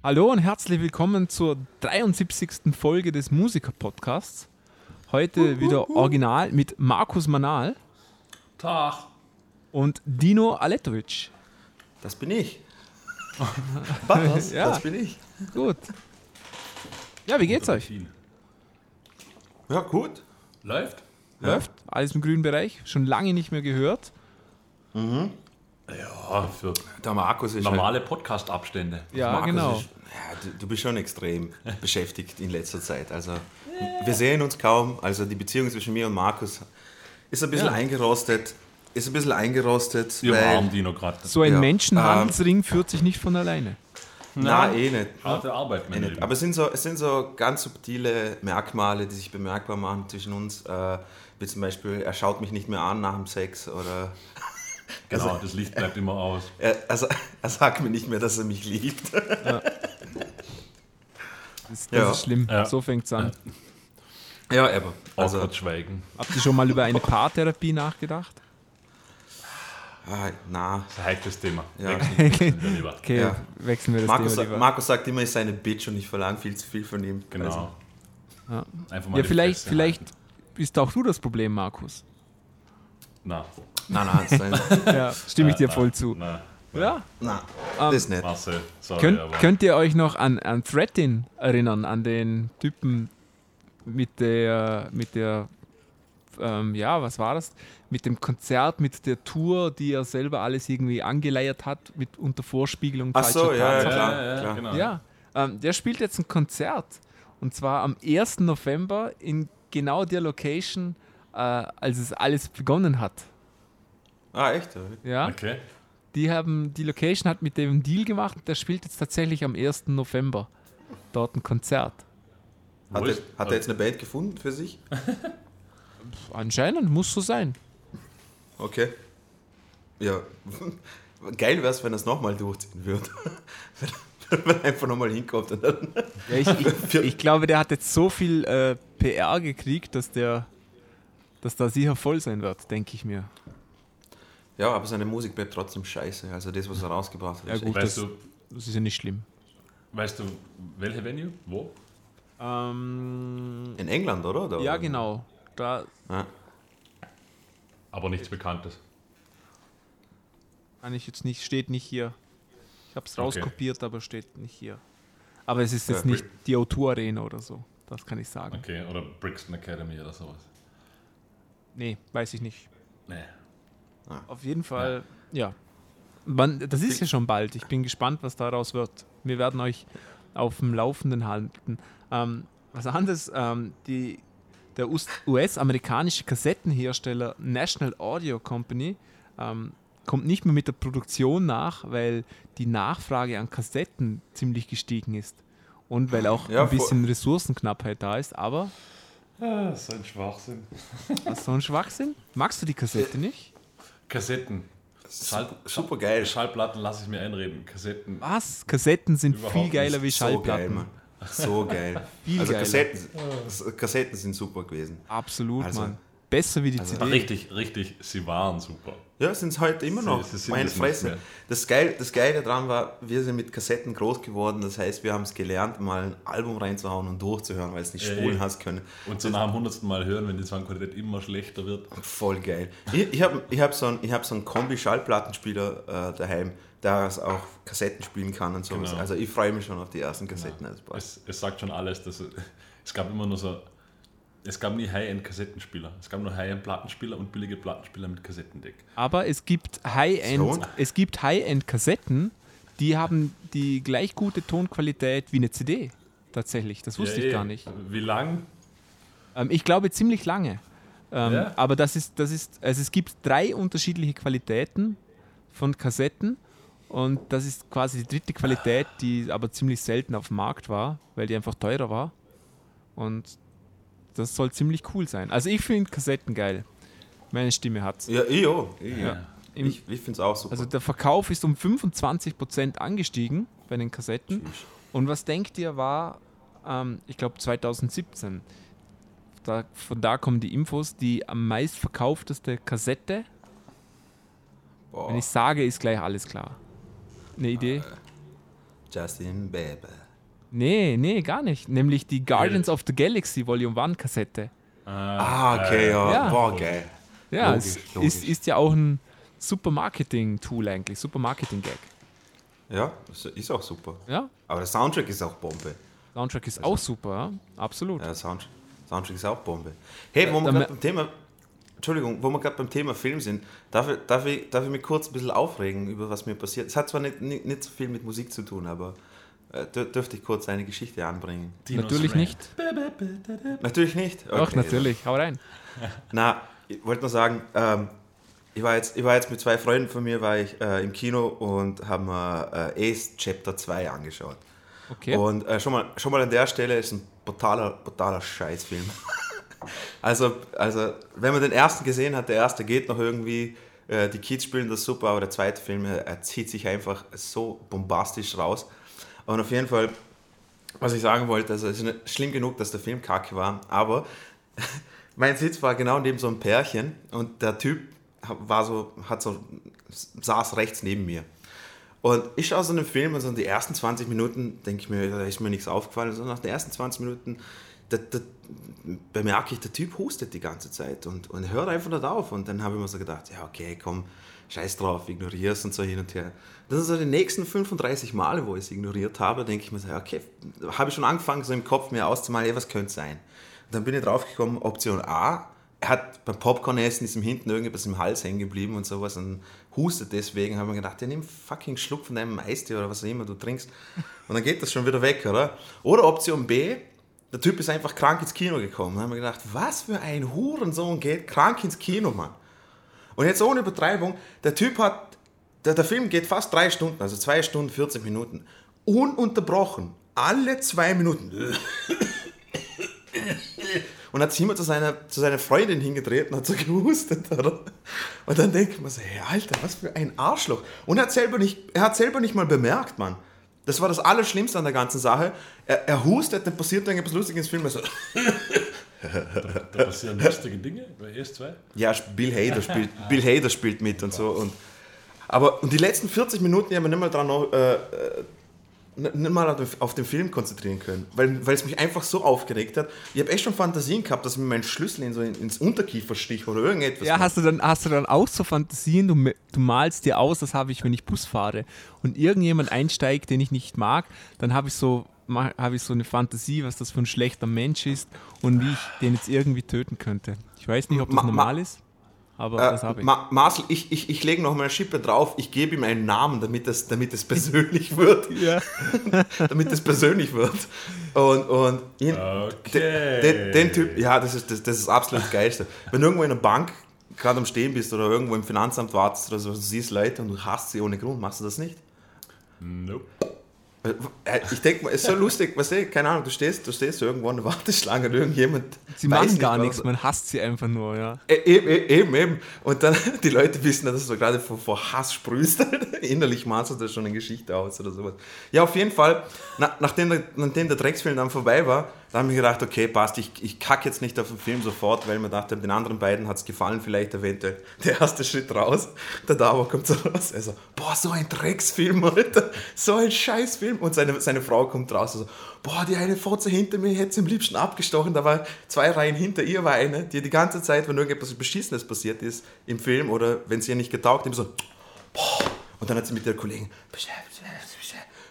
Hallo und herzlich willkommen zur 73. Folge des Musiker-Podcasts. Heute wieder original mit Markus Manal. Tag. Und Dino Aletovic. Das bin ich. Was? Ja. Das bin ich. Gut. Ja, wie geht's euch? Ja, gut. Läuft. Alles im grünen Bereich. Schon lange nicht mehr gehört. Mhm. Ja, für der Markus ist normale halt Podcast-Abstände. Ja, genau. Ist, ja, du bist schon extrem beschäftigt in letzter Zeit. Also wir sehen uns kaum. Also die Beziehung zwischen mir und Markus ist ein bisschen eingerostet. Wir haben die noch gerade. So ein Menschenhandelsring führt sich nicht von alleine. Nein, eh nicht. Harte Arbeit, eh nicht. Aber es sind so ganz subtile Merkmale, die sich bemerkbar machen zwischen uns. Wie zum Beispiel, er schaut mich nicht mehr an nach dem Sex oder... Genau, also, das Licht bleibt immer aus. Er sagt mir nicht mehr, dass er mich liebt. Ja. Das ist schlimm, so fängt es an. Ja, aber. Also, auch schweigen. Habt ihr schon mal über eine Paartherapie nachgedacht? Na. Das ist ein heikles Thema. Ja. Wechseln wir das Thema lieber. Markus sagt immer, ich sei eine Bitch und ich verlange viel zu viel von ihm. Genau. Also. Ja. Einfach mal vielleicht ist auch du das Problem, Markus. Nein. Ja, stimme ich dir voll zu. Das ist nett. Marcel, sorry, könnt ihr euch noch an Threatin erinnern, an den Typen was war das? Mit dem Konzert, mit der Tour, die er selber alles irgendwie angeleiert hat, mit unter Vorspiegelung. Ach so, ja, klar. Genau. Ja, der spielt jetzt ein Konzert und zwar am 1. November in genau der Location, als es alles begonnen hat. Ah, echt? Ja. Okay. Die Location hat mit dem einen Deal gemacht, der spielt jetzt tatsächlich am 1. November dort ein Konzert. Hat er jetzt eine Band gefunden für sich? Anscheinend, muss so sein. Okay. Ja. Geil wäre es, wenn er es nochmal durchziehen würde. Wenn er einfach nochmal hinkommt. Und dann ich glaube, der hat jetzt so viel PR gekriegt, dass da sicher voll sein wird, denke ich mir. Ja, aber seine Musik bleibt trotzdem scheiße. Also das, was er rausgebracht hat. Ja gut, das ist ja nicht schlimm. Weißt du, welche Venue? Wo? In England, oder? Da, ja, oder? Genau. Da. Ja. Aber nichts Bekanntes. Kann ich jetzt nicht, steht nicht hier. Ich habe es rauskopiert, aber steht nicht hier. Aber es ist jetzt nicht die O2 Arena oder so. Das kann ich sagen. Okay, oder Brixton Academy oder sowas. Nee, weiß ich nicht. Nee. Ah. Auf jeden Fall, ja. Das ist ja schon bald. Ich bin gespannt, was daraus wird. Wir werden euch auf dem Laufenden halten. Was anderes, der US-amerikanische Kassettenhersteller National Audio Company kommt nicht mehr mit der Produktion nach, weil die Nachfrage an Kassetten ziemlich gestiegen ist. Und weil auch ein bisschen Ressourcenknappheit da ist, aber... Ah, so ein Schwachsinn. Magst du die Kassette nicht? Kassetten. Super geil. Schallplatten lasse ich mir einreden. Kassetten. Was? Kassetten sind viel geiler wie Schallplatten. So geil. Also Kassetten sind super gewesen. Absolut, also, Mann. Besser wie die CD. Richtig, richtig. Sie waren super. Ja, sind es heute immer noch. Meine Fresse. Das Geile daran war, wir sind mit Kassetten groß geworden. Das heißt, wir haben es gelernt, mal ein Album reinzuhauen und durchzuhören, weil es nicht spulen hast können. Und so nach dem 100. Mal hören, wenn die Soundqualität immer schlechter wird. Voll geil. Ich hab so einen Kombi-Schallplattenspieler daheim, der auch Kassetten spielen kann und sowas. Genau. Also ich freue mich schon auf die ersten Kassetten. Genau. Es sagt schon alles. Es gab immer nur so... Es gab nie High-End-Kassettenspieler. Es gab nur High-End-Plattenspieler und billige Plattenspieler mit Kassettendeck. Aber es gibt High-End-Kassetten, die haben die gleich gute Tonqualität wie eine CD. Tatsächlich, das wusste ich gar nicht. Wie lang? Ich glaube, ziemlich lange. Aber es gibt 3 unterschiedliche Qualitäten von Kassetten. Und das ist quasi die dritte Qualität, die aber ziemlich selten auf dem Markt war, weil die einfach teurer war. Und das soll ziemlich cool sein. Also ich finde Kassetten geil. Meine Stimme hat's. Ja, ich auch. Ja. Ich finde es auch super. Also der Verkauf ist um 25% angestiegen bei den Kassetten. Tschüss. Und was denkt ihr war, ich glaube 2017, von da kommen die Infos, die am meistverkaufteste Kassette. Boah. Wenn ich sage, ist gleich alles klar. Eine Idee? Justin Bieber. Nee, gar nicht. Nämlich die Guardians of the Galaxy Volume 1 Kassette. Okay, ja. Boah, geil. Ja, logisch. Ist ja auch ein super Marketing-Tool eigentlich, super Marketing-Gag. Ja, ist auch super. Ja. Aber der Soundtrack ist auch Bombe. Soundtrack ist also auch super, ja? Absolut. Ja, Soundtrack ist auch Bombe. Hey, wo wir gerade beim Thema... Entschuldigung, wo wir gerade beim Thema Film sind, darf ich mich kurz ein bisschen aufregen, über was mir passiert. Es hat zwar nicht so viel mit Musik zu tun, aber dürfte ich kurz eine Geschichte anbringen. Natürlich nicht. Natürlich nicht? Okay. Doch, natürlich. Hau rein. Na, ich wollte nur sagen, ich war jetzt mit zwei Freunden von mir, war ich im Kino und haben Ace Chapter 2 angeschaut. Okay. Und schon mal an der Stelle ist ein brutaler Scheißfilm. Also, wenn man den ersten gesehen hat, der erste geht noch irgendwie, die Kids spielen das super, aber der zweite Film, er zieht sich einfach so bombastisch raus. Und auf jeden Fall, was ich sagen wollte, also es ist nicht schlimm genug, dass der Film kacke war, aber mein Sitz war genau neben so einem Pärchen und der Typ saß rechts neben mir. Und ich schaue so einen Film und so in die ersten 20 Minuten, denke ich mir, da ist mir nichts aufgefallen, sondern nach den ersten 20 Minuten da bemerke ich, der Typ hustet die ganze Zeit und hört einfach nicht auf. Und dann habe ich mir so gedacht, ja okay, komm, scheiß drauf, ignorier's und so hin und her. Das sind so die nächsten 35 Male, wo ich es ignoriert habe, denke ich mir so, okay, habe ich schon angefangen, so im Kopf mir auszumalen, hey, was könnte es sein? Und dann bin ich draufgekommen, Option A, er hat beim Popcorn-Essen ist ihm hinten irgendwas im Hals hängen geblieben und sowas und hustet deswegen. Habe ich mir gedacht, ja, nimm einen fucking Schluck von deinem Eistee oder was auch immer du trinkst und dann geht das schon wieder weg, oder? Oder Option B, der Typ ist einfach krank ins Kino gekommen. Da haben wir gedacht, was für ein Hurensohn geht krank ins Kino, Mann. Und jetzt ohne Übertreibung, der Film geht fast 3 Stunden, also 2 Stunden, 40 Minuten. Ununterbrochen, alle 2 Minuten. Und hat sich immer zu seiner Freundin hingetreten und hat so gehustet. Oder? Und dann denkt man so, hey, Alter, was für ein Arschloch. Und er hat selber nicht mal bemerkt, Mann. Das war das Allerschlimmste an der ganzen Sache. Er hustet, dann passiert irgendwas Lustiges im Film. Also da passieren lustige Dinge bei ES2? Ja, Bill Hader spielt mit und so. Und die letzten 40 Minuten haben wir nicht mal auf den Film konzentrieren können, weil es mich einfach so aufgeregt hat. Ich habe echt schon Fantasien gehabt, dass mir mein Schlüssel ins Unterkiefer stich oder irgendetwas. Ja, hast du dann auch so Fantasien, du malst dir aus, das habe ich, wenn ich Bus fahre und irgendjemand einsteigt, den ich nicht mag, dann habe ich so eine Fantasie, was das für ein schlechter Mensch ist und wie ich den jetzt irgendwie töten könnte. Ich weiß nicht, ob das normal ist. Aber das habe ich. Marcel, ich lege noch mal eine Schippe drauf, ich gebe ihm einen Namen, damit es persönlich wird. Ja. Damit es persönlich wird. Und okay. Den Typ, ja, das ist absolut das Geilste. Wenn du irgendwo in einer Bank gerade am Stehen bist oder irgendwo im Finanzamt wartest oder so, du siehst Leute und du hasst sie ohne Grund, machst du das nicht? Nope. Ich denke mal, es ist so lustig, weißt du, keine Ahnung, du stehst irgendwo in der Warteschlange und irgendjemand... Sie machen gar nichts, man hasst sie einfach nur, ja. Eben. Und dann, die Leute wissen, dass du gerade vor Hass sprühst, innerlich malst du da schon eine Geschichte aus oder sowas. Ja, auf jeden Fall, nachdem der Drecksfilm dann vorbei war, da habe ich gedacht, okay, passt, ich kacke jetzt nicht auf den Film sofort, weil mir dachte, den anderen beiden hat es gefallen, vielleicht eventuell der erste Schritt raus, der Davo kommt so raus, also, boah, so ein Drecksfilm, Alter, so ein Scheißfilm. Und seine Frau kommt raus und so, boah, die eine Fotze hinter mir hätte sie am liebsten abgestochen, da war 2 Reihen hinter ihr war eine, die ganze Zeit, wenn irgendetwas Beschissenes passiert ist im Film oder wenn es ihr nicht getaugt, immer so, boah, und dann hat sie mit der Kollegin,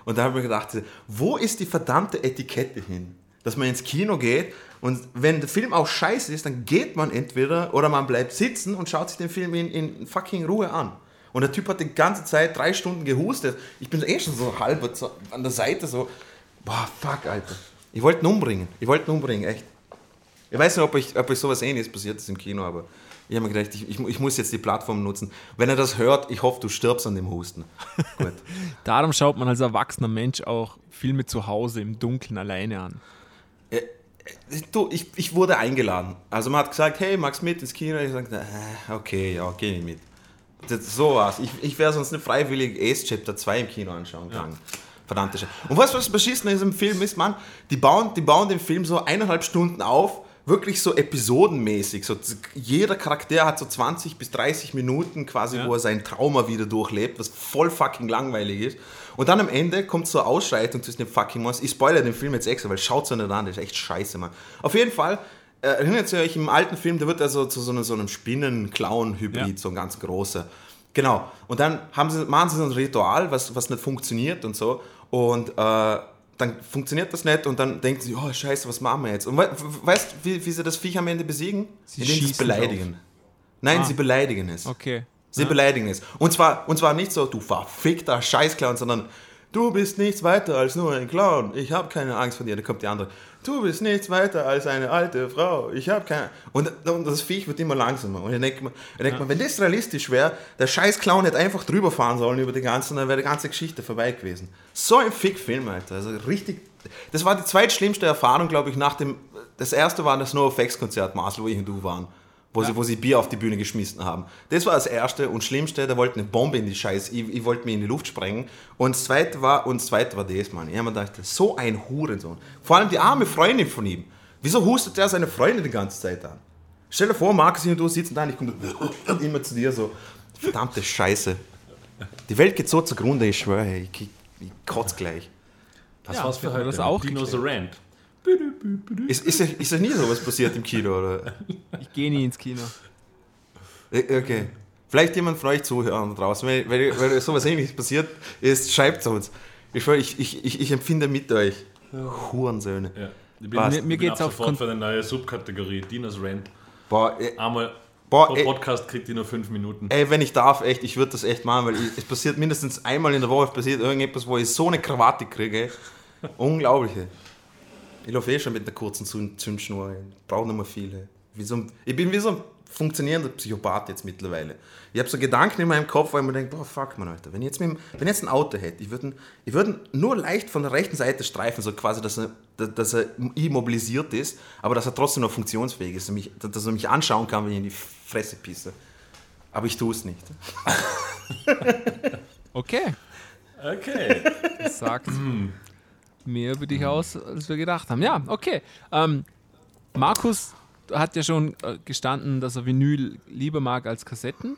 und dann habe ich mir gedacht, wo ist die verdammte Etikette hin? Dass man ins Kino geht und wenn der Film auch scheiße ist, dann geht man entweder oder man bleibt sitzen und schaut sich den Film in fucking Ruhe an. Und der Typ hat die ganze Zeit 3 Stunden gehustet. Ich bin schon so halb so an der Seite so, boah, fuck, Alter. Ich wollte ihn umbringen, echt. Ich weiß nicht, ob euch sowas Ähnliches passiert ist im Kino, aber ich habe mir gedacht, ich muss jetzt die Plattform nutzen. Wenn er das hört, ich hoffe, du stirbst an dem Husten. Gut. Darum schaut man als erwachsener Mensch auch Filme zu Hause im Dunkeln alleine an. Du, ich wurde eingeladen. Also man hat gesagt, hey, magst mit ins Kino? Ich sagte, okay, ja, geh mit. Das, so war's. Ich wäre sonst nicht freiwillig Ace Chapter 2 im Kino anschauen gegangen. Ja. Verdammte Scheiße. Und was beschissen in diesem Film ist, Mann, die bauen den Film so 1,5 Stunden auf, wirklich so episodenmäßig. So, jeder Charakter hat so 20 bis 30 Minuten quasi, ja, wo er sein Trauma wieder durchlebt, was voll fucking langweilig ist. Und dann am Ende kommt so eine Ausschreitung zwischen dem fucking Monster. Ich spoilere den Film jetzt extra, weil schaut's nicht an, das ist echt scheiße, Mann. Auf jeden Fall, erinnert ihr euch, im alten Film, der wird also zu so einem Spinnen-Clown-Hybrid, ja, so ein ganz großer. Genau. Und dann machen sie so ein Ritual, was nicht funktioniert und so. Und dann funktioniert das nicht und dann denken sie, oh scheiße, was machen wir jetzt? Und weißt du, wie sie das Viech am Ende besiegen? Indem sie es beleidigen. Nein, sie beleidigen es. Okay. Sie beleidigen es. Und zwar nicht so, du verfickter Scheißclown, sondern du bist nichts weiter als nur ein Clown. Ich habe keine Angst vor dir. Da kommt die andere. Du bist nichts weiter als eine alte Frau. Ich habe keine... Und das Viech wird immer langsamer. Und ich denke mir, wenn das realistisch wäre, der Scheiß-Clown hätte einfach drüber fahren sollen über die ganzen, dann wäre die ganze Geschichte vorbei gewesen. So ein Fick-Film, Alter. Also richtig... Das war die zweitschlimmste Erfahrung, glaube ich, nach dem... Das erste war das NoFX-Konzert, Marcel, wo ich und du waren. Wo sie Bier auf die Bühne geschmissen haben. Das war das Erste und Schlimmste, da wollte eine Bombe in die Scheiße, ich wollte mich in die Luft sprengen. Und das Zweite war das, Mann. Ich habe mir gedacht, so ein Hurensohn. Vor allem die arme Freundin von ihm. Wieso hustet er seine Freundin die ganze Zeit an? Stell dir vor, Markus und du sitzen da und ich komme immer zu dir so, verdammte Scheiße. Die Welt geht so zugrunde, ich schwöre, ich kotze gleich. Das war's für heute. Das auch Dino The Rant. Ist das nie so was passiert im Kino, oder? Ich gehe nie ins Kino. Okay. Vielleicht jemand von euch zuhören draußen. Wenn sowas ähnliches passiert ist, schreibt es uns. Ich empfinde mit euch. Hurensöhne. Ja. Mir geht's ab sofort für eine neue Subkategorie. Dinos Rant. Pro Podcast kriegt die nur 5 Minuten. Ey, wenn ich darf, echt, ich würde das echt machen, weil es passiert mindestens einmal in der Woche irgendetwas, wo ich so eine Krawatte kriege. Unglaublich. Ich laufe schon mit einer kurzen Zündschnur. Ich brauche nicht mehr viele. Ich bin wie so ein funktionierender Psychopath jetzt mittlerweile. Ich habe so Gedanken in meinem Kopf, wo ich mir denke, boah, fuck man, Alter. Wenn ich jetzt ein Auto hätte, ich würde nur leicht von der rechten Seite streifen, so quasi, dass er immobilisiert ist, aber dass er trotzdem noch funktionsfähig ist, dass er mich anschauen kann, wenn ich in die Fresse pisse. Aber ich tue es nicht. Okay. Das sagt mehr über dich aus, als wir gedacht haben. Ja, okay. Markus hat ja schon gestanden, dass er Vinyl lieber mag als Kassetten.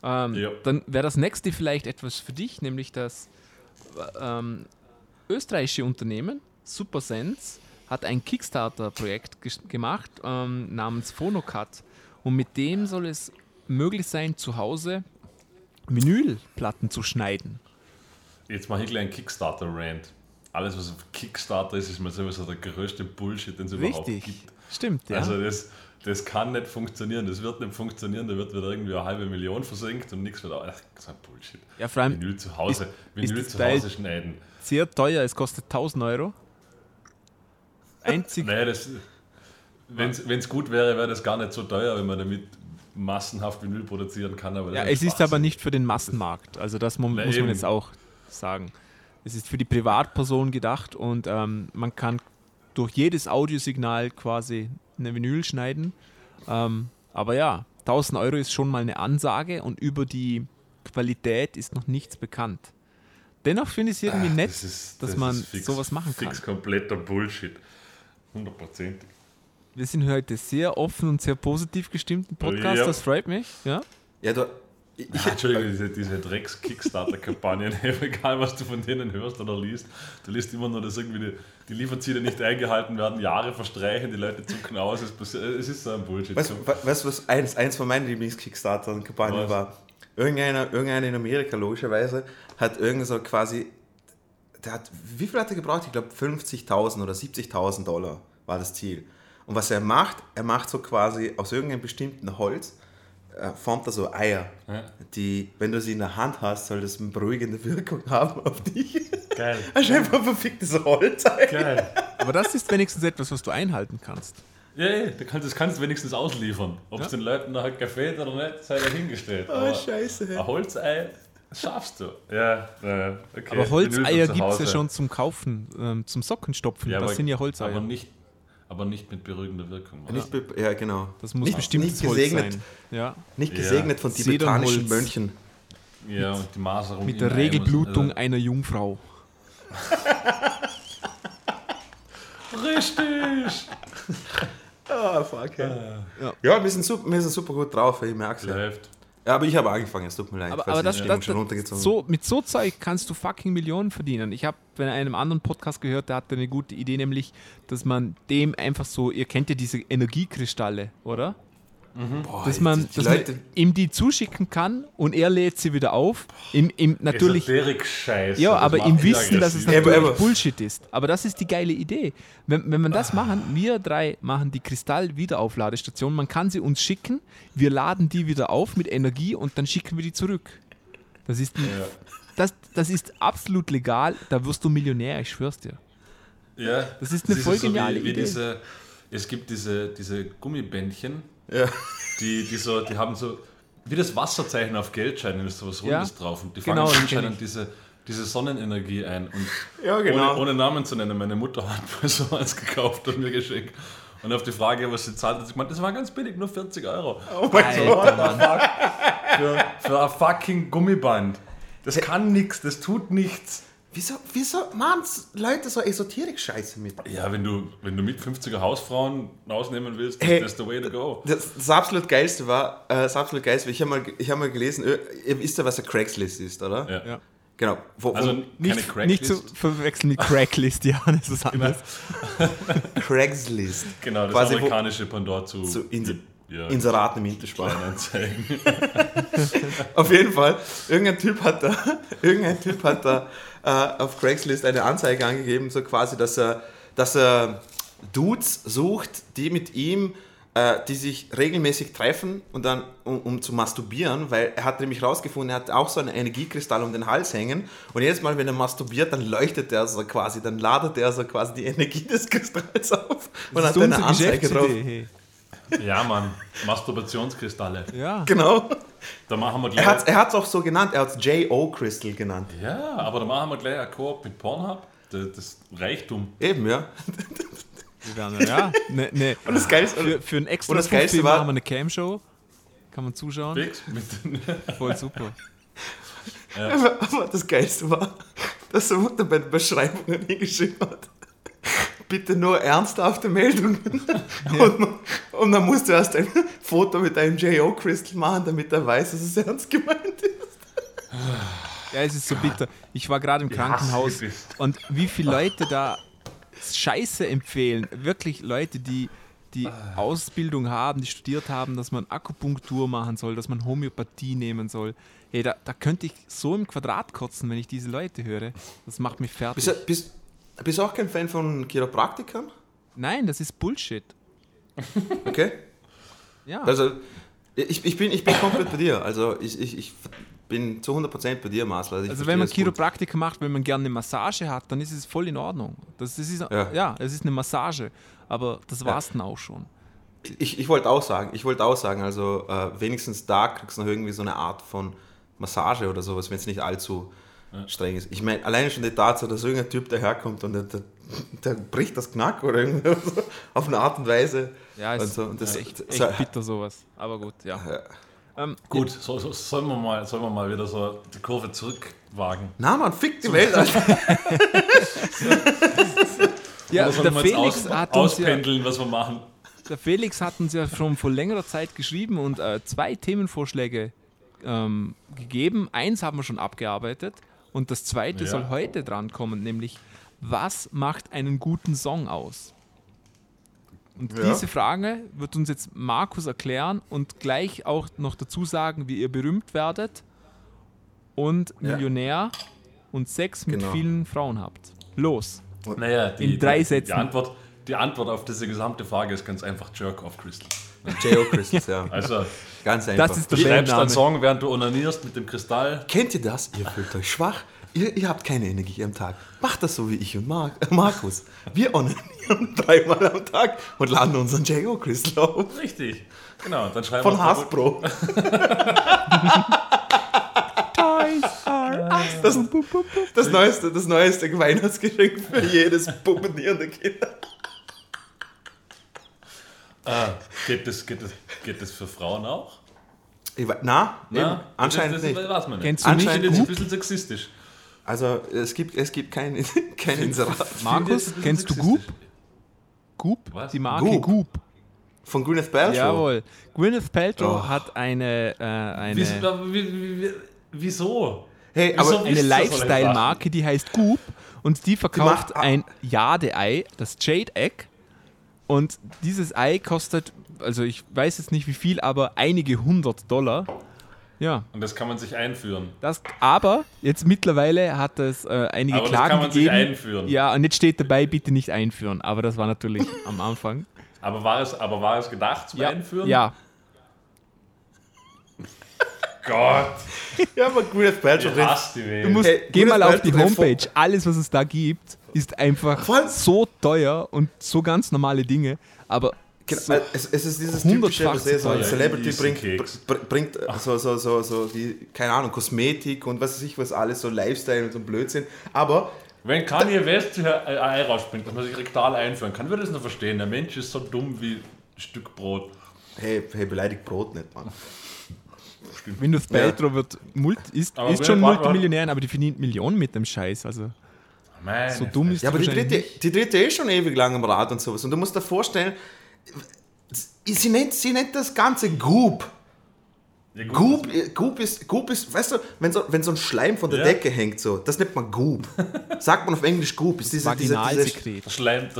Dann wäre das nächste vielleicht etwas für dich, nämlich das österreichische Unternehmen Supersense hat ein Kickstarter-Projekt gemacht namens Phonocut. Und mit dem soll es möglich sein, zu Hause Vinylplatten zu schneiden. Jetzt mache ich gleich einen Kickstarter-Rant. Alles, was auf Kickstarter ist, ist mal so der größte Bullshit, den es überhaupt gibt. Stimmt, ja. Also das kann nicht funktionieren, das wird nicht funktionieren, da wird wieder irgendwie 500.000 versenkt und nichts wird auch. Das ist ein Bullshit. Ja, vor allem Vinyl zu Hause, Vinyl zu Hause schneiden. Sehr teuer, es kostet 1.000 Euro. Einzig. Naja, wenn es gut wäre, wäre das gar nicht so teuer, wenn man damit massenhaft Vinyl produzieren kann. Aber ja, es ist aber nicht für den Massenmarkt, also das muss man jetzt auch sagen. Es ist für die Privatperson gedacht und man kann durch jedes Audiosignal quasi eine Vinyl schneiden. Aber ja, 1.000 Euro ist schon mal eine Ansage und über die Qualität ist noch nichts bekannt. Dennoch finde ich es irgendwie nett, dass man sowas machen kann. Das ist kompletter Bullshit. 100%. Wir sind heute sehr offen und sehr positiv gestimmt im Podcast, ja. Das freut mich. Ja du... Entschuldigung, diese Drecks-Kickstarter-Kampagnen, egal was du von denen hörst oder liest, du liest immer nur, dass irgendwie die Lieferziele nicht eingehalten werden, Jahre verstreichen, die Leute zucken aus, es ist so ein Bullshit. Weißt du, was eins von meinen Lieblings-Kickstarter-Kampagnen war? Irgendeiner in Amerika, logischerweise, hat irgend so quasi, wie viel hat er gebraucht? Ich glaube 50.000 oder 70.000 Dollar war das Ziel. Und was er macht so quasi aus irgendeinem bestimmten Holz, formt da so Eier, die, wenn du sie in der Hand hast, soll das eine beruhigende Wirkung haben auf dich. Geil. Also einfach verficktes Holz. Geil. Aber das ist wenigstens etwas, was du einhalten kannst. Ja, das kannst du wenigstens ausliefern. Ob es den Leuten nachher gefällt oder nicht, sei dahingestellt. Oh, aber scheiße. Ein Holzei, das schaffst du. Ja, okay. Aber Holzeier gibt es ja schon zum Kaufen, zum Sockenstopfen. Ja, das sind ja Holzeier. Aber nicht mit beruhigender Wirkung. Nicht ja, genau. Das muss nicht bestimmt gesegnet sein. Ja. Nicht gesegnet von tibetanischen Mönchen. Ja, und die Maserung. Mit der Regelblutung einer Jungfrau. Richtig! Oh, fuck. Hey. Ja, wir sind super gut drauf, ich merke es. Läuft. Ja, aber ich habe angefangen, es tut mir leid. Aber das schon runtergezogen. So, mit so Zeug kannst du fucking Millionen verdienen. Ich habe bei einem anderen Podcast gehört, der hatte eine gute Idee, nämlich, dass man dem einfach so, ihr kennt ja diese Energiekristalle, oder? Mhm. Boah, dass man ihm die zuschicken kann und er lädt sie wieder auf. Natürlich, Esoterik-Scheiße. Ja, aber im Wissen, dass es natürlich Bullshit ist. Aber das ist die geile Idee. Wenn man das machen, wir drei machen die Kristall-Wiederaufladestation. Man kann sie uns schicken, wir laden die wieder auf mit Energie und dann schicken wir die zurück. Das ist absolut legal, da wirst du Millionär, ich schwör's dir. Ja, das ist eine voll geniale Idee. Es gibt diese Gummibändchen, ja. Die haben so, wie das Wasserzeichen auf Geldscheinen, ist so was Rundes drauf und die fangen anscheinend diese Sonnenenergie ein. Und ohne Namen zu nennen, meine Mutter hat mir so eins gekauft und mir geschenkt. Und auf die Frage, was sie zahlt, hat sie gemeint, das war ganz billig, nur 40 Euro. Oh mein Gott, Mann. Für ein fucking Gummiband. Das kann nichts, das tut nichts. Wieso machen Leute so Esoterik-Scheiße mit? Ja, wenn du mit 50er Hausfrauen rausnehmen willst, that's the way to go. Das absolut Geilste war, ich hab mal gelesen, ihr wisst ja, was eine Craigslist ist, oder? Ja. Genau. Nicht zu verwechseln mit Craigslist, ja, das ist anders. Craigslist. Genau, das quasi amerikanische Pendant zu Inseraten im Intersport. Auf jeden Fall, irgendein Typ hat da auf Craigslist eine Anzeige angegeben, so quasi, dass er Dudes sucht, die mit ihm, die sich regelmäßig treffen und dann um zu masturbieren, weil er hat nämlich rausgefunden, er hat auch so einen Energiekristall um den Hals hängen und jedes Mal, wenn er masturbiert, dann leuchtet er so quasi, dann ladet er so quasi die Energie des Kristalls auf und hat eine Anzeige drauf. Ja, Mann. Masturbationskristalle. Ja. Genau. Da machen wir gleich. Er hat es auch so genannt. Er hat es J.O.-Crystal genannt. Ja, aber da machen wir gleich eine Koop mit Pornhub. Das Reichtum. Eben, ja. Nee. Und das Geilste, für ein extra Film haben wir eine Cam-Show. Kann man zuschauen. Fix. Voll super. Ja. Aber das Geilste war, dass der Mutter bei den Beschreibungen hingeschrieben hat. Bitte nur ernsthafte Meldungen. Ja. Und dann musst du erst ein Foto mit einem J.O. Crystal machen, damit er weiß, dass es ernst gemeint ist. Ja, es ist so bitter. Ich war gerade im Krankenhaus und wie viele Leute da Scheiße empfehlen. Wirklich Leute, die Ausbildung haben, die studiert haben, dass man Akupunktur machen soll, dass man Homöopathie nehmen soll. Hey, da könnte ich so im Quadrat kotzen, wenn ich diese Leute höre. Das macht mich fertig. Bist du auch kein Fan von Chiropraktikern? Nein, das ist Bullshit. Okay. Ja. Also, ich bin komplett bei dir. Also, ich bin zu 100% bei dir, Marcel. Also wenn man Chiropraktiker macht, wenn man gerne eine Massage hat, dann ist es voll in Ordnung. Es ist eine Massage. Aber das war's dann auch schon. Ich wollte auch sagen, also wenigstens da kriegst du noch irgendwie so eine Art von Massage oder sowas, wenn es nicht allzu streng ist. Ich meine, alleine schon die Tatsache, dass irgendein Typ daherkommt und der bricht das Knack oder irgendwas auf eine Art und Weise. Ja, ist und so. Und das echt bitter sowas. Aber gut, ja. Gut, sollen wir mal wieder so die Kurve zurückwagen? Na man, fick die Welt, Alter. Ja, oder sollen wir jetzt auspendeln, was wir machen? Der Felix hat uns ja schon vor längerer Zeit geschrieben und 2 Themenvorschläge gegeben. Eins haben wir schon abgearbeitet. Und das zweite soll heute dran kommen, nämlich, was macht einen guten Song aus? Und diese Frage wird uns jetzt Markus erklären und gleich auch noch dazu sagen, wie ihr berühmt werdet und Millionär und Sex mit vielen Frauen habt. Los. Naja, in 3 Sätzen. Die Antwort auf diese gesamte Frage ist ganz einfach Jerk-off Crystal. J.O. Crystals, Also, ganz einfach. Das ist der schreibst einen Song, während du onanierst mit dem Kristall. Kennt ihr das? Ihr fühlt euch schwach. Ihr habt keine Energie am Tag. Macht das so wie ich und Markus. Wir onanieren 3 Mal am Tag und laden unseren J.O. Crystal auf. Richtig. Genau. Dann schreiben von Hasbro. Das neueste Weihnachtsgeschenk für jedes puppenierende Kind. Geht das für Frauen auch? Nein, anscheinend nicht. Das man nicht. Anscheinend ist es ein bisschen sexistisch. Also es gibt kein Inserat. Markus, kennst du Goop? Goop? Was? Die Marke Goop. Von Gwyneth Paltrow? Jawohl. Gwyneth Paltrow hat eine... Wieso? Hey, aber eine Lifestyle-Marke, die heißt Goop und die verkauft ein Jade-Ei, das Jade Egg. Und dieses Ei kostet, also ich weiß jetzt nicht wie viel, aber einige $100. Ja. Und das kann man sich einführen. Aber jetzt mittlerweile hat es einige Klagen gegeben. Aber das kann man sich einführen. Ja, und jetzt steht dabei, bitte nicht einführen. Aber das war natürlich am Anfang. Aber war es gedacht zum Einführen? Ja. Gott. Ja, aber Gwyneth Paltrow. Du musst, geh mal auf die Homepage. Alles, was es da gibt, ist einfach so teuer und so ganz normale Dinge. Aber so es ist dieses typische, so ein Celebrity bringt so die, keine Ahnung, Kosmetik und was weiß ich was alles, so Lifestyle und so Blödsinn. Aber wenn Kanye West ein Ei rausspringt, dass man sich rektal einführen kann, würde ich das noch verstehen. Der Mensch ist so dumm wie ein Stück Brot. Hey, beleidigt Brot nicht, Mann. Stimmt. Windows Paltrow ist schon Multimillionärin, aber die verdient Millionen mit dem Scheiß. Also meine so dumm ist ja, aber die dritte ist schon ewig lang am Rad und sowas. Und du musst dir vorstellen, sie nennt das Ganze Goop. Ja, Goop ist, weißt du, wenn so ein Schleim von der Decke hängt, so, das nennt man Goop. Sagt man auf Englisch Goop. Ist Vaginalsekret. Das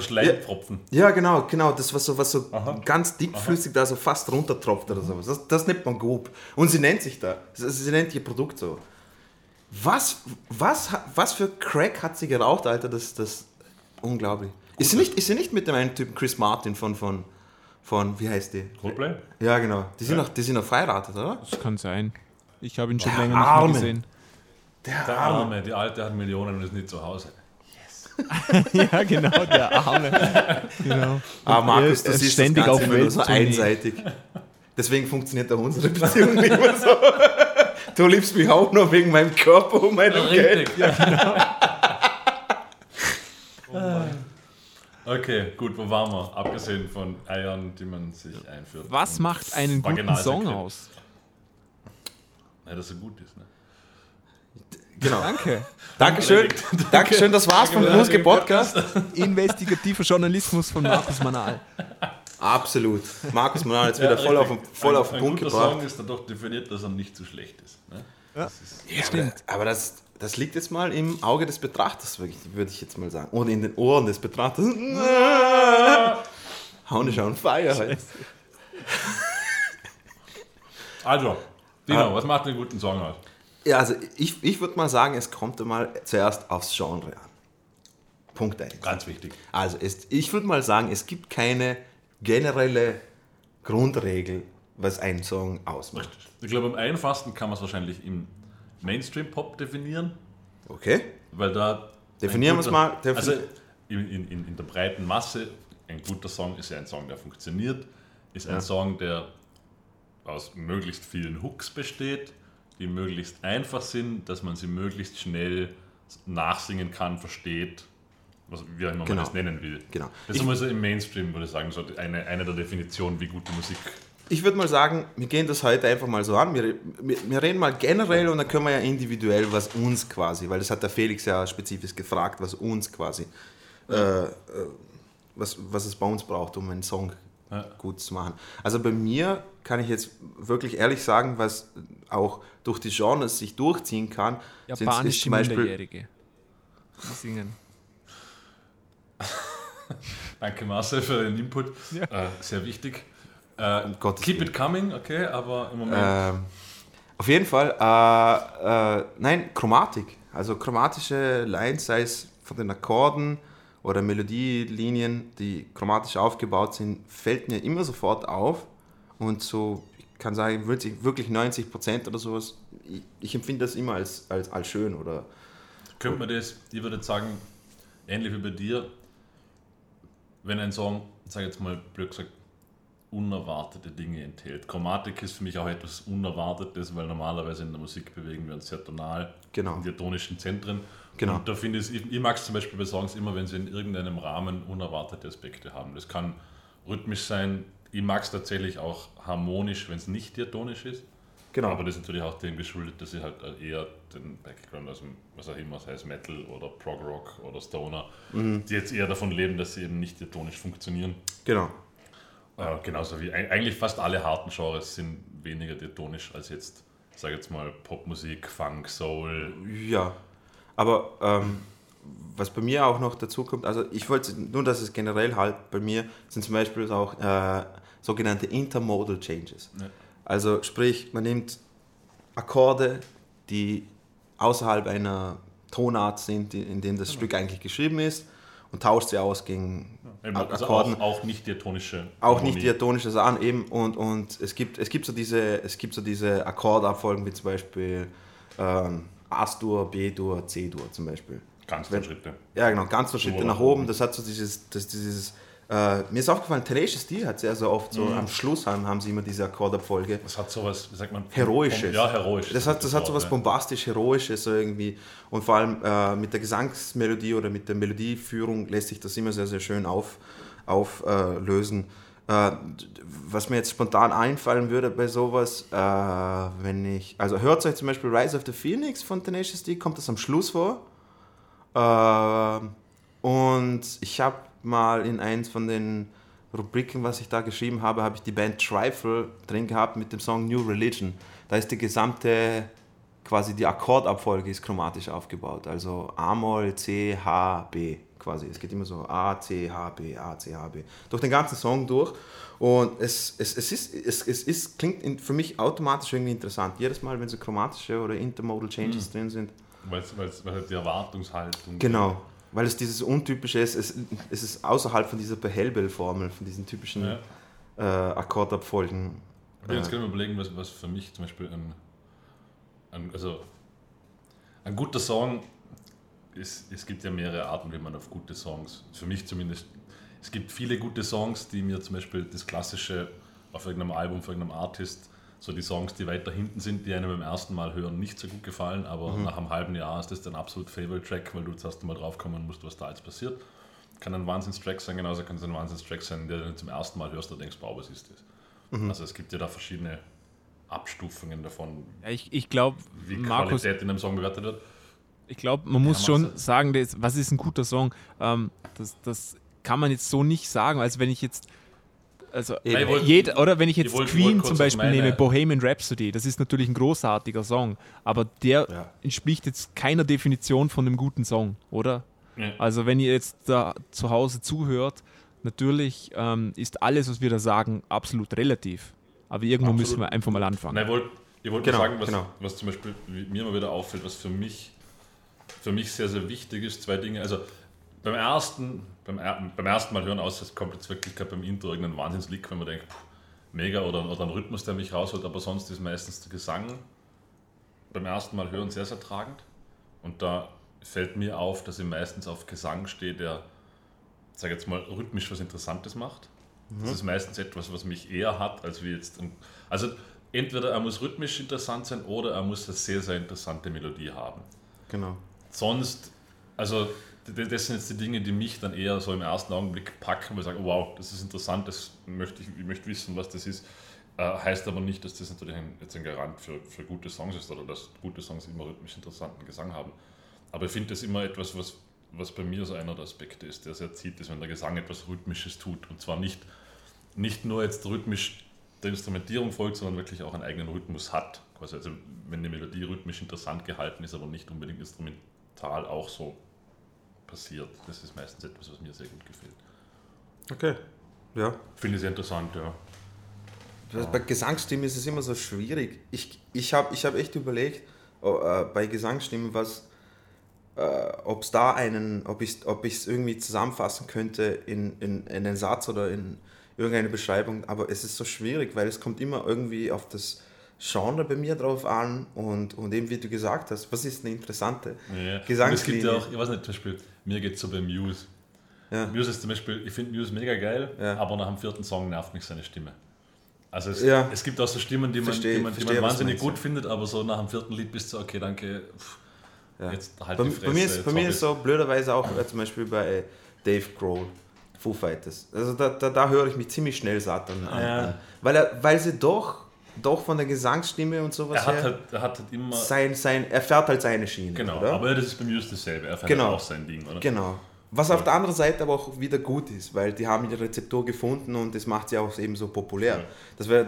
Schleimtropfen. Ja, genau. Das, was so ganz dickflüssig da so fast runtertropft oder sowas. Das nennt man Goop. Und sie nennt sich da. Sie nennt ihr Produkt so. Was für Crack hat sie geraucht, Alter? Das unglaublich. Ist sie nicht mit dem einen Typen Chris Martin von wie heißt die? Coldplay? Ja, genau. Die sind noch verheiratet, oder? Das kann sein. Ich habe ihn schon länger nicht mehr gesehen. Der Arme, die Alte hat Millionen und ist nicht zu Hause. Yes. Ja, genau, der Arme. Genau. Aber Markus, das ist ständig das Ganze nur so einseitig. Deswegen funktioniert auch unsere Beziehung nicht mehr so. Du liebst mich auch nur wegen meinem Körper und meinem Geld. Ja, genau. Oh Mann. Okay, gut, wo waren wir? Abgesehen von Eiern, die man sich einführt. Was macht einen guten Song aus? Na, dass er gut ist, ne? Genau. Danke. Dankeschön, das war's vom Muske Podcast. Investigativer Journalismus von Markus Manal. Absolut. Markus Manal jetzt wieder voll auf den Punkt gebracht. Der Song ist dann doch definiert, dass er nicht zu schlecht ist. Ne? Ja, das stimmt. Aber das liegt jetzt mal im Auge des Betrachters, würde ich jetzt mal sagen. Oder in den Ohren des Betrachters. Haune schon Feier. Also, Dino, was macht einen guten Song aus? Ja, also ich würde mal sagen, es kommt mal zuerst aufs Genre an. Punkt 1. Ganz wichtig. Also ich würde mal sagen, es gibt keine generelle Grundregel, was einen Song ausmacht. Ich glaube, am einfachsten kann man es wahrscheinlich im Mainstream-Pop definieren. Okay. Weil da definieren wir es mal. Also in der breiten Masse, ein guter Song ist ja ein Song, der funktioniert, ist ein Song, der aus möglichst vielen Hooks besteht, die möglichst einfach sind, dass man sie möglichst schnell nachsingen kann, versteht, was, wie auch immer man das nennen will. Genau. Das ist immer so im Mainstream, würde ich sagen, so eine der Definitionen, wie gute Musik. Ich würde mal sagen, wir gehen das heute einfach mal so an. Wir reden mal generell und dann können wir ja individuell, was uns quasi, weil das hat der Felix ja spezifisch gefragt, was uns quasi, was es bei uns braucht, um einen Song gut zu machen. Also bei mir kann ich jetzt wirklich ehrlich sagen, was auch durch die Genres sich durchziehen kann. Japanische zum Beispiel Minderjährige. Die singen. Danke Marcel für den Input. Ja. Sehr wichtig. Keep it coming, okay, aber im Moment. Auf jeden Fall, nein, Chromatik. Also chromatische Lines, sei es von den Akkorden oder Melodielinien, die chromatisch aufgebaut sind, fällt mir immer sofort auf. Und so, ich kann sagen, wirklich 90% oder sowas, ich empfinde das immer als schön. Oder könnte man das, ich würde sagen, ähnlich wie bei dir, wenn ein Song, sag jetzt mal blöd gesagt, unerwartete Dinge enthält. Chromatik ist für mich auch etwas Unerwartetes, weil normalerweise in der Musik bewegen wir uns sehr tonal in diatonischen Zentren. Genau. Und da finde ich mag es zum Beispiel bei Songs immer, wenn sie in irgendeinem Rahmen unerwartete Aspekte haben. Das kann rhythmisch sein. Ich mag es tatsächlich auch harmonisch, wenn es nicht diatonisch ist. Genau. Aber das ist natürlich auch dem geschuldet, dass ich halt eher den Background aus dem, was auch immer, sei es Metal oder Prog Rock oder Stoner, die jetzt eher davon leben, dass sie eben nicht diatonisch funktionieren. Genau. Genauso wie eigentlich fast alle harten Genres sind weniger diatonisch als jetzt, sag jetzt mal, Popmusik, Funk, Soul. Ja, aber was bei mir auch noch dazu kommt, also ich wollte nur, dass es generell halt bei mir sind zum Beispiel auch sogenannte Intermodal Changes. Ja. Also sprich, man nimmt Akkorde, die außerhalb einer Tonart sind, in dem das Stück eigentlich geschrieben ist, und tauscht sie aus gegen Akkorden. Also auch nicht diatonische. Auch nicht diatonische Sachen eben. Und es gibt so diese Akkordabfolgen wie zum Beispiel A-Dur, B-Dur, C-Dur zum Beispiel. Ganztonschritte. Ja, genau, Ganztonschritte nach oben. Das hat so dieses mir ist aufgefallen, Tenacious D hat sehr, sehr oft so am Schluss haben sie immer diese Akkordabfolge. Das hat sowas, wie sagt man? Heroisches. Ja, heroisch. Das hat sowas bombastisch-heroisches so irgendwie. Und vor allem mit der Gesangsmelodie oder mit der Melodieführung lässt sich das immer sehr, sehr schön auflösen. Was mir jetzt spontan einfallen würde bei sowas, hört euch zum Beispiel Rise of the Phoenix von Tenacious D, kommt das am Schluss vor. Und ich habe mal in eins von den Rubriken, was ich da geschrieben habe, habe ich die Band Trifle drin gehabt mit dem Song New Religion. Da ist die gesamte, quasi die Akkordabfolge ist chromatisch aufgebaut. Also A-Moll, C, H, B quasi. Es geht immer so A, C, H, B, A, C, H, B. Durch den ganzen Song durch. Und es klingt für mich automatisch irgendwie interessant. Jedes Mal, wenn so chromatische oder Intermodal Changes drin sind. Weil die Erwartungshaltung. Genau. Weil es dieses Untypische ist, es ist außerhalb von dieser Behellbell-Formel, von diesen typischen Akkordabfolgen. Jetzt können wir überlegen, was für mich zum Beispiel ein guter Song ist. Es gibt ja mehrere Arten, wie man auf gute Songs, für mich zumindest, es gibt viele gute Songs, die mir zum Beispiel das klassische auf irgendeinem Album, auf irgendeinem Artist, so die Songs, die weiter hinten sind, die einem beim ersten Mal hören, nicht so gut gefallen, aber nach einem halben Jahr ist das dein absolut Favorite-Track, weil du das erste Mal draufkommen musst, was da jetzt passiert. Kann ein Wahnsinns-Track sein, genauso kann es ein Wahnsinns-Track sein, der du zum ersten Mal hörst und denkst, wow, was ist das? Mhm. Also es gibt ja da verschiedene Abstufungen davon, ich glaub, wie Markus, Qualität in einem Song bewertet wird. Ich glaube, man muss schon sagen, was ist ein guter Song? Das kann man jetzt so nicht sagen, als wenn ich jetzt... Also, wenn ich jetzt Queen zum Beispiel nehme, Bohemian Rhapsody, das ist natürlich ein großartiger Song, aber der entspricht jetzt keiner Definition von einem guten Song, oder? Ja. Also wenn ihr jetzt da zu Hause zuhört, natürlich ist alles, was wir da sagen, absolut relativ, aber irgendwo müssen wir einfach mal anfangen. Nein, ich wollte sagen, was zum Beispiel mir mal wieder auffällt, was für mich sehr, sehr wichtig ist, zwei Dinge, also beim ersten Mal hören, außer es kommt jetzt wirklich gerade beim Intro irgendein Wahnsinnslick, wenn man denkt, mega, oder ein Rhythmus, der mich rausholt, aber sonst ist meistens der Gesang beim ersten Mal hören sehr, sehr tragend. Und da fällt mir auf, dass ich meistens auf Gesang stehe, der, sag jetzt mal, rhythmisch was Interessantes macht. Mhm. Das ist meistens etwas, was mich eher hat, als wie jetzt... Also entweder er muss rhythmisch interessant sein, oder er muss eine sehr, sehr interessante Melodie haben. Genau. Sonst, also... Das sind jetzt die Dinge, die mich dann eher so im ersten Augenblick packen, weil ich sage, wow, das ist interessant, das möchte ich möchte wissen, was das ist. Heißt aber nicht, dass das natürlich jetzt ein Garant für gute Songs ist oder dass gute Songs immer rhythmisch interessanten Gesang haben. Aber ich finde das immer etwas, was bei mir so einer der Aspekte ist, der sehr zieht, ist, wenn der Gesang etwas Rhythmisches tut. Und zwar nicht nur jetzt rhythmisch der Instrumentierung folgt, sondern wirklich auch einen eigenen Rhythmus hat. Also wenn die Melodie rhythmisch interessant gehalten ist, aber nicht unbedingt instrumental auch so passiert. Das ist meistens etwas, was mir sehr gut gefällt. Okay, ja. Finde ich sehr interessant, ja. Bei Gesangsstimmen ist es immer so schwierig. Ich hab echt überlegt, bei Gesangsstimmen, ob ich es irgendwie zusammenfassen könnte in einen Satz oder in irgendeine Beschreibung, aber es ist so schwierig, weil es kommt immer irgendwie auf das Genre bei mir drauf an und eben wie du gesagt hast, was ist eine interessante Gesangslinie? Es gibt ja auch, ich weiß nicht, zum Beispiel, mir geht es so bei Muse. Ja. Muse ist zum Beispiel, ich finde Muse mega geil, aber nach dem vierten Song nervt mich seine Stimme. Also es gibt auch so Stimmen, die man wahnsinnig gut findet, aber so nach dem vierten Lied bist du so, okay, danke, jetzt halt die Fresse. Bei mir ist so blöderweise auch zum Beispiel bei Dave Grohl. Foo Fighters. Also da höre ich mich ziemlich schnell satt an. Weil sie doch von der Gesangsstimme und sowas er hat halt immer... Er fährt halt seine Schiene, genau, oder? Aber das ist bei Muse dasselbe. Er fährt auch sein Ding, oder? Genau. Was auf der anderen Seite aber auch wieder gut ist, weil die haben ihre Rezeptur gefunden und das macht sie auch eben so populär. Ja. Das wär,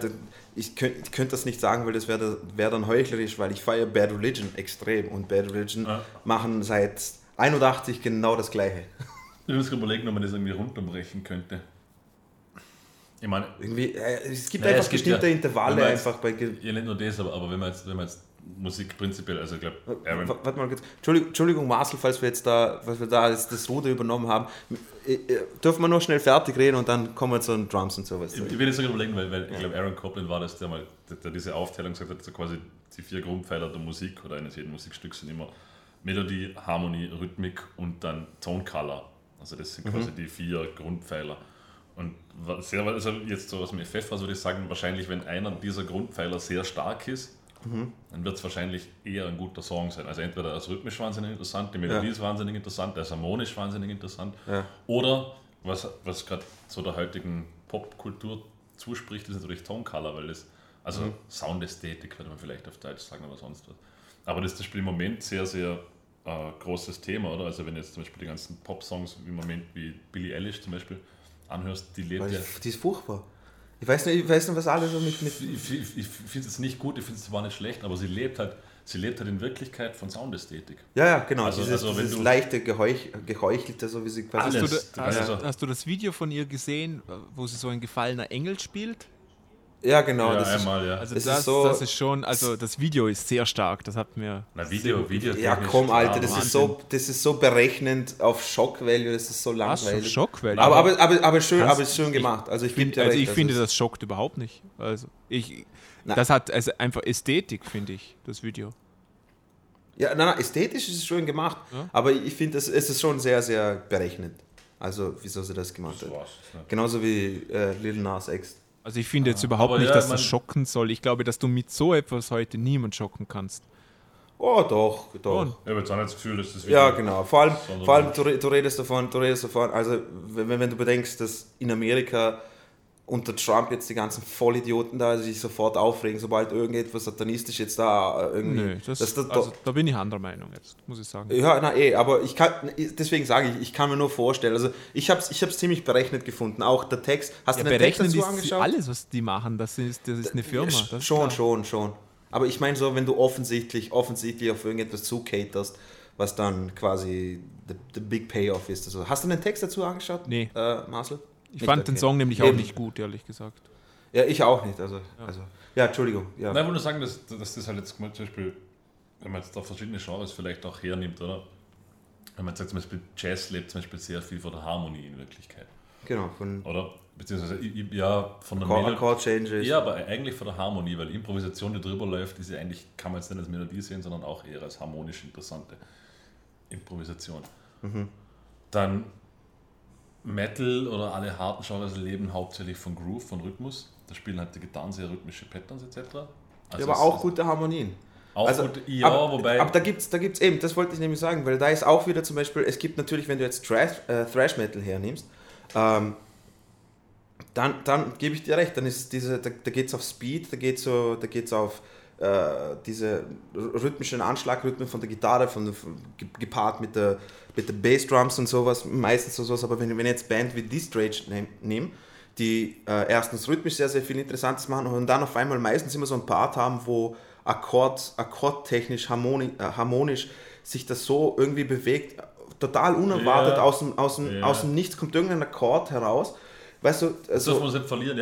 ich könnte das nicht sagen, weil das wär dann heuchlerisch, weil ich feiere Bad Religion extrem und Bad Religion machen seit 81 genau das Gleiche. Ich muss gerade überlegen, ob man das irgendwie runterbrechen könnte. Ich meine, irgendwie, es gibt einfach bestimmte Intervalle jetzt, einfach bei... Ja, nicht nur das, aber wenn man jetzt Musik prinzipiell, also ich glaube... Warte mal kurz. Entschuldigung, Marcel, falls wir da jetzt das Ruder übernommen haben. Dürfen wir noch schnell fertig reden und dann kommen wir zu den Drums und sowas. Ich will jetzt sogar überlegen, weil ich glaube, Aaron Copland war das, der diese Aufteilung gesagt hat, so quasi die vier Grundpfeiler der Musik oder eines jeden Musikstücks sind immer Melodie, Harmonie, Rhythmik und dann Tone Color. Also das sind quasi die vier Grundpfeiler. Und also jetzt so aus dem FF, also würde ich sagen, wahrscheinlich, wenn einer dieser Grundpfeiler sehr stark ist, dann wird es wahrscheinlich eher ein guter Song sein. Also entweder er ist rhythmisch wahnsinnig interessant, die Melodie ist wahnsinnig interessant, er ist harmonisch wahnsinnig interessant. Ja. Oder, was gerade so der heutigen Popkultur zuspricht, ist natürlich Tone Color, weil das, also Soundästhetik würde man vielleicht auf Deutsch sagen oder sonst was. Aber das ist im Moment sehr, sehr großes Thema, oder? Also wenn jetzt zum Beispiel die ganzen Pop-Songs im Moment wie Billie Eilish zum Beispiel anhörst, die lebt ja... Die ist furchtbar. Ich weiß nicht, was alles so mit... Ich finde es nicht gut, ich finde es zwar nicht schlecht, aber sie lebt halt in Wirklichkeit von Soundästhetik. Ja, genau. Also wenn du leichte Geheuchelte, so wie sie quasi... Hast du das Video von ihr gesehen, wo sie so ein gefallener Engel spielt? Ja, genau. Ja, das einmal, ist, ja. Also das ist, so das ist schon, also das Video ist sehr stark, das hat mir... Na, Video. Ja, komm, Alter, das ist so berechnend auf Shock-Value, das ist so langweilig. Shock-Value? Aber schön, aber ist schön gemacht. Ich finde, das schockt überhaupt nicht. Also das hat also einfach Ästhetik, finde ich, das Video. Ja, nein, ästhetisch ist es schön gemacht, ja? Aber ich finde, es ist schon sehr, sehr berechnend. Also, wieso sie das gemacht hat. Genauso wie Lil Nas X. Also ich finde jetzt überhaupt nicht, dass das schocken soll. Ich glaube, dass du mit so etwas heute niemand schocken kannst. Oh, doch. Ja, ich habe jetzt auch nicht das Gefühl, dass das wieder... Ja, genau. Vor allem du redest davon, also wenn du bedenkst, dass in Amerika unter Trump jetzt die ganzen Vollidioten da sich sofort aufregen, sobald irgendetwas satanistisch jetzt da irgendwie... Nö, da bin ich anderer Meinung jetzt, muss ich sagen. Ja, aber deswegen sage ich, ich kann mir nur vorstellen, also ich hab's ziemlich berechnet gefunden, auch der Text, hast du den Text dazu angeschaut? Alles, was die machen, das ist eine Firma. Schon. Aber ich meine so, wenn du offensichtlich auf irgendetwas zucaterst, was dann quasi the big payoff ist. Also, hast du den Text dazu angeschaut? Nee. Marcel? Ich fand den Song nämlich auch nicht gut, ehrlich gesagt. Ja, ich auch nicht. Also, Entschuldigung. Ja. Nein, ich wollte nur sagen, dass das halt jetzt zum Beispiel, wenn man jetzt da verschiedene Genres vielleicht auch hernimmt, oder? Wenn man jetzt sagt, zum Beispiel Jazz lebt zum Beispiel sehr viel von der Harmonie in Wirklichkeit. Genau. Oder? Beziehungsweise, von der Melodie. Chord-Changes. Ja, aber eigentlich von der Harmonie, weil die Improvisation, die drüber läuft, ist ja eigentlich, kann man jetzt nicht als Melodie sehen, sondern auch eher als harmonisch interessante Improvisation. Mhm. Dann... Metal oder alle harten Genres leben hauptsächlich von Groove, von Rhythmus. Da spielen halt die Gitarren sehr rhythmische Patterns etc. Also ja, aber auch gute Harmonien. Aber da gibt's eben, das wollte ich nämlich sagen, weil da ist auch wieder zum Beispiel, es gibt natürlich, wenn du jetzt Thrash Metal hernimmst, dann gebe ich dir recht, dann ist diese, da geht's auf Speed, da geht's auf diese rhythmischen Anschlagrhythmen von der Gitarre, gepaart mit der Bassdrums und sowas, meistens so sowas, aber wenn ich jetzt Band wie Distrage nehme, die erstens rhythmisch sehr, sehr viel Interessantes machen und dann auf einmal meistens immer so ein Part haben, wo akkordtechnisch, harmonisch sich das so irgendwie bewegt, total unerwartet, aus dem Nichts kommt irgendein Akkord heraus. Weißt du, also das muss man verlieren.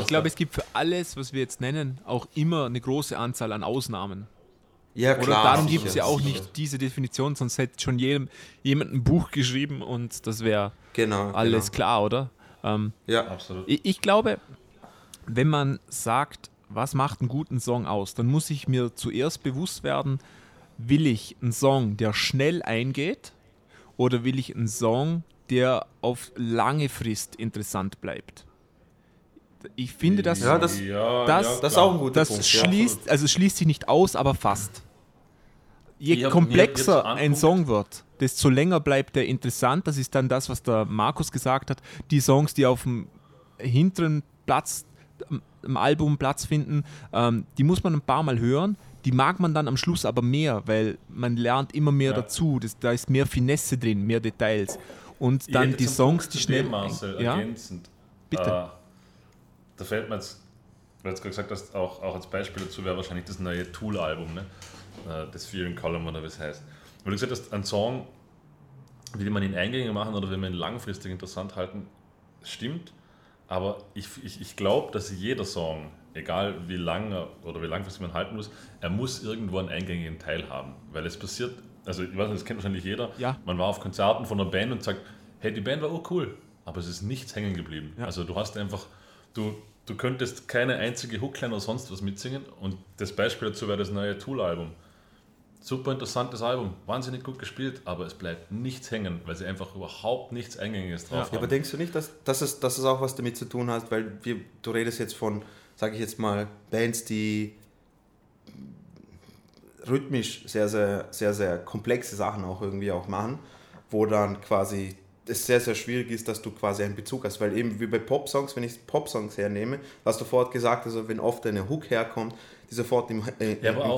Ich glaube, es gibt für alles, was wir jetzt nennen, auch immer eine große Anzahl an Ausnahmen. Ja, klar. Oder darum gibt es ja auch nicht diese Definition, sonst hätte schon jemand ein Buch geschrieben und das wäre alles klar, oder? Ja, absolut. Ich glaube, wenn man sagt, was macht einen guten Song aus, dann muss ich mir zuerst bewusst werden, will ich einen Song, der schnell eingeht, oder will ich einen Song, der auf lange Frist interessant bleibt. Ich finde, das ist auch ein guter Punkt. Das schließt sich nicht aus, aber fast. Je komplexer ein Song wird, desto länger bleibt der interessant. Das ist dann das, was der Markus gesagt hat. Die Songs, die auf dem hinteren Platz im Album Platz finden, die muss man ein paar Mal hören, die mag man dann am Schluss aber mehr, weil man lernt immer mehr dazu, da ist mehr Finesse drin, mehr Details. Und dann die Songs, die schnell... Marcel, ergänzend. Bitte. Da fällt mir jetzt, weil du gerade gesagt hast, auch als Beispiel dazu wäre wahrscheinlich das neue Tool-Album, ne? Das Fear & Column oder wie es heißt. Weil du gesagt hast, ein Song, will man ihn eingängiger machen oder will man ihn langfristig interessant halten, stimmt. Aber ich glaube, dass jeder Song, egal wie lange oder wie langfristig man halten muss, er muss irgendwo einen eingängigen Teil haben. Weil es passiert, also ich weiß nicht, das kennt wahrscheinlich jeder, man war auf Konzerten von einer Band und sagt, hey, die Band war cool, aber es ist nichts hängen geblieben. Ja. Also du hast einfach, du könntest keine einzige Hookline oder sonst was mitsingen, und das Beispiel dazu wäre das neue Tool-Album. Super interessantes Album, wahnsinnig gut gespielt, aber es bleibt nichts hängen, weil sie einfach überhaupt nichts Eingängiges drauf haben. Aber denkst du nicht, dass es auch was damit zu tun hat, weil du redest jetzt von, sage ich jetzt mal, Bands, die rhythmisch sehr, sehr, sehr, sehr komplexe Sachen auch irgendwie auch machen, wo dann quasi es sehr, sehr schwierig ist, dass du quasi einen Bezug hast, weil eben wie bei Popsongs, wenn ich Popsongs hernehme, hast du sofort gesagt, also wenn oft eine Hook herkommt, die sofort im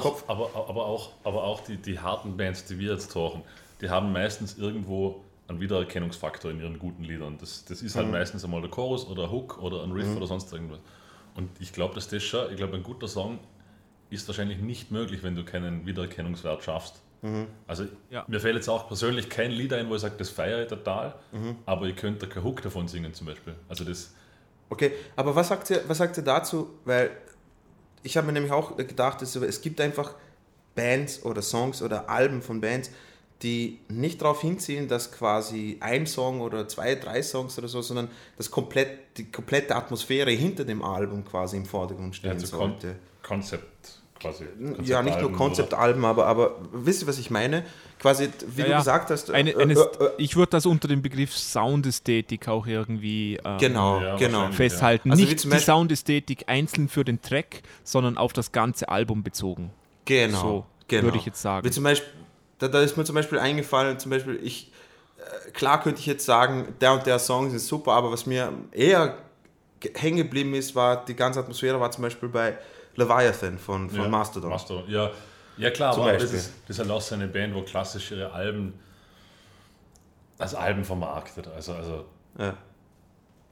Kopf... Aber auch die harten Bands, die wir jetzt tauchen, die haben meistens irgendwo einen Wiedererkennungsfaktor in ihren guten Liedern. Das ist halt meistens einmal der Chorus oder ein Hook oder ein Riff oder sonst irgendwas. Und ich glaube, dass das schon, ein guter Song ist wahrscheinlich nicht möglich, wenn du keinen Wiedererkennungswert schaffst. Also mir fällt jetzt auch persönlich kein Lied ein, wo ich sage, das feiere ich total, aber ihr könnt da keinen Hook davon singen zum Beispiel. Also das. Okay, aber was sagt ihr dazu? Weil ich habe mir nämlich auch gedacht, es gibt einfach Bands oder Songs oder Alben von Bands, die nicht darauf hinziehen, dass quasi ein Song oder zwei, drei Songs oder so, sondern die komplette Atmosphäre hinter dem Album quasi im Vordergrund stehen sollte. Also Konzept. Ja, nicht nur Konzeptalben, aber wisst ihr, was ich meine? Quasi, wie du gesagt hast... ich würde das unter dem Begriff Soundästhetik auch irgendwie festhalten. Also nicht die Soundästhetik einzeln für den Track, sondern auf das ganze Album bezogen. Genau. So würde ich jetzt sagen. Wie zum Beispiel, da ist mir zum Beispiel eingefallen, klar könnte ich jetzt sagen, der und der Song sind super, aber was mir eher hängen geblieben ist, war die ganze Atmosphäre, war zum Beispiel bei Leviathan von Mastodon. Ja klar, aber das ist halt auch so eine Band, wo klassisch ihre Alben als Alben vermarktet.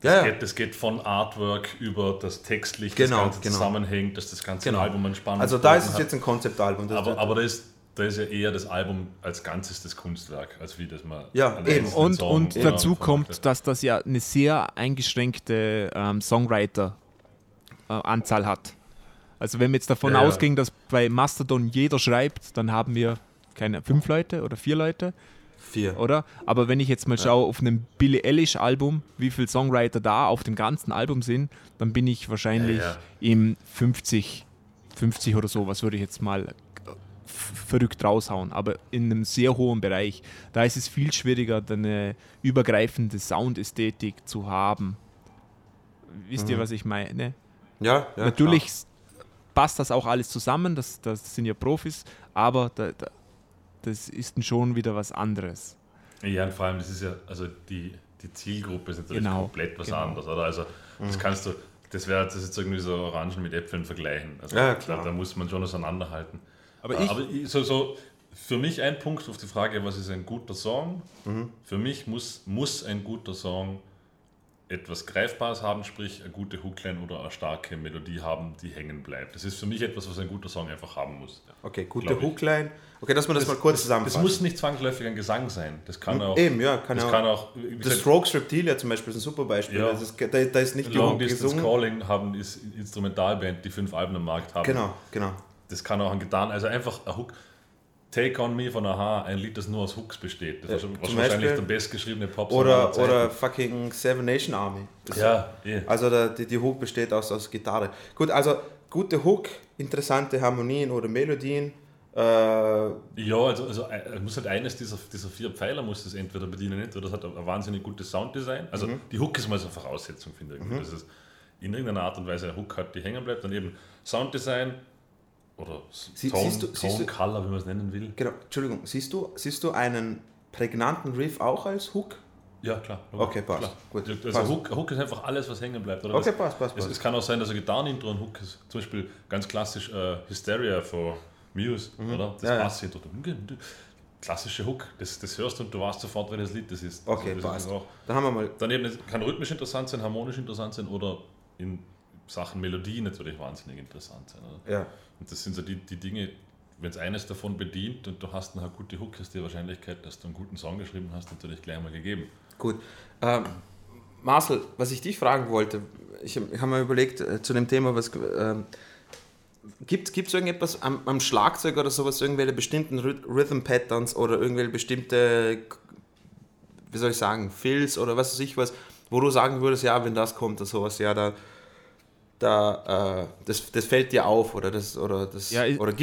Das geht von Artwork über das textlich, das Ganze zusammenhängt, dass das ganze Album entspannt. Also da ist es jetzt ein Konzeptalbum. Aber da ist ja eher das Album als Ganzes das Kunstwerk, als wie das man... Ja, eben. Und dazu kommt, dass das ja eine sehr eingeschränkte Songwriter-Anzahl hat. Also wenn wir jetzt davon ausgehen, dass bei Mastodon jeder schreibt, dann haben wir keine 5 Leute oder 4 Leute. 4. Oder? Aber wenn ich jetzt mal schaue auf einem Billie Eilish Album, wie viele Songwriter da auf dem ganzen Album sind, dann bin ich wahrscheinlich im 50 oder so, was würde ich jetzt mal verrückt raushauen. Aber in einem sehr hohen Bereich. Da ist es viel schwieriger, eine übergreifende Soundästhetik zu haben. Wisst ihr, was ich meine? Ja natürlich... Klar. Passt das auch alles zusammen, das sind ja Profis, aber das ist schon wieder was anderes. Ja, und vor allem, das ist ja, also die Zielgruppe ist natürlich komplett was anderes, oder? Also das kannst du, das wäre jetzt irgendwie so Orangen mit Äpfeln vergleichen. Also klar. Da muss man schon auseinanderhalten. Aber für mich ein Punkt auf die Frage, was ist ein guter Song? Für mich muss ein guter Song etwas Greifbares haben, sprich eine gute Hookline oder eine starke Melodie haben, die hängen bleibt. Das ist für mich etwas, was ein guter Song einfach haben muss. Okay, gute Hookline. Okay, dass man das mal kurz zusammenfasst. Das muss nicht zwangsläufig ein Gesang sein. Das kann auch... Eben, ja, kann auch... Das Strokes Reptilia zum Beispiel ist ein super Beispiel. Ja, da ist nicht Long Distance Calling haben, ist Instrumentalband, die 5 Alben am Markt haben. Genau. Das kann auch ein Gitarren... Also einfach eine Hook... Take on Me von a-ha, ein Lied, das nur aus Hooks besteht. Das ist wahrscheinlich der bestgeschriebene Pop-Song. Oder fucking Seven Nation Army. Also die Hook besteht aus Gitarre. Gut, also gute Hook, interessante Harmonien oder Melodien. Also muss halt eines dieser 4 Pfeiler muss das entweder bedienen oder das hat ein wahnsinnig gutes Sounddesign. Also die Hook ist mal so eine Voraussetzung, finde ich. Dass es in irgendeiner Art und Weise eine Hook hat, die hängen bleibt. Dann eben Sounddesign, oder Tone Color, wie man es nennen will. Genau, Entschuldigung, siehst du einen prägnanten Riff auch als Hook? Ja, klar. Okay, passt. Klar. Gut, also passt. Hook ist einfach alles, was hängen bleibt. Oder? Okay, passt. Es kann auch sein, dass ein Gitarrenintro ein Hook ist. Zum Beispiel ganz klassisch Hysteria von Muse, oder? Das passt hier dort. Klassische Hook, das hörst du und du weißt sofort, wer das Lied das ist. Okay, also, passt. Dann haben wir mal. Daneben kann rhythmisch interessant sein, harmonisch interessant sein oder in Sachen Melodie natürlich wahnsinnig interessant sein. Oder? Ja. Und das sind so die Dinge, wenn es eines davon bedient und du hast eine gute Hook, ist die Wahrscheinlichkeit, dass du einen guten Song geschrieben hast, natürlich gleich mal gegeben. Gut. Marcel, was ich dich fragen wollte, ich habe mir überlegt zu dem Thema, was. Gibt es irgendetwas am Schlagzeug oder sowas, irgendwelche bestimmten Rhythm-Patterns oder irgendwelche bestimmte, wie soll ich sagen, Fills oder was weiß ich was, wo du sagen würdest, ja, wenn das kommt oder sowas, ja, das fällt dir auf oder gibt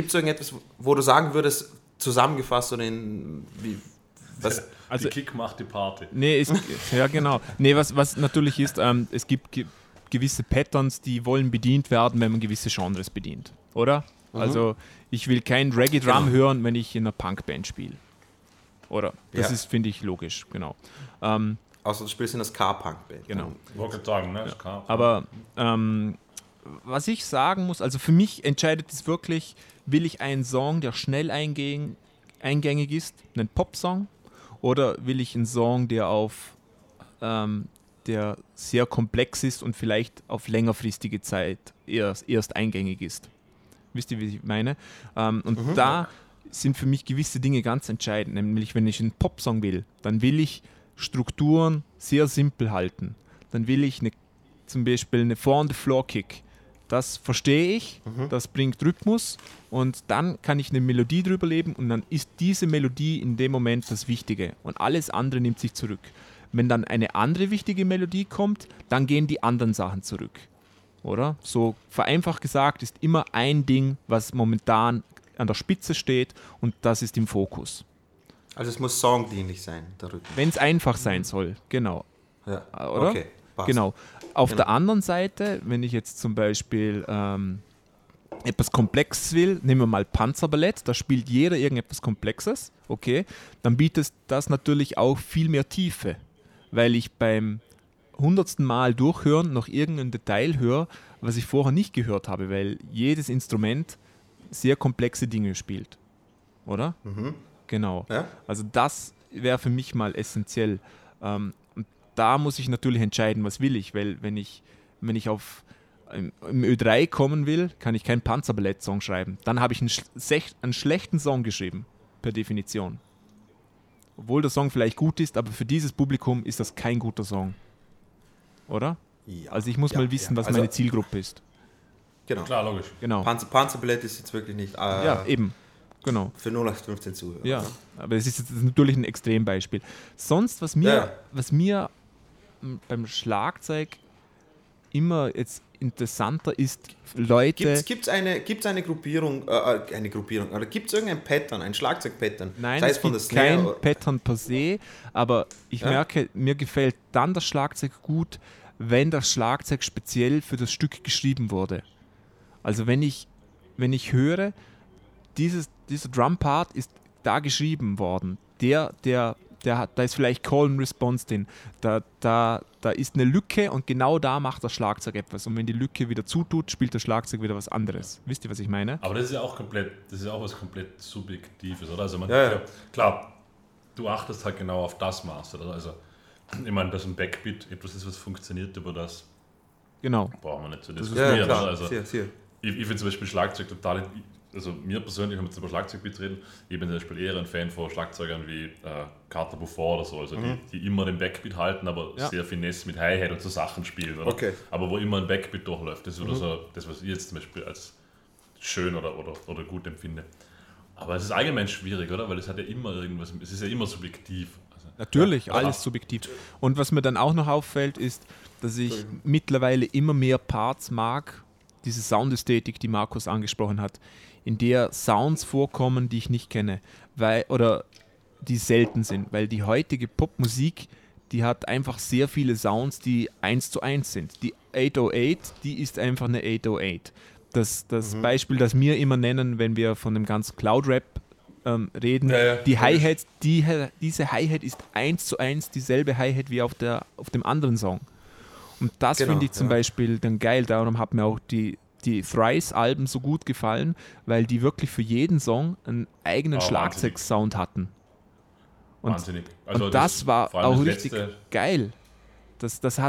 es irgendetwas, wo du sagen würdest, zusammengefasst oder in, wie, was... Also, die Kick macht die Party. Nee, ja, genau. Nee, was natürlich ist, es gibt... gewisse Patterns, die wollen bedient werden, wenn man gewisse Genres bedient, oder? Mhm. Also ich will kein Reggae-Drum hören, wenn ich in einer Punk-Band spiele, oder? Das ist, finde ich, logisch, genau. Außer du spielst in einer Ska-Punk-Band. Genau. Wollte sagen, ne? Ja. Aber was ich sagen muss, also für mich entscheidet es wirklich, will ich einen Song, der schnell eingängig ist, einen Pop-Song, oder will ich einen Song, der sehr komplex ist und vielleicht auf längerfristige Zeit erst eingängig ist. Wisst ihr, wie ich meine? Und da sind für mich gewisse Dinge ganz entscheidend. Nämlich, wenn ich einen Popsong will, dann will ich Strukturen sehr simpel halten. Dann will ich zum Beispiel eine Four-on-the-Floor-Kick. Das verstehe ich, das bringt Rhythmus und dann kann ich eine Melodie drüber leben und dann ist diese Melodie in dem Moment das Wichtige und alles andere nimmt sich zurück. Wenn dann eine andere wichtige Melodie kommt, dann gehen die anderen Sachen zurück, oder? So vereinfacht gesagt ist immer ein Ding, was momentan an der Spitze steht und das ist im Fokus. Also es muss songdienlich sein, der Rhythmus. Wenn es einfach sein soll, genau. Ja, oder? Okay, passt. Genau. Auf der anderen Seite, wenn ich jetzt zum Beispiel etwas Komplexes will, nehmen wir mal Panzerballett, da spielt jeder irgendetwas Komplexes, okay, dann bietet das natürlich auch viel mehr Tiefe. Weil ich beim 100. Mal durchhören noch irgendein Detail höre, was ich vorher nicht gehört habe, weil jedes Instrument sehr komplexe Dinge spielt. Oder? Mhm. Genau. Ja? Also das wäre für mich mal essentiell. Und da muss ich natürlich entscheiden, was will ich, weil wenn ich auf im Ö3 kommen will, kann ich keinen Panzerballett-Song schreiben. Dann habe ich einen schlechten Song geschrieben, per Definition. Obwohl der Song vielleicht gut ist, aber für dieses Publikum ist das kein guter Song. Oder? Ja, also ich muss mal wissen, was meine Zielgruppe ist. Genau. Klar, logisch. Genau. Panzerballett ist jetzt wirklich nicht... ja, eben. Genau. Für 0815 Zuhörer. Ja, aber es ist natürlich ein Extrembeispiel. Sonst, was mir beim Schlagzeug immer jetzt interessanter ist, Leute... Gibt es eine Gruppierung, oder gibt es irgendein Pattern, ein Schlagzeug-Pattern? Nein, es gibt kein Pattern per se, aber ich merke, mir gefällt dann das Schlagzeug gut, wenn das Schlagzeug speziell für das Stück geschrieben wurde. Also wenn ich höre, dieser Drum-Part ist da geschrieben worden, da ist vielleicht Call and Response drin, da ist eine Lücke und genau da macht das Schlagzeug etwas. Und wenn die Lücke wieder zutut, spielt das Schlagzeug wieder was anderes. Wisst ihr, was ich meine? Aber das ist ja auch komplett, das ist auch was komplett Subjektives, oder? Also klar, du achtest halt genau auf das Maß, oder? Also ich meine, dass ein Backbeat etwas ist, was funktioniert, über das brauchen wir nicht zu diskutieren. Ja, klar. Also, ich finde zum Beispiel Schlagzeug total... Also mir persönlich, wenn wir jetzt über Schlagzeugbeats reden, ich bin zum Beispiel eher ein Fan von Schlagzeugern wie Carter Beaufort oder so, also die immer den Backbeat halten, aber sehr finesse mit Hi-Hat und so Sachen spielen. Oder? Okay. Aber wo immer ein Backbeat durchläuft, das ist so das, was ich jetzt zum Beispiel als schön oder gut empfinde. Aber es ist allgemein schwierig, oder? Weil es hat ja immer irgendwas, es ist ja immer subjektiv. Also, natürlich, alles subjektiv. Und was mir dann auch noch auffällt, ist, dass ich mittlerweile immer mehr Parts mag, diese Soundästhetik, die Markus angesprochen hat, in der Sounds vorkommen, die ich nicht kenne, oder die selten sind, weil die heutige Popmusik, die hat einfach sehr viele Sounds, die 1:1 sind. Die 808, die ist einfach eine 808. Das Beispiel, das wir immer nennen, wenn wir von dem ganzen Cloud-Rap reden, die Hi-Hats, diese Hi-Hat ist 1:1 dieselbe Hi-Hat wie auf dem anderen Song. Und das finde ich zum Beispiel dann geil. Darum hat mir auch die die Thrice-Alben so gut gefallen, weil die wirklich für jeden Song einen eigenen Schlagzeug-Sound hatten. Und, wahnsinnig. Also und das war auch richtig geil. Das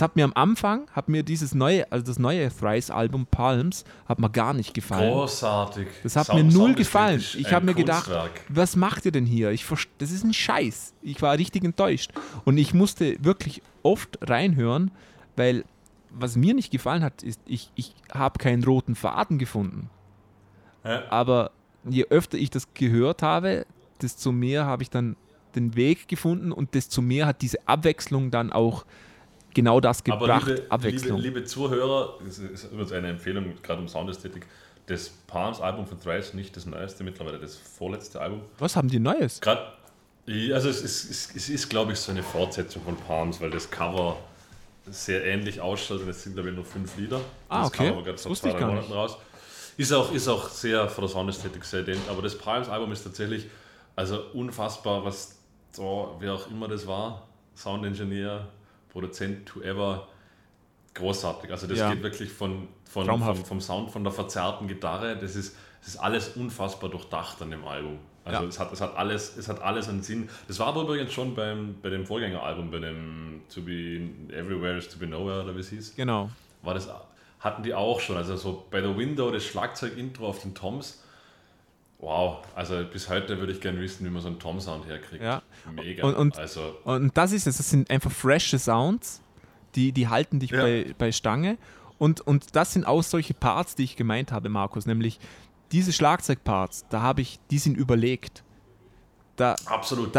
hat mir am Anfang, das neue Thrice-Album Palms, hat mir gar nicht gefallen. Großartig. Das hat mir null gefallen. Ich habe mir gedacht, was macht ihr denn hier? Das ist ein Scheiß. Ich war richtig enttäuscht. Und ich musste wirklich oft reinhören, weil was mir nicht gefallen hat, ist, ich habe keinen roten Faden gefunden. Ja. Aber je öfter ich das gehört habe, desto mehr habe ich dann den Weg gefunden und desto mehr hat diese Abwechslung dann auch genau das gebracht. Aber liebe Zuhörer, das ist übrigens eine Empfehlung, gerade um Soundästhetik, das Palms-Album von Thrice, nicht das neueste, mittlerweile das vorletzte Album. Was haben die Neues? Also es ist, glaube ich, so eine Fortsetzung von Palms, weil das Cover sehr ähnlich ausschaut und es sind, glaube ich, nur 5 Lieder. Das okay, das wusste ich gar nicht. Raus. Ist auch sehr von der Soundästhetik sehr ähnlich, aber das Palms-Album ist tatsächlich also unfassbar, was so, wer auch immer das war, Soundingenieur, Produzent, whoever, großartig. Also das geht wirklich vom Sound, von der verzerrten Gitarre, das ist alles unfassbar durchdacht an dem Album. Also es hat alles einen Sinn. Das war aber übrigens schon bei dem Vorgängeralbum, bei dem To Be Everywhere is To Be Nowhere oder wie es hieß. Genau. Hatten die auch schon, also so bei The Window, das Schlagzeug-Intro auf den Toms. Wow, also bis heute würde ich gerne wissen, wie man so einen Tom-Sound herkriegt. Ja. Mega. Und das ist es, das sind einfach fresche Sounds, die halten dich bei Stange. Und das sind auch solche Parts, die ich gemeint habe, Markus, nämlich diese Schlagzeugparts, die sind überlegt. Absolut.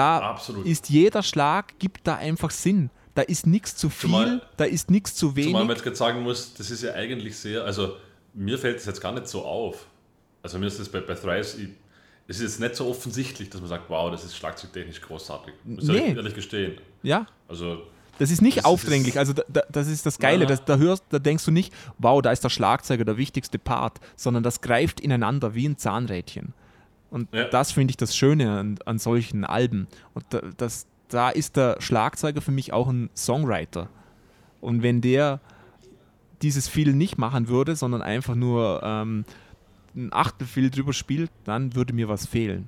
Ist jeder Schlag, gibt da einfach Sinn. Da ist nichts zu viel, da ist nichts zu wenig. Zumal man jetzt gerade sagen muss, das ist ja eigentlich sehr, also mir fällt das jetzt gar nicht so auf. Also mir ist das bei Thrice, es ist jetzt nicht so offensichtlich, dass man sagt, wow, das ist schlagzeugtechnisch großartig. Muss ich ehrlich gestehen. Ja. Also das ist nicht aufdringlich. Also das ist das Geile. Da denkst du nicht, wow, da ist der Schlagzeuger der wichtigste Part, sondern das greift ineinander wie ein Zahnrädchen. Und das finde ich das Schöne an solchen Alben. Und da ist der Schlagzeuger für mich auch ein Songwriter. Und wenn der dieses viel nicht machen würde, sondern einfach nur ein Achtelfil drüber spielt, dann würde mir was fehlen,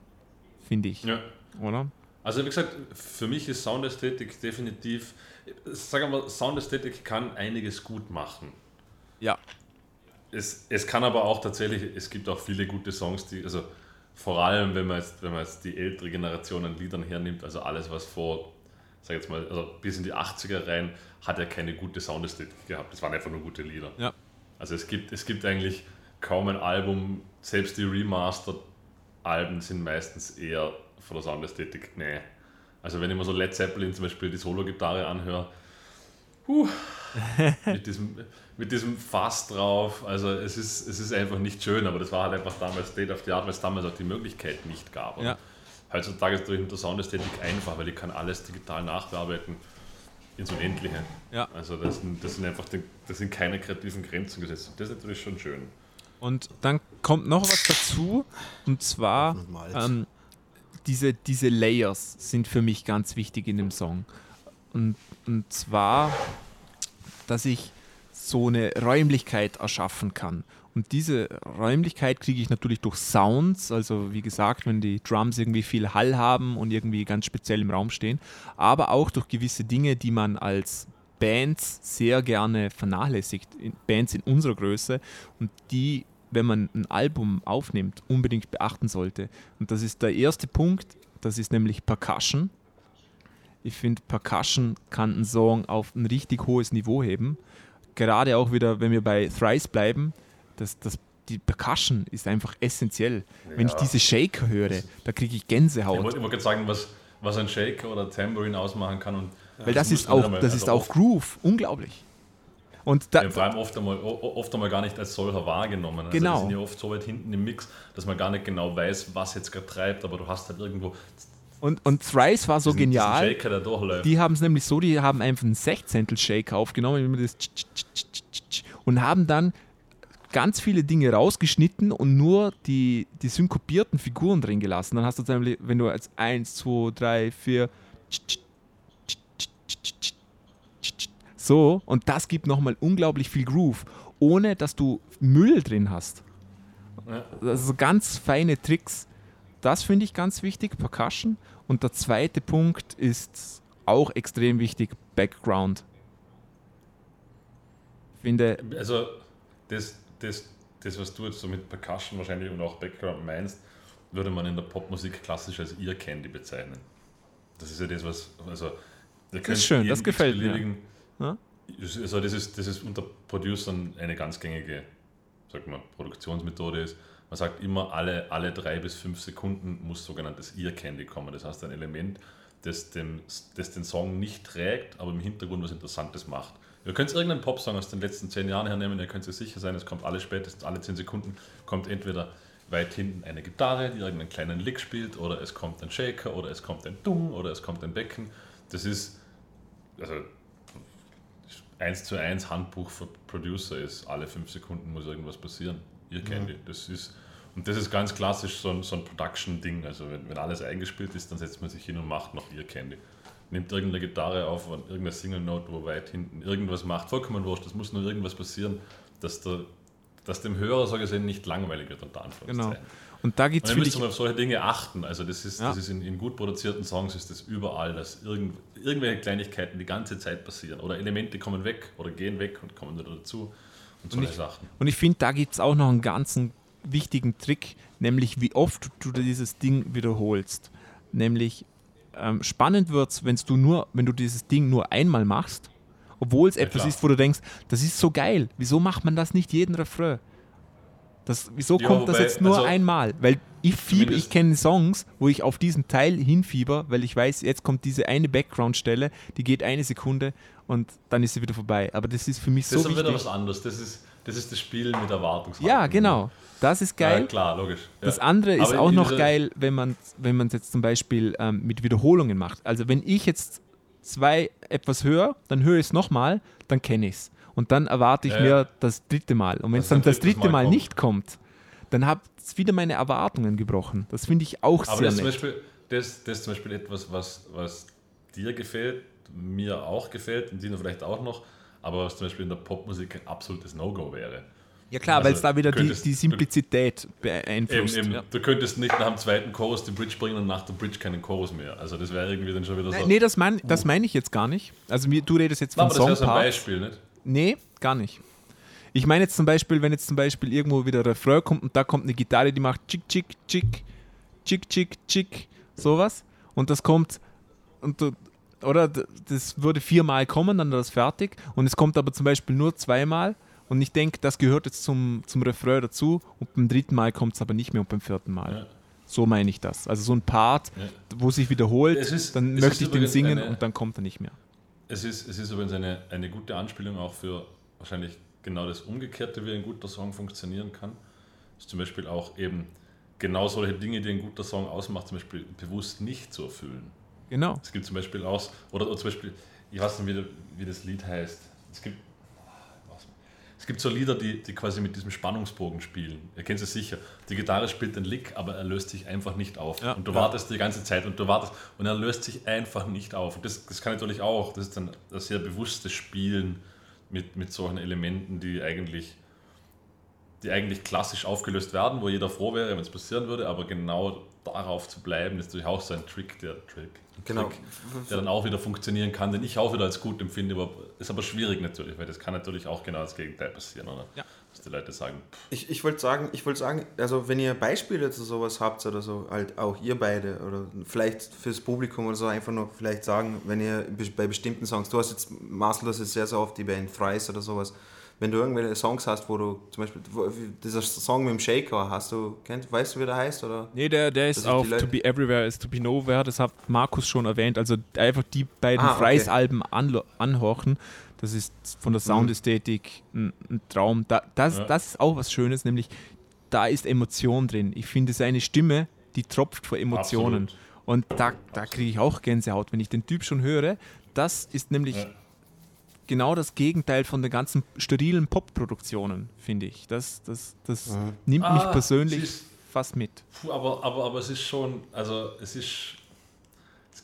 finde ich. Ja. Oder? Also wie gesagt, für mich ist Soundästhetik definitiv, sagen wir mal, Soundästhetik kann einiges gut machen. Ja. Es kann aber auch tatsächlich, es gibt auch viele gute Songs, die, also vor allem, wenn man jetzt die ältere Generation an Liedern hernimmt, also alles, was bis in die 80er rein, hat ja keine gute Soundästhetik gehabt. Das waren einfach nur gute Lieder. Ja. Also es gibt eigentlich kaum ein Album, selbst die Remastered-Alben sind meistens eher von der Soundästhetik, nee. Also wenn ich mir so Led Zeppelin zum Beispiel die Solo-Gitarre anhöre, mit diesem Fass drauf, also es ist einfach nicht schön, aber das war halt einfach damals State of the Art, weil es damals auch die Möglichkeit nicht gab. Ja. Heutzutage ist es mit der Soundästhetik einfach, weil ich kann alles digital nachbearbeiten. Ins Unendliche. Ja. Also das sind keine kreativen Grenzen gesetzt. Das ist natürlich schon schön. Und dann kommt noch was dazu, und zwar diese Layers sind für mich ganz wichtig in dem Song. Und zwar, dass ich so eine Räumlichkeit erschaffen kann. Und diese Räumlichkeit kriege ich natürlich durch Sounds, also wie gesagt, wenn die Drums irgendwie viel Hall haben und irgendwie ganz speziell im Raum stehen, aber auch durch gewisse Dinge, die man als Bands sehr gerne vernachlässigt, Bands in unserer Größe und die, wenn man ein Album aufnimmt, unbedingt beachten sollte. Und das ist der erste Punkt, das ist nämlich Percussion. Ich finde, Percussion kann einen Song auf ein richtig hohes Niveau heben. Gerade auch wieder, wenn wir bei Thrice bleiben, die Percussion ist einfach essentiell. Ja. Wenn ich diese Shaker höre, da kriege ich Gänsehaut. Ich wollte immer gerade sagen, was ein Shaker oder Tambourine ausmachen kann und weil das ist auch Groove, unglaublich. Und da, ja, vor allem oft einmal gar nicht als solcher wahrgenommen. Genau. Also die sind ja oft so weit hinten im Mix, dass man gar nicht genau weiß, was jetzt gerade treibt, aber du hast halt irgendwo... Und Thrice war so genial, Shaker, der durchläuft. Die haben es nämlich so, die haben einfach einen 16-Shaker aufgenommen und haben dann ganz viele Dinge rausgeschnitten und nur die synkopierten Figuren drin gelassen. Dann hast du zum Beispiel, wenn du als 1, 2, 3, 4... So, und das gibt nochmal unglaublich viel Groove, ohne dass du Müll drin hast. Das sind so ganz feine Tricks. Das finde ich ganz wichtig, Percussion. Und der zweite Punkt ist auch extrem wichtig, Background. Finde also das, was du jetzt so mit Percussion wahrscheinlich und auch Background meinst, würde man in der Popmusik klassisch als Ear Candy bezeichnen. Das ist ja das, was... Also, das ist schön, das gefällt mir. Ja? Also das ist unter Producern eine ganz gängige, sag mal, Produktionsmethode ist. Man sagt immer, alle 3 bis 5 Sekunden muss sogenanntes Ear Candy kommen. Das heißt, ein Element, das den Song nicht trägt, aber im Hintergrund was Interessantes macht. Ihr könnt irgendeinen Popsong aus den letzten 10 Jahren hernehmen, ihr könnt euch sicher sein, es kommt alle spätestens alle 10 Sekunden, kommt entweder weit hinten eine Gitarre, die irgendeinen kleinen Lick spielt, oder es kommt ein Shaker, oder es kommt ein Dung, oder es kommt ein Becken. Das ist, also 1:1 Handbuch für Producer ist, alle 5 Sekunden muss irgendwas passieren. Ihr kennt die. Das ist ganz klassisch so ein Production-Ding. Also wenn alles eingespielt ist, dann setzt man sich hin und macht noch Ear Candy. Nimmt irgendeine Gitarre auf und irgendeine Single-Note, wo weit hinten irgendwas macht. Vollkommen wurscht, es muss nur irgendwas passieren, dass dem Hörer so gesehen nicht langweilig wird unter Anführungszeichen. Genau. Und da gibt's, und dann müsste man auf solche Dinge achten. Also das ist in gut produzierten Songs ist das überall, dass irgendwelche Kleinigkeiten die ganze Zeit passieren. Oder Elemente kommen weg oder gehen weg und kommen wieder dazu. Und ich finde, da gibt es auch noch einen ganzen wichtigen Trick, nämlich wie oft du dieses Ding wiederholst. Nämlich spannend wird es, wenn du dieses Ding nur einmal machst, obwohl es etwas ist, wo du denkst, das ist so geil, wieso macht man das nicht jeden Refrain? Wieso kommt das jetzt nur einmal? Weil ich kenne Songs, wo ich auf diesen Teil hinfieber, weil ich weiß, jetzt kommt diese eine Background-Stelle, die geht 1 Sekunde und dann ist sie wieder vorbei. Aber das ist für mich so wichtig. Das ist wieder was anderes. Das ist das Spiel mit Erwartungshaltung. Ja, genau. Das ist geil. Ja, klar, logisch. Ja. Das andere ist auch noch geil, wenn man jetzt zum Beispiel mit Wiederholungen macht. Also wenn ich jetzt etwas höre, dann höre ich es nochmal, dann kenne ich es. Und dann erwarte ich mir das dritte Mal. Und wenn es dann das dritte Mal nicht kommt, dann habe ich wieder meine Erwartungen gebrochen. Das finde ich auch sehr nett. Das ist zum Beispiel etwas, was dir gefällt, mir auch gefällt, und Dino vielleicht auch noch, aber was zum Beispiel in der Popmusik ein absolutes No-Go wäre. Ja klar, also weil es da wieder die Simplizität beeinflusst. Eben. Ja. Du könntest nicht nach dem zweiten Chorus die Bridge bringen und nach der Bridge keinen Chorus mehr. Also das wäre irgendwie dann schon wieder so... Nee, das meine ich jetzt gar nicht. Also du redest jetzt von Songparts. Aber das ist ja so ein Beispiel, nicht? Nee, gar nicht. Ich meine jetzt zum Beispiel, wenn jetzt zum Beispiel irgendwo wieder ein Refrain kommt und da kommt eine Gitarre, die macht tschick, tschick, tschick, tschick, tschick, tschick, sowas. Und das kommt, das würde 4-mal kommen, dann wäre das fertig. Und es kommt aber zum Beispiel nur 2-mal. Und ich denke, das gehört jetzt zum Refrain dazu. Und beim 3. Mal kommt es aber nicht mehr und beim 4. Mal. Ja. So meine ich das. Also so ein Part, wo sich wiederholt, dann möchte ich den singen und dann kommt er nicht mehr. Es ist übrigens eine gute Anspielung auch für wahrscheinlich genau das Umgekehrte, wie ein guter Song funktionieren kann. Das ist zum Beispiel auch eben genau solche Dinge, die ein guter Song ausmacht, zum Beispiel bewusst nicht zu erfüllen. Genau. Es gibt zum Beispiel auch, oder zum Beispiel, ich weiß nicht, wie das Lied heißt. Es gibt so Lieder, die quasi mit diesem Spannungsbogen spielen. Ihr kennt es sicher. Die Gitarre spielt den Lick, aber er löst sich einfach nicht auf. Ja, und du wartest die ganze Zeit und du wartest und er löst sich einfach nicht auf. Und das kann natürlich auch. Das ist dann ein sehr bewusstes Spielen mit solchen Elementen, die eigentlich klassisch aufgelöst werden, wo jeder froh wäre, wenn es passieren würde, aber genau darauf zu bleiben, ist natürlich auch so ein Trick, Trick, der dann auch wieder funktionieren kann, den ich auch wieder als gut empfinde, aber ist aber schwierig natürlich, weil das kann natürlich auch genau das Gegenteil passieren, oder? Ja. Was die Leute sagen. Ich wollte sagen, also wenn ihr Beispiele zu sowas habt oder so, halt auch ihr beide oder vielleicht fürs Publikum oder so, einfach nur vielleicht sagen, wenn ihr bei bestimmten Songs, du hast jetzt, Marcel, das ist sehr, sehr oft die Band Thrice oder sowas, wenn du irgendwelche Songs hast, wo du zum Beispiel dieser Song mit dem Shaker weißt du, wie der heißt? Oder? Nee, der ist auf To Be Everywhere is To Be Nowhere, das hat Markus schon erwähnt, also einfach die beiden Freies-Alben anhorchen, das ist von der Soundästhetik ein Traum. Das ist auch was Schönes, nämlich da ist Emotion drin. Ich finde, seine Stimme, die tropft vor Emotionen. Absolut. Und da kriege ich auch Gänsehaut, wenn ich den Typ schon höre. Das ist nämlich... Ja. Genau das Gegenteil von den ganzen sterilen Pop-Produktionen, finde ich. Das nimmt mich persönlich fast mit. Aber es ist schon, also es ist,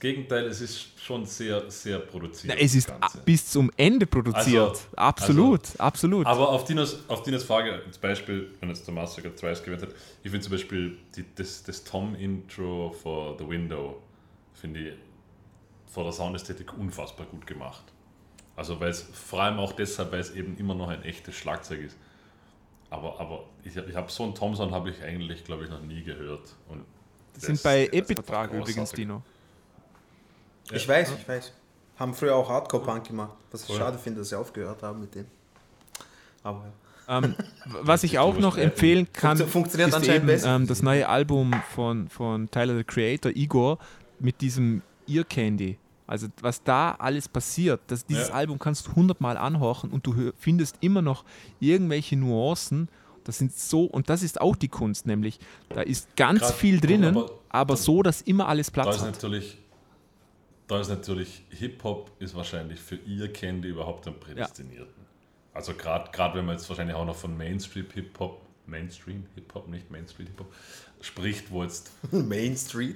Gegenteil, es ist schon sehr, sehr produziert. Na, es ist bis zum Ende produziert. Also, absolut, also, absolut. Aber auf Dinos Frage, zum Beispiel, wenn jetzt der Master gerade Thrice gewählt hat, ich finde zum Beispiel das Tom-Intro for The Window, finde ich vor der Soundästhetik unfassbar gut gemacht. Also weil es, vor allem auch deshalb, weil es eben immer noch ein echtes Schlagzeug ist. Aber ich habe so einen Tom-Sound habe ich eigentlich, glaube ich, noch nie gehört. Und das sind bei Epit-Frage übrigens, Dino. Ja. Ich weiß. Haben früher auch Hardcore-Punk gemacht. Was ich schade finde, dass sie aufgehört haben mit dem. Aber was ich auch noch empfehlen kann, funktioniert ist eben das neue Album von Tyler, the Creator, Igor, mit diesem Ear Candy. Also was da alles passiert, dieses Album kannst du 100-mal anhorchen und du findest immer noch irgendwelche Nuancen. Das sind so, und das ist auch die Kunst, nämlich da ist ganz viel drinnen, aber so, dass immer alles Platz hat. Da ist natürlich Hip-Hop ist wahrscheinlich für ihr Candy überhaupt am prädestinierten. Ja. Also gerade wenn man jetzt wahrscheinlich auch noch von Mainstream Hip-Hop spricht, wo jetzt Mainstream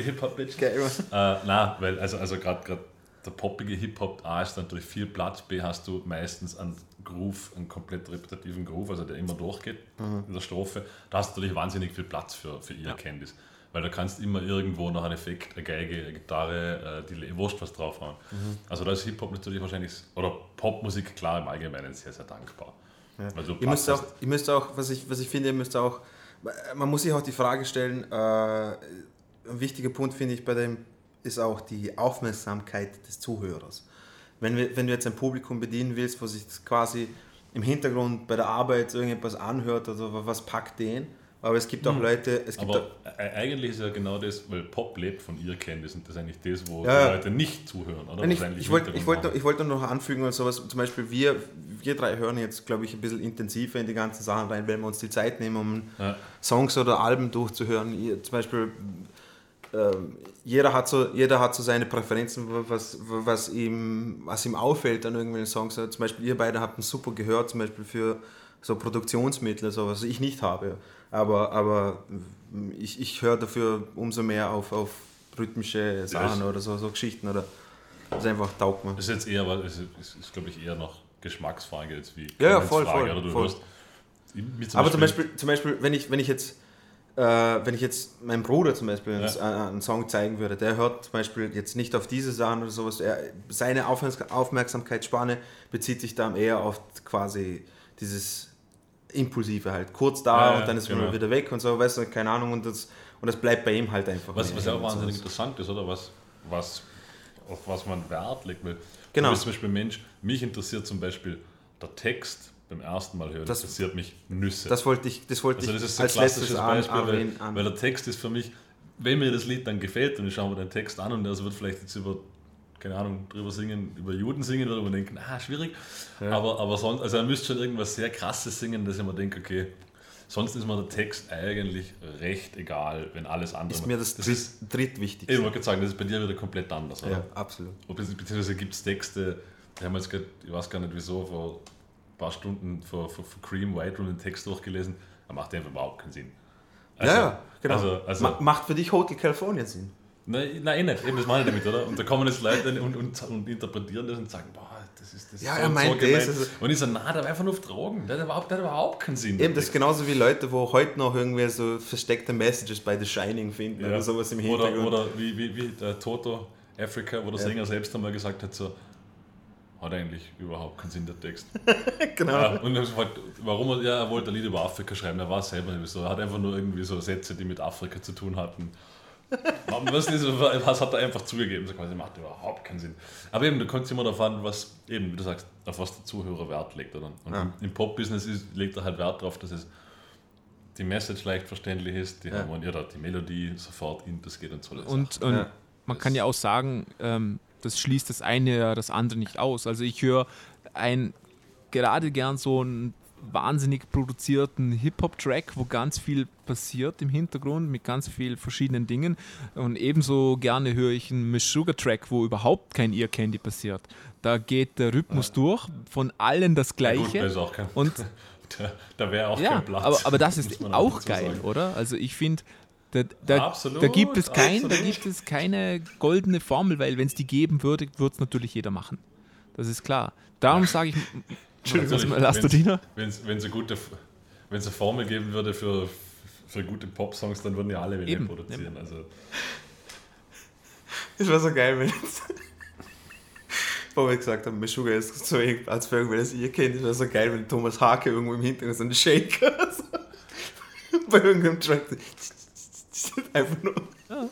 Hip-Hop weil also gerade der poppige Hip-Hop, A ist natürlich viel Platz, B hast du meistens einen Groove, einen komplett repetitiven Groove, also der immer durchgeht in der Strophe. Da hast du natürlich wahnsinnig viel Platz für ihr Candies. Weil du kannst immer irgendwo noch einen Effekt, eine Geige, eine Gitarre, die Wurst was draufhauen. Mhm. Also da ist Hip-Hop natürlich wahrscheinlich, oder Popmusik klar im Allgemeinen sehr, sehr dankbar. Ja. Weil du ihr müsst auch was ich finde, man muss sich auch die Frage stellen, ein wichtiger Punkt finde ich bei dem, ist auch die Aufmerksamkeit des Zuhörers. Wenn du jetzt ein Publikum bedienen willst, wo sich quasi im Hintergrund bei der Arbeit irgendetwas anhört oder was packt den, aber es gibt auch Leute... eigentlich ist ja genau das, weil Pop lebt von ihr Kenntnis und das ist eigentlich das, wo die Leute nicht zuhören. Oder? Ich wollte noch anfügen, und sowas. Zum Beispiel wir drei hören jetzt, glaube ich, ein bisschen intensiver in die ganzen Sachen rein, wenn wir uns die Zeit nehmen, um Songs oder Alben durchzuhören. Zum Beispiel, jeder hat so seine Präferenzen, was ihm auffällt an irgendwelchen Songs. Zum Beispiel, ihr beide habt ein super Gehör, zum Beispiel für so Produktionsmittel, so was ich nicht habe. Aber ich höre dafür umso mehr auf rhythmische Sachen oder so Geschichten. Oder das ist einfach taugt man. Das ist jetzt eher, glaube ich, eher noch Geschmacksfrage jetzt wie voll. Oder du hörst, aber zum Beispiel wenn ich jetzt meinem Bruder zum Beispiel einen Song zeigen würde, der hört zum Beispiel jetzt nicht auf diese Sachen oder sowas. Seine Aufmerksamkeitsspanne bezieht sich dann eher auf quasi dieses Impulsive halt, kurz da und dann ist man wieder weg und so, weißt du, keine Ahnung, und das bleibt bei ihm halt einfach. Was ja auch wahnsinnig interessant ist, oder auf was man Wert legt. Weil genau. Du bist zum Beispiel Mensch, mich interessiert zum Beispiel der Text beim ersten Mal hören, das interessiert mich Nüsse. Das wollte ich das ist so als klassisches Beispiel, weil der Text ist für mich, wenn mir das Lied dann gefällt und ich schaue mir den Text an und das wird vielleicht jetzt über keine Ahnung, über Juden singen oder denken, schwierig. Ja. Aber sonst, also er müsste schon irgendwas sehr Krasses singen, dass ich mir denke, okay, sonst ist mir der Text eigentlich recht egal, wenn alles andere... Ist mir das drittwichtigste. Ich wollte sagen, das ist bei dir wieder komplett anders, oder? Ja, absolut. Beziehungsweise gibt es Texte, die haben wir jetzt gerade, ich weiß gar nicht wieso, vor ein paar Stunden für Cream White und den Text durchgelesen, da macht der einfach überhaupt keinen Sinn. Also, genau. Also, macht für dich Hotel California Sinn? Nein, nicht. Eben, das meine ich damit, oder? Und da kommen jetzt Leute und interpretieren das und sagen, boah, das ist so gemeint. Und ich so, na, der war einfach nur auf Drogen. Der hat überhaupt keinen Sinn. Eben, das ist genauso wie Leute, wo heute noch irgendwie so versteckte Messages bei The Shining finden oder sowas im Hintergrund. Oder wie der Toto Africa, wo der Sänger selbst einmal gesagt hat, so, hat eigentlich überhaupt keinen Sinn, der Text. Genau. Ja, und warum er wollte ein Lied über Afrika schreiben, er war selber nicht so. Er hat einfach nur irgendwie so Sätze, die mit Afrika zu tun hatten. Was hat er einfach zugegeben? Das macht überhaupt keinen Sinn. Aber eben, du kannst immer darauf an, was eben, wie du sagst, auf was der Zuhörer Wert legt. Oder? Und im Pop-Business legt er halt Wert darauf, dass es die Message leicht verständlich ist, die Harmonie oder die Melodie sofort in das geht und so. Und man kann ja auch sagen, das schließt das eine ja das andere nicht aus. Also ich höre gerade gern so einen wahnsinnig produzierten Hip-Hop-Track, wo ganz viel passiert im Hintergrund mit ganz vielen verschiedenen Dingen, und ebenso gerne höre ich einen Meshuggah-Track, wo überhaupt kein Ear Candy passiert. Da geht der Rhythmus durch, von allen das Gleiche. Ja, gut, auch kein, und da wäre auch kein Platz. Aber das ist auch geil, sagen. Oder? Also ich finde, Da gibt es keine goldene Formel, weil wenn es die geben würde, würde es natürlich jeder machen. Das ist klar. Darum sage ich, wenn es eine Formel geben würde für gute Pop-Songs, dann würden ja alle Welle produzieren. Also. Das wäre so geil, wenn jetzt, wo wir gesagt haben, Meshuggah ist so, als für irgendwer das ihr kennt, das wäre so geil, wenn Thomas Hake irgendwo im Hintergrund so einen Shaker so, bei irgendeinem Track einfach nur. Ja.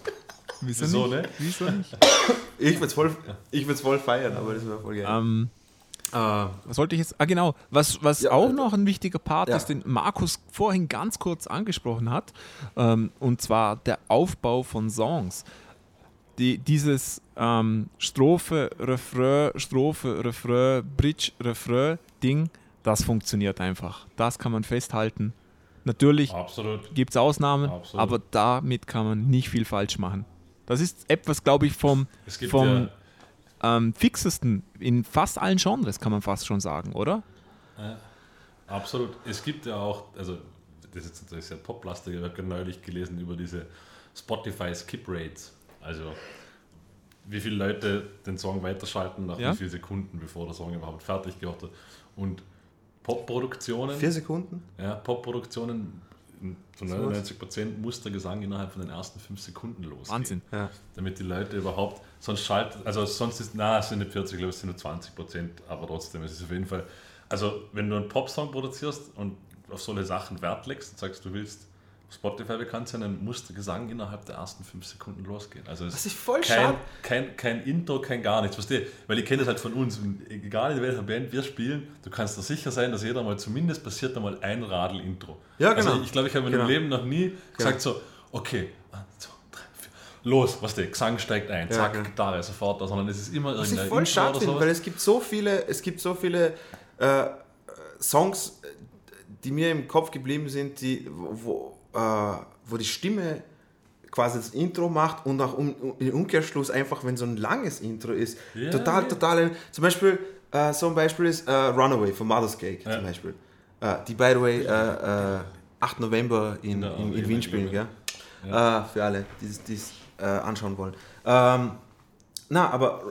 Wieso nicht? Wieso nicht? Ich würde es voll feiern, aber das wäre voll geil. Was wollte ich jetzt? Ah, genau. Was ja, auch noch ein wichtiger Part ist, den Markus vorhin ganz kurz angesprochen hat, und zwar der Aufbau von Songs. Dieses Strophe, Refrain, Strophe, Refrain, Bridge, Refrain, Ding, das funktioniert einfach. Das kann man festhalten. Natürlich gibt es Ausnahmen, aber damit kann man nicht viel falsch machen. Das ist etwas, glaube ich, vom fixesten in fast allen Genres, kann man fast schon sagen, oder? Absolut. Es gibt ja auch, also das ist natürlich sehr poplastig, ich habe neulich gelesen über diese Spotify-Skip-Rates, also wie viele Leute den Song weiterschalten nach wie vielen Sekunden, bevor der Song überhaupt fertig gehört hat. Und Popproduktionen. 4 Sekunden? Ja, Popproduktionen zu 99% muss der Gesang innerhalb von den ersten 5 Sekunden los. Wahnsinn. Ja. Damit die Leute überhaupt, es sind nicht 40, glaube ich, es sind nur 20%, aber trotzdem, es ist auf jeden Fall, also wenn du einen Popsong produzierst und auf solche Sachen Wert legst und sagst, du willst Spotify bekannt sein, dann muss der Gesang innerhalb der ersten 5 Sekunden losgehen. Also es ist voll kein Intro, kein gar nichts. Verstehe? Weil ich kenne das halt von uns. Und egal in welcher Band wir spielen, du kannst dir sicher sein, dass jeder mal zumindest passiert einmal ein Radl-Intro. Ja, genau. Also ich glaube, ich habe in meinem Leben noch nie gesagt so, okay, 1, 2, 3, 4, los, was der Gesang steigt ein, zack, Gitarre, sofort. Sondern es ist immer irgendein Intro oder sowas. Was ich voll schade finde, weil es gibt so viele Songs, die mir im Kopf geblieben sind, die wo die Stimme quasi das Intro macht und auch im Umkehrschluss einfach, wenn so ein langes Intro ist, total, zum Beispiel ist Runaway von Mother's Cake zum Beispiel, die by the way 8. November in Wien spielen, gell? Ja. Für alle, die es anschauen wollen. Aber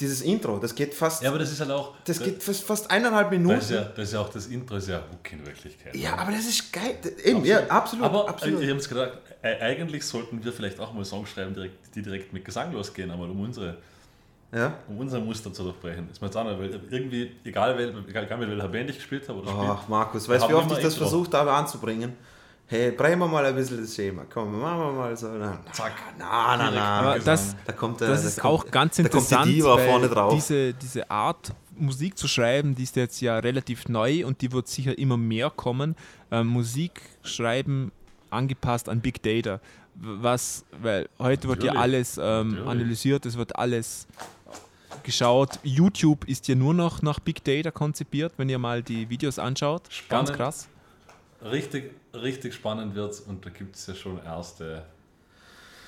dieses Intro, das geht fast. Ja, aber das ist halt auch. Das geht fast 1,5 Minuten. Das ist ja auch das Intro, ist ja auch in Wirklichkeit. Ja, aber das ist geil. Eben, absolut. Ja, absolut. Aber absolut. Ich habe es gedacht, eigentlich sollten wir vielleicht auch mal Songs schreiben, die direkt mit Gesang losgehen, aber um unser Muster zu durchbrechen. Ist mir jetzt auch nicht, weil irgendwie, egal mit welcher Band ich gespielt habe oder ach, Markus, weißt du, wie oft ich das versucht habe anzubringen? Hey, brechen wir mal ein bisschen das Schema. Komm, machen wir mal so. Zack. Na. Das ist auch ganz interessant, die vorne drauf. Diese Art, Musik zu schreiben, die ist jetzt ja relativ neu und die wird sicher immer mehr kommen. Musik schreiben angepasst an Big Data. Weil heute wird ja alles analysiert, es wird alles geschaut. YouTube ist ja nur noch nach Big Data konzipiert, wenn ihr mal die Videos anschaut. Spannend. Ganz krass. Richtig spannend wird es, und da gibt es ja schon erste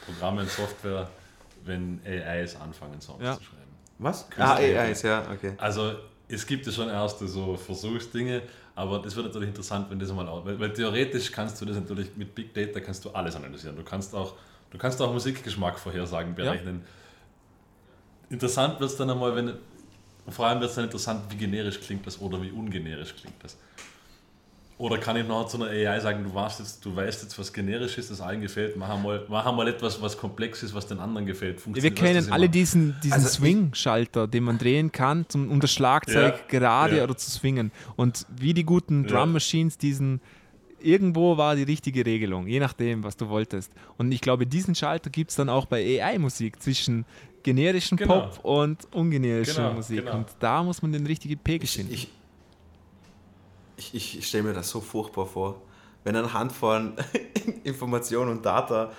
Programme und Software, wenn AIs anfangen, Songs zu schreiben. Was? AIs, okay. Also es gibt ja schon erste so Versuchsdinge, aber das wird natürlich interessant, wenn das mal auch, weil theoretisch kannst du das natürlich mit Big Data kannst du alles analysieren. Du kannst auch Musikgeschmack vorhersagen, berechnen. Ja. Interessant wird es dann einmal, wie generisch klingt das oder wie ungenerisch klingt das. Oder kann ich noch zu einer AI sagen, du weißt jetzt, was generisch ist, das allen gefällt, mach einmal etwas, was komplex ist, was den anderen gefällt. Wir kennen alle diesen Swing-Schalter, den man drehen kann, um das Schlagzeug gerade oder zu swingen. Und wie die guten Drum-Machines, irgendwo war die richtige Regelung, je nachdem, was du wolltest. Und ich glaube, diesen Schalter gibt es dann auch bei AI-Musik zwischen generischem Pop und ungenerischer Musik. Genau. Und da muss man den richtigen Pegel finden. Ich stelle mir das so furchtbar vor, wenn eine Handvoll Informationen und Data,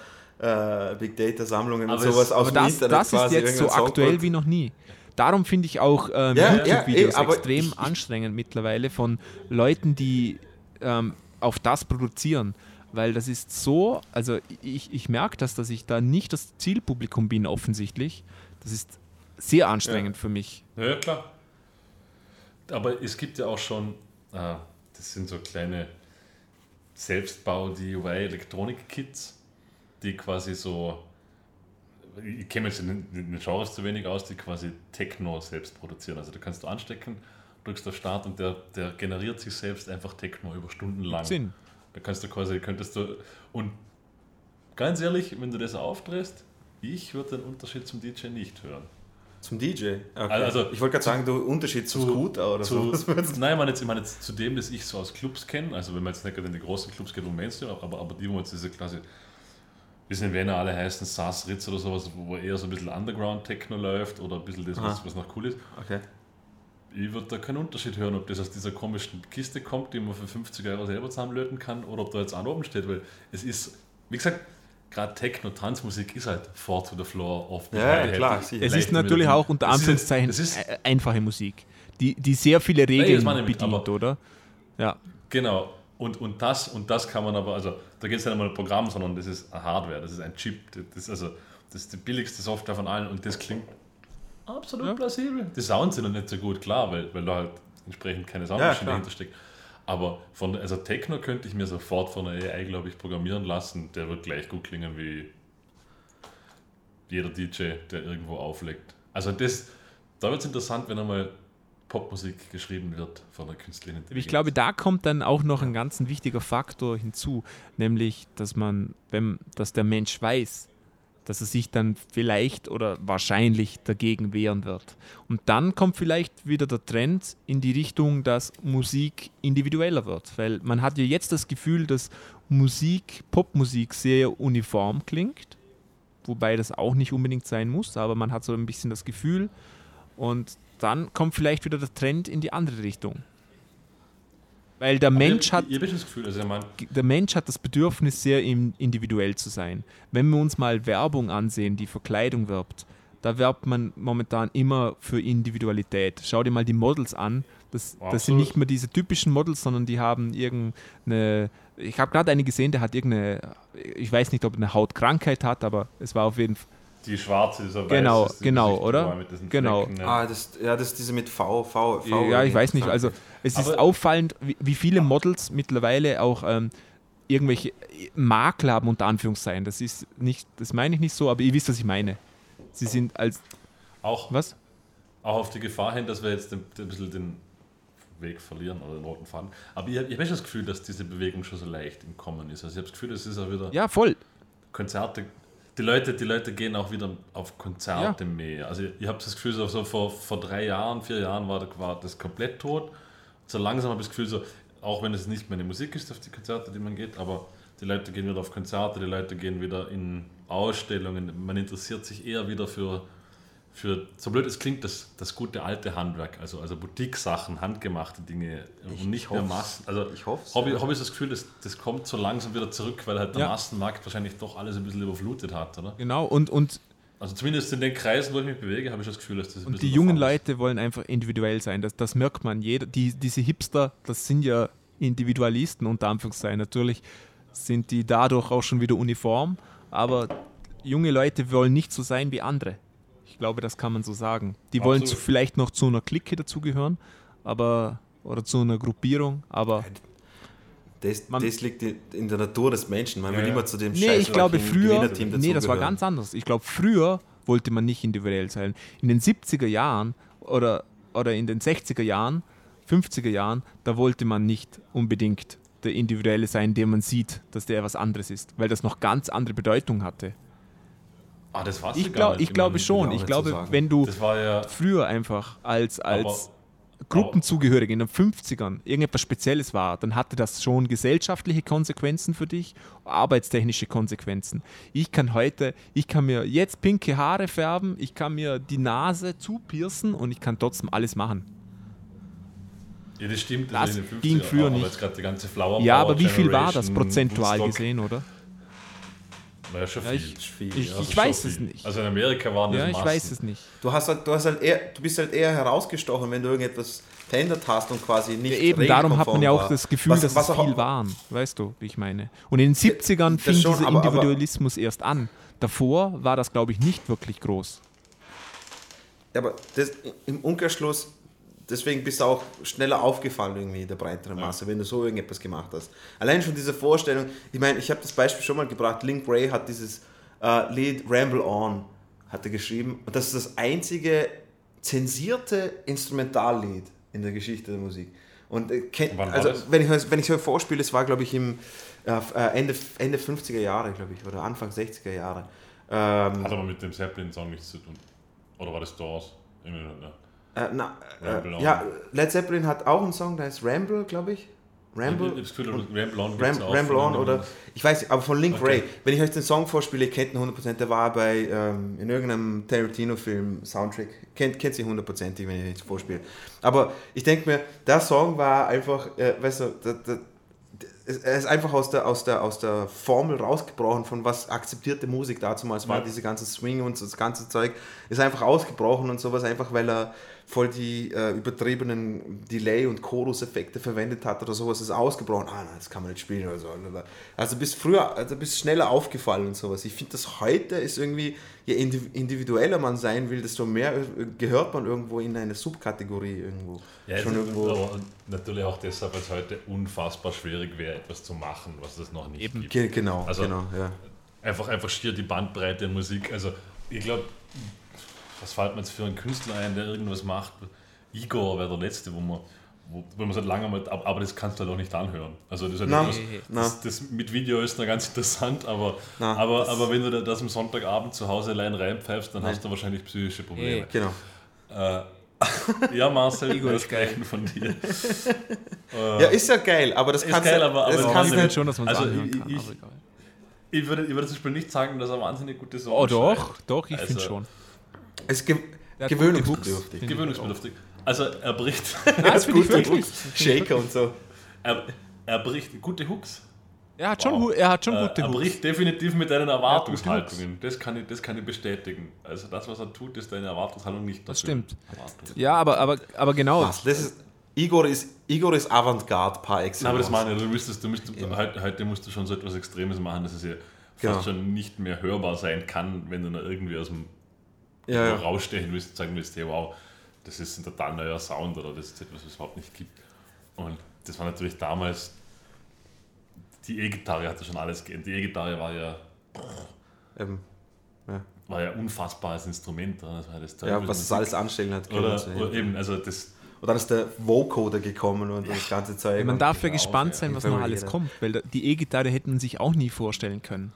Big Data Sammlungen und sowas aus dem Internet quasi. Das ist jetzt so aktuell wie noch nie. Darum finde ich auch YouTube-Videos extrem anstrengend mittlerweile von Leuten, die auf das produzieren. Weil das ist so, also ich merke das, dass ich da nicht das Zielpublikum bin offensichtlich. Das ist sehr anstrengend für mich. Ja, klar. Aber es gibt ja auch schon... das sind so kleine Selbstbau-DIY-Elektronik-Kits, die quasi so, ich kenne jetzt in den Genres zu wenig aus, die quasi Techno selbst produzieren. Also da kannst du anstecken, drückst auf Start und der generiert sich selbst einfach Techno über Stunden lang. Sinn. Da kannst du quasi, und ganz ehrlich, wenn du das aufdrehst, ich würde den Unterschied zum DJ nicht hören. Zum DJ? Okay. Also, ich wollte gerade sagen, du Unterschied zu Scooter oder so. Nein, ich meine jetzt zu dem, das ich so aus Clubs kenne, also wenn man jetzt nicht gerade in die großen Clubs geht, um Mainstream, aber die, wo jetzt diese Klasse, wissen wir, alle heißen, Sass, Ritz oder sowas, wo eher so ein bisschen Underground-Techno läuft oder ein bisschen das, was noch cool ist. Okay. Ich würde da keinen Unterschied hören, ob das aus dieser komischen Kiste kommt, die man für 50 Euro selber zusammenlöten kann, oder ob da jetzt an oben steht, weil es ist, wie gesagt, gerade Techno-Tanzmusik ist halt four to the floor oft. Ja, klar. Es ist natürlich auch unter Anführungszeichen einfache Musik, die sehr viele Regeln bedient, oder? Ja. Genau. Und das kann man aber, also da geht es ja nicht mal um ein Programm, sondern das ist eine Hardware, das ist ein Chip, das ist die billigste Software von allen und das klingt absolut plausibel. Die Sounds sind ja nicht so gut, klar, weil da halt entsprechend keine Soundmaschine dahinter steckt. Aber also Techno könnte ich mir sofort von der AI, glaube ich, programmieren lassen. Der wird gleich gut klingen wie jeder DJ, der irgendwo auflegt. Also da wird es interessant, wenn einmal Popmusik geschrieben wird von der künstlichen Intelligenz. Ich glaube, da kommt dann auch noch ein ganz wichtiger Faktor hinzu, nämlich, dass der Mensch weiß, dass er sich dann vielleicht oder wahrscheinlich dagegen wehren wird. Und dann kommt vielleicht wieder der Trend in die Richtung, dass Musik individueller wird. Weil man hat ja jetzt das Gefühl, dass Popmusik sehr uniform klingt, wobei das auch nicht unbedingt sein muss, aber man hat so ein bisschen das Gefühl. Und dann kommt vielleicht wieder der Trend in die andere Richtung. Weil der Mensch hat das Bedürfnis, sehr individuell zu sein. Wenn wir uns mal Werbung ansehen, die für Kleidung wirbt, da wirbt man momentan immer für Individualität. Schau dir mal die Models an. Das sind nicht mehr diese typischen Models, sondern die haben irgendeine... Ich habe gerade eine gesehen, der hat irgendeine... Ich weiß nicht, ob er eine Hautkrankheit hat, aber es war auf jeden Fall... Die schwarze ist aber Genau, oder? Genau. Flecken, ne? Das ist diese mit V. Ja, ich weiß nicht. Also es ist auffallend, wie viele Models mittlerweile auch irgendwelche Makel haben, unter Anführungszeichen. Das meine ich nicht so, aber ihr wisst, was ich meine. Sie sind als... Auch auf die Gefahr hin, dass wir jetzt ein bisschen den Weg verlieren oder den roten Faden. Aber ich habe das Gefühl, dass diese Bewegung schon so leicht im Kommen ist. Also ich habe das Gefühl, das ist auch wieder... Ja, voll. Konzerte... Die Leute gehen auch wieder auf Konzerte mehr. Also ich habe das Gefühl, so vor 3 Jahren, 4 Jahren war das komplett tot. So langsam habe ich das Gefühl, so, auch wenn es nicht meine Musik ist, auf die Konzerte, die man geht, aber die Leute gehen wieder auf Konzerte, die Leute gehen wieder in Ausstellungen. Man interessiert sich eher wieder für so blöd es klingt, das gute alte Handwerk, also Boutique-Sachen, handgemachte Dinge und nicht mehr Massen. Also ich hoffe, habe ich das Gefühl, das kommt so langsam wieder zurück, weil halt der Massenmarkt wahrscheinlich doch alles ein bisschen überflutet hat, oder? Genau, und also zumindest in den Kreisen, wo ich mich bewege, habe ich das Gefühl, dass das ein bisschen. Und die jungen Leute wollen einfach individuell sein, das merkt man. Diese Hipster, das sind ja Individualisten unter Anführungszeichen. Natürlich sind die dadurch auch schon wieder uniform, aber junge Leute wollen nicht so sein wie andere. Ich glaube, das kann man so sagen. Die wollen vielleicht noch zu einer Clique dazugehören, oder zu einer Gruppierung, aber... Das liegt in der Natur des Menschen. Man will immer zu dem Scheiß... das war ganz anders. Ich glaube, früher wollte man nicht individuell sein. In den 70er Jahren oder in den 60er Jahren, 50er Jahren, da wollte man nicht unbedingt der Individuelle sein, den man sieht, dass der was anderes ist, weil das noch ganz andere Bedeutung hatte. Das war's Ich glaube, wenn du früher einfach als Gruppenzugehörige in den 50ern irgendetwas Spezielles war, dann hatte das schon gesellschaftliche Konsequenzen für dich, arbeitstechnische Konsequenzen. Ich kann mir jetzt pinke Haare färben, ich kann mir die Nase zupiercen und ich kann trotzdem alles machen. Ja, das stimmt. Das in den 50ern, ging früher nicht. Jetzt die ganze ja, aber wie viel war das prozentual Woodstock gesehen, oder? Ja, schon viel. Ich weiß es nicht. Also in Amerika waren das Massen. Ich weiß es nicht. Du bist halt eher herausgestochen, wenn du irgendetwas verändert hast und quasi nicht regelkonform darum hat man ja auch das Gefühl, dass es viel waren. Weißt du, wie ich meine. Und in den 70ern fing dieser Individualismus erst an. Davor war das, glaube ich, nicht wirklich groß. Aber das, im Umkehrschluss, deswegen bist du auch schneller aufgefallen irgendwie der breiteren Masse, wenn du so irgendetwas gemacht hast. Allein schon diese Vorstellung, ich meine, ich habe das Beispiel schon mal gebracht, Link Ray hat dieses Lied Ramble On, hat er geschrieben, und das ist das einzige zensierte Instrumentallied in der Geschichte der Musik. Und wenn ich es vorspiele, es war glaube ich im Ende 50er Jahre, glaube ich, oder Anfang 60er Jahre. Hat aber mit dem Zeppelin-Song nichts zu tun. Oder war das Doors? Led Zeppelin hat auch einen Song, der heißt Ramble, glaube ich. Ramble On oder ich weiß nicht, aber von Link Ray. Wenn ich euch den Song vorspiele, ihr kennt ihn 100%, der war bei in irgendeinem Tarantino-Film Soundtrack, kennt sie 100%ig, wenn ich ihn vorspiele. Aber ich denke mir, der Song war einfach, weißt du, er ist einfach aus der Formel rausgebrochen, von was akzeptierte Musik damals war, diese ganzen Swing und das ganze Zeug, ist einfach ausgebrochen und sowas, einfach weil er voll die übertriebenen Delay- und Chorus-Effekte verwendet hat oder sowas, ist ausgebrochen. Das kann man nicht spielen oder so. Also bist schneller aufgefallen und sowas. Ich finde, dass heute ist irgendwie, je individueller man sein will, desto mehr gehört man irgendwo in eine Subkategorie irgendwo. Ja, schon irgendwo. Aber natürlich auch deshalb, weil es heute unfassbar schwierig wäre, etwas zu machen, was es noch nicht gibt. Genau, also genau, ja. Einfach schier die Bandbreite der Musik. Also ich glaube, was fällt mir jetzt für einen Künstler ein, der irgendwas macht? Igor wäre der Letzte, wo man seit langem mal... Aber das kannst du halt auch nicht anhören. Also das ist halt das mit Video ist noch ganz interessant, aber wenn du das am Sonntagabend zu Hause allein reinpfeifst, dann hast du wahrscheinlich psychische Probleme. Genau. Ja, Marcel, Igor ist geil von dir. Ja, ist ja geil, aber das kannst du... Das kann ich nicht schon, dass man es anhören kann. Ich würde zum Beispiel nicht sagen, dass er wahnsinnig gute Songs schreibt. Oh doch, ich finde schon. Es gewöhnungsbedürftig. Also er bricht Shaker und so. Er bricht gute Hooks. Er hat schon gute Hooks. Er bricht definitiv mit deinen Erwartungshaltungen. Das kann ich bestätigen. Also das, was er tut, ist deine Erwartungshaltung nicht. Das stimmt. Ja, aber genau. Igor ist Avantgarde par excellence. Nein, aber das meine ich. Heute musst du schon so etwas Extremes machen, dass es ja fast schon nicht mehr hörbar sein kann, wenn du noch irgendwie aus dem rausstechen willst und sagen willst, hey, wow, das ist ein total neuer Sound oder das ist etwas, was es überhaupt nicht gibt. Und das war natürlich damals, die E-Gitarre hatte schon alles geändert. Die E-Gitarre war ja unfassbares Instrument. Das war das Teufel, was es alles anstellen hat können. Oder ist der Vocoder gekommen und das ganze Zeug. Man darf ja gespannt sein, was noch alles kommt, weil die E-Gitarre hätte man sich auch nie vorstellen können.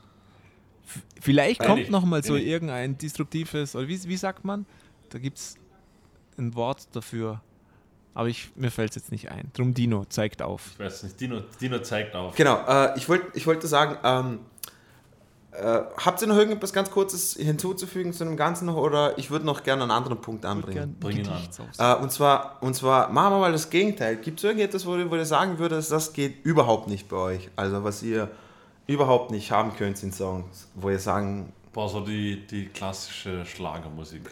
Vielleicht kommt nochmal so irgendein disruptives, oder wie sagt man? Da gibt es ein Wort dafür, aber mir fällt es jetzt nicht ein. Drum Dino zeigt auf. Ich weiß nicht, Dino zeigt auf. Genau, ich wollte sagen, habt ihr noch irgendwas ganz Kurzes hinzuzufügen zu dem Ganzen noch, oder ich würde noch gerne einen anderen Punkt anbringen? Und zwar machen wir mal das Gegenteil. Gibt es irgendetwas, wo ihr sagen würdet, das geht überhaupt nicht bei euch? Also was ihr überhaupt nicht haben könnt, sind Songs, wo ihr sagen... Boah, so die klassische Schlagermusik.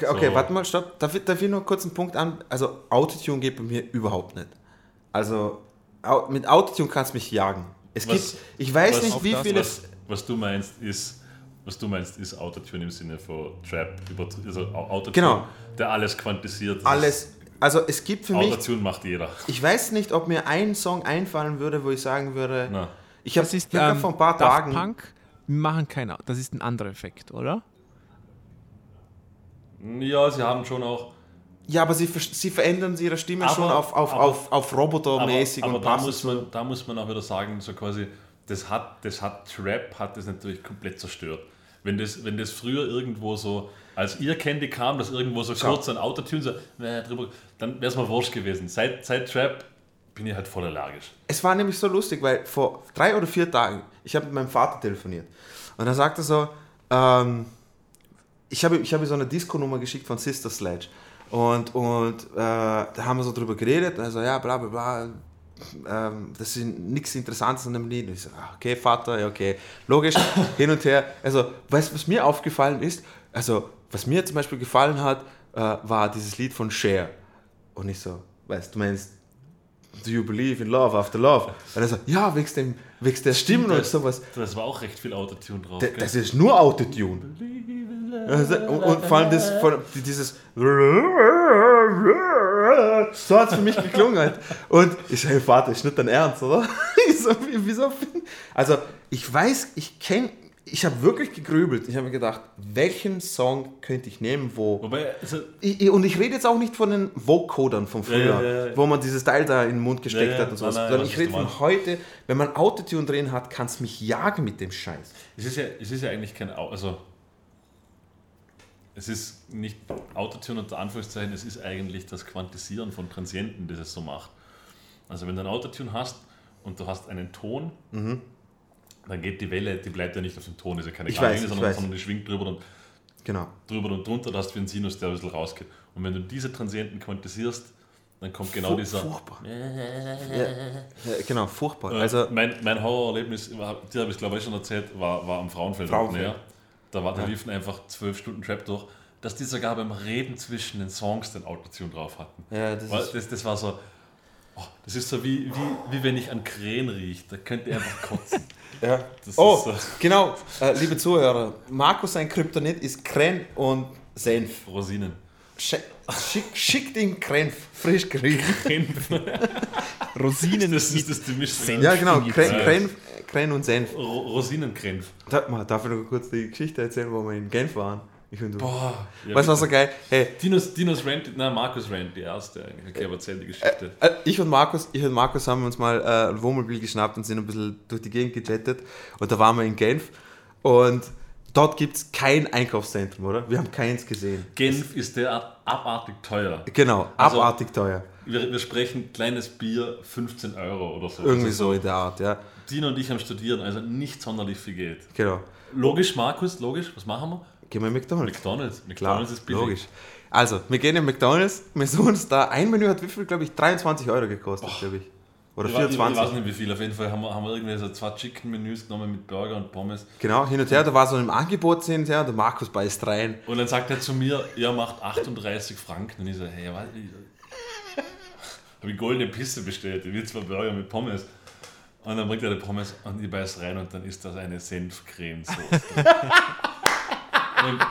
Warte mal, stopp. Darf ich noch kurz einen Punkt an... Also Autotune geht bei mir überhaupt nicht. Also mit Autotune kannst du mich jagen. Was du meinst, ist Autotune im Sinne von Trap, also Autotune, der alles quantisiert. Alles... Also es gibt für mich... Autotune macht jeder. Ich weiß nicht, ob mir ein Song einfallen würde, wo ich sagen würde... Na. Ich habe vor ein paar Tagen... Punk machen keiner. Das ist ein anderer Effekt, oder? Ja, sie haben schon auch... Ja, aber sie verändern ihre Stimme schon auf robotermäßig. Aber und da muss man auch wieder sagen, so quasi, Trap hat das natürlich komplett zerstört. Wenn das früher irgendwo so, als ihr Candy kam, das irgendwo so kurz ein Autotune, dann wäre es mal wurscht gewesen. Seit Trap... bin ich halt voll allergisch. Es war nämlich so lustig, weil vor 3 oder 4 Tagen, ich habe mit meinem Vater telefoniert und er sagte so, ich habe so eine Disco-Nummer geschickt von Sister Sledge und da haben wir so drüber geredet und er so, ja, bla bla bla, das ist nichts Interessantes an dem Lied. Und ich so, okay Vater, ja okay, logisch, hin und her. Also, weißt du, was mir aufgefallen ist? Also, was mir zum Beispiel gefallen hat, war dieses Lied von Cher. Und ich so, weißt du, meinst, Do you believe in love after love? Und er so, ja, wegen der Stimmen und sowas. Das war auch recht viel Autotune drauf. Das ist nur Autotune. Und vor allem dieses So hat es für mich geklungen halt. Und ich sage, warte, ist nicht dein Ernst, oder? Ich so, wieso? Also ich weiß, ich habe wirklich gegrübelt. Ich habe mir gedacht, welchen Song könnte ich nehmen, wo... Wobei, also und ich rede jetzt auch nicht von den Vocodern von früher, ja. wo man dieses Teil da in den Mund gesteckt hat und sowas. Sondern ich rede von heute, wenn man Autotune drin hat, kann es mich jagen mit dem Scheiß. Es ist ja eigentlich kein... Es ist nicht Autotune unter Anführungszeichen, es ist eigentlich das Quantisieren von Transienten, das es so macht. Also wenn du ein Autotune hast und du hast einen Ton... Mhm. Dann geht die Welle, die bleibt ja nicht auf dem Ton, ist ja keine Klangwelle, sondern die schwingt drüber und drunter, da hast du einen Sinus, der ein bisschen rausgeht. Und wenn du diese Transienten quantisierst, dann kommt genau dieser... Furchtbar. Ja, genau, furchtbar. Also mein Horrorerlebnis, die habe ich glaube ich schon erzählt, war am Frauenfeld. Ja. Da liefen einfach 12 Stunden Trap durch, dass die sogar beim Reden zwischen den Songs den Autotune drauf hatten. Ja, das war so... Oh, das ist so wie wenn ich an Krähen rieche, da könnt ihr einfach kotzen. Ja. Genau, liebe Zuhörer, Markus, sein Kryptonit ist Krähen und Senf. Rosinen. Schickt ihm Krähen, frisch gerieben. Rosinen ist die Mischung. Ja, genau, Krähen und Senf. Rosinenkrähen. Darf ich noch kurz die Geschichte erzählen, wo wir in Genf waren? Boah, ja, weißt du, was so geil? Hey. Dinos Rant, nein, Markus Rant, die erste eigentlich. Okay, aber erzähl die Geschichte. Ich und Markus haben uns mal ein Wohnmobil geschnappt und sind ein bisschen durch die Gegend gejettet. Und da waren wir in Genf. Und dort gibt es kein Einkaufszentrum, oder? Wir haben keins gesehen. Genf ist derart abartig teuer. Genau, abartig teuer. Wir sprechen kleines Bier, 15 € oder so. Irgendwie so in der Art, ja. Dino und ich haben studiert, also nicht sonderlich viel Geld. Genau. Logisch, Markus, logisch. Was machen wir? Gehen wir in McDonald's ist billig. Logisch. Also, wir gehen in McDonald's, wir suchen uns da. Ein Menü hat wie viel, glaube ich, 23 € gekostet, glaube ich. Oder 24. Ich weiß nicht wie viel, auf jeden Fall haben wir irgendwie so 2 Chicken-Menüs genommen mit Burger und Pommes. Genau, hin und her, da war so ein Angebot hin und her, der Markus beißt rein. Und dann sagt er zu mir, er macht 38 Franken. Und ich so, hey, was? Habe ich goldene Pisse bestellt, ich will 2 Burger mit Pommes. Und dann bringt er die Pommes und ich beiß rein und dann ist das eine Senfcremesoße. Und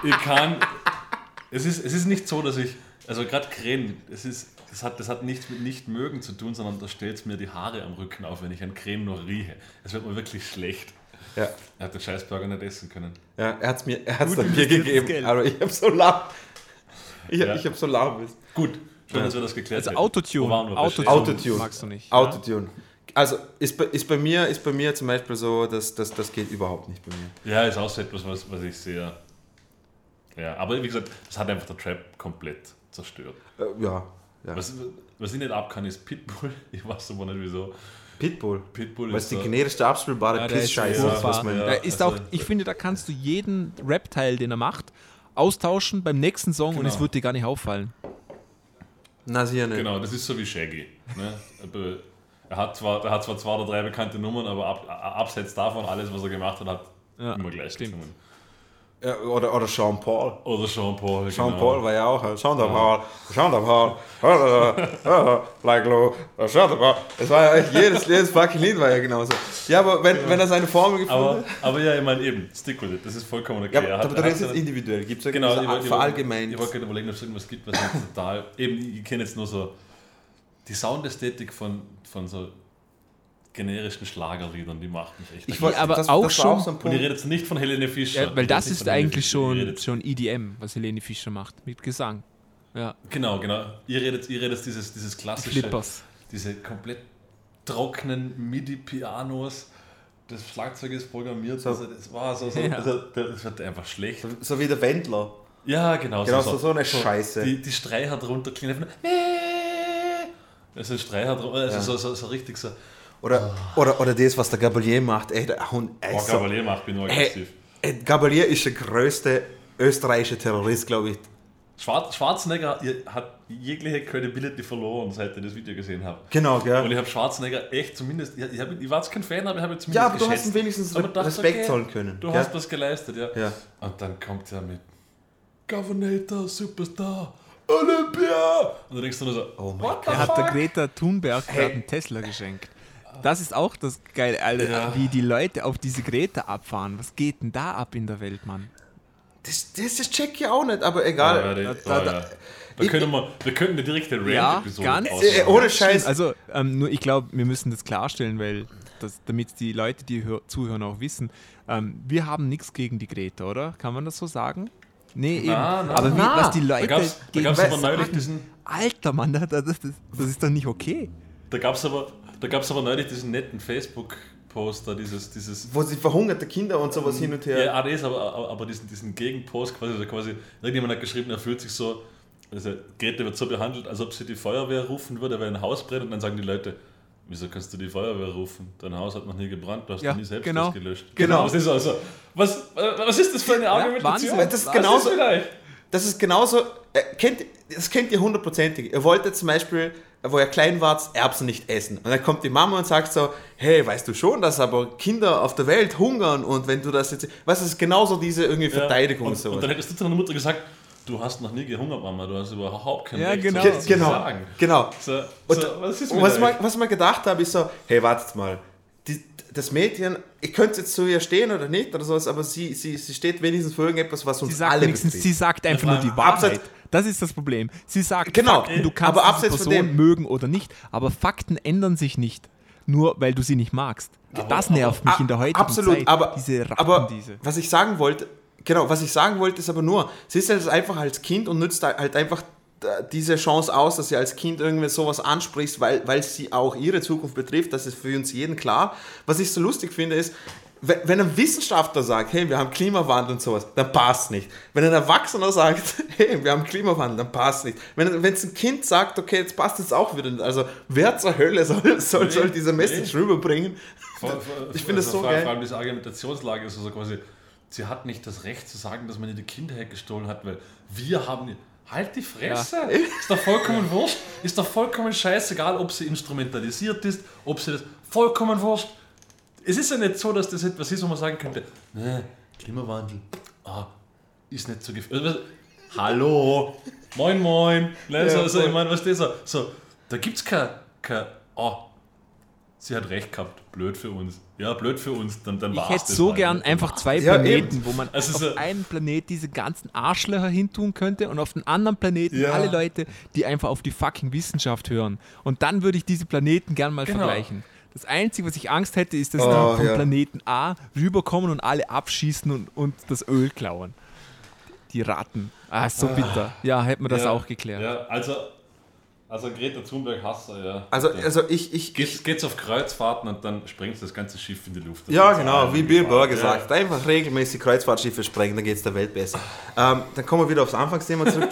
es ist nicht so, dass ich, also gerade Creme, das hat nichts mit Nichtmögen zu tun, sondern da stellt es mir die Haare am Rücken auf, wenn ich an Creme nur rieche. Es wird mir wirklich schlecht. Ja. Er hat den Scheißburger nicht essen können. Ja, er hat es mir gegeben, aber ich habe so laut. Ich habe so laut. Gut, schön, dass wir das geklärt haben. Also Autotune magst du nicht. Autotune. Ja? Also ist bei mir zum Beispiel so, dass das geht überhaupt nicht bei mir. Ja, ist auch so etwas, was ich sehe. Ja, aber wie gesagt, das hat einfach der Trap komplett zerstört. Ja. Was ich nicht ab kann, ist Pitbull. Ich weiß aber nicht wieso. Pitbull ist die generischste abspielbare Piss-Scheiße. Ich finde, da kannst du jeden Rap-Teil, den er macht, austauschen beim nächsten Song und es wird dir gar nicht auffallen. Na, sicher nicht. Genau, das ist so wie Shaggy. Ne? er hat zwar 2 oder 3 bekannte Nummern, aber abseits davon, alles, was er gemacht hat immer gleich gesungen. Ja, oder Sean Paul. Sean Paul war ja auch. Sean Paul. Like low. Sean Paul. Es war ja jedes fucking Lied war ja genauso. Ja, aber wenn er seine Formel gefunden hat. Aber ja, ich meine eben, stick with it, das ist vollkommen okay. Ja, aber du redest jetzt individuell. Gibt es ja genau, verallgemeint. Ich wollte gerade überlegen, ob es irgendwas gibt, was jetzt total. Eben, ich kenne jetzt nur so die Soundästhetik von so generischen Schlagerliedern, die macht mich echt. Ich wollte aber auch schon. So und ihr redet nicht von Helene Fischer. Ja, weil das ist eigentlich schon EDM, was Helene Fischer macht, mit Gesang. Ja. Genau. Ihr redet dieses klassische, Flippers. Diese komplett trockenen MIDI-Pianos. Das Schlagzeug ist programmiert. So. Also das war so. Ja. Also das wird einfach schlecht. So wie der Wendler. Ja, genau. So eine Scheiße. Die Streicher drunter klingen. Also Streicher drunter. Also so richtig so. Oder das, was der Gabalier macht. Gabalier macht, bin nur aggressiv. Gabalier ist der größte österreichische Terrorist, glaube ich. Schwarzenegger hat jegliche Credibility verloren, seit ich das Video gesehen habe. Genau, gell. Und ich habe Schwarzenegger echt zumindest, ich war jetzt kein Fan, aber ich habe ihn zumindest geschätzt. Ja, aber geschätzt. Du hast ihm wenigstens Respekt zollen können. Du hast das geleistet, ja. Und dann kommt er mit Governator, Superstar, Olympia. Und dann denkst du nur so, oh mein Gott. Er hat der Greta Thunberg gerade einen Tesla geschenkt. Das ist auch das Geile, Alter, wie die Leute auf diese Greta abfahren. Was geht denn da ab in der Welt, Mann? Das check ich auch nicht, aber egal. Da können wir direkt eine Rant-Episode ausmachen. Ohne Scheiß. Also, nur ich glaube, wir müssen das klarstellen, weil damit die Leute, die zuhören, auch wissen, wir haben nichts gegen die Greta, oder? Kann man das so sagen? Nee, eben. Aber was die Leute da gab's aber neulich diesen... Alter, Mann, das ist doch nicht okay. Da gab's aber neulich diesen netten Facebook-Post, da dieses... Wo sie verhungerte Kinder und sowas hin und her... Ja, das, aber diesen Gegenpost quasi... Irgendjemand hat geschrieben, er fühlt sich so... Also Greta wird so behandelt, als ob sie die Feuerwehr rufen würde, weil ein Haus brennt, und dann sagen die Leute... Wieso kannst du die Feuerwehr rufen? Dein Haus hat noch nie gebrannt, du hast nie selbst das gelöscht. Genau. Das ist also, was ist das für eine Argumentation? Das ist genauso. Das kennt ihr hundertprozentig. Ihr wolltet zum Beispiel, wo ihr klein wart, Erbsen nicht essen. Und dann kommt die Mama und sagt so, hey, weißt du schon, dass aber Kinder auf der Welt hungern, und wenn du das jetzt... Weißt du, das ist genauso diese irgendwie Verteidigung. Und sowas. Und dann hättest du zu deiner Mutter gesagt... Du hast noch nie gehungert, Mama. Du hast überhaupt kein Recht zu sagen. Genau. Was man gedacht habe, ist so, hey, wartet mal. Das Mädchen, ihr könnt jetzt zu ihr stehen oder nicht oder sowas, aber sie steht wenigstens für irgendetwas, was uns alle betrifft. Sie sagt einfach nur die Wahrheit. Das ist das Problem. Sie sagt, Fakten, du kannst diese Person mögen oder nicht, aber Fakten ändern sich nicht, nur weil du sie nicht magst. Das nervt mich in der heutigen Zeit. Was ich sagen wollte... Genau, was ich sagen wollte, ist aber nur, sie ist halt einfach als Kind und nützt halt einfach diese Chance aus, dass sie als Kind irgendwie sowas ansprichst, weil sie auch ihre Zukunft betrifft, das ist für uns jeden klar. Was ich so lustig finde ist, wenn ein Wissenschaftler sagt, hey, wir haben Klimawandel und sowas, dann passt nicht. Wenn ein Erwachsener sagt, hey, wir haben Klimawandel, dann passt nicht. Wenn es ein Kind sagt, okay, jetzt passt es auch wieder nicht. Also wer zur Hölle soll diese Message rüberbringen? Ich finde das so geil. Vor allem diese Argumentationslage ist also quasi... Sie hat nicht das Recht zu sagen, dass man ihr die Kindheit gestohlen hat, weil wir haben... Halt die Fresse! Ja. Ist doch vollkommen wurscht. Ist doch vollkommen scheißegal, ob sie instrumentalisiert ist, ob sie das... Vollkommen wurscht. Es ist ja nicht so, dass das etwas ist, wo man sagen könnte, ne, Klimawandel, ist nicht so gefährlich. Hallo! Moin, moin! Also, ich meine, was ist das? So, da gibt's kein sie hat recht gehabt. Blöd für uns. Ja, blöd für uns. Dann war's. Ich hätte so gern einfach 2 Planeten, wo man auf einem Planet diese ganzen Arschlöcher hintun könnte und auf den anderen Planeten alle Leute, die einfach auf die fucking Wissenschaft hören. Und dann würde ich diese Planeten gern mal vergleichen. Das Einzige, was ich Angst hätte, ist, dass dann vom Planeten A rüberkommen und alle abschießen und das Öl klauen. Die Ratten. Ah, so bitter. Ja, hätten wir das auch geklärt. Ja, also Greta Thunberg hasst er, ja. Also ich... Geht's auf Kreuzfahrten und dann sprengst du das ganze Schiff in die Luft. Ja, genau, wie Bill Burr gesagt. Einfach regelmäßig Kreuzfahrtschiffe sprengen, dann geht's der Welt besser. Dann kommen wir wieder aufs Anfangsthema zurück.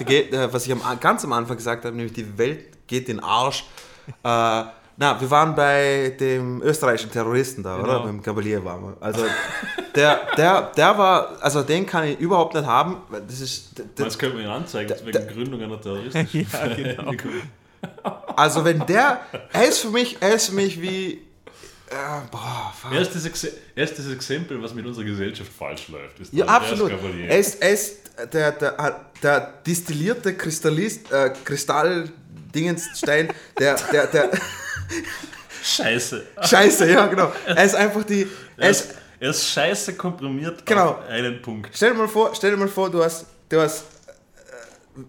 Was ich ganz am Anfang gesagt habe, nämlich die Welt geht in den Arsch. Wir waren bei dem österreichischen Terroristen da, oder? Beim Gabalier waren wir. Also der war, also den kann ich überhaupt nicht haben. Das ist... Das können wir ihn anzeigen, das wegen Gründung einer terroristischen genau. Also wenn der, er ist für mich wie, er ist das Exempel, was mit unserer Gesellschaft falsch läuft. Ist ja, absolut. Er ist der destillierte Kristalldingenstein, der Scheiße, ja genau. Er ist einfach die, er ist scheiße komprimiert auf einen Punkt. Stell dir mal vor, du hast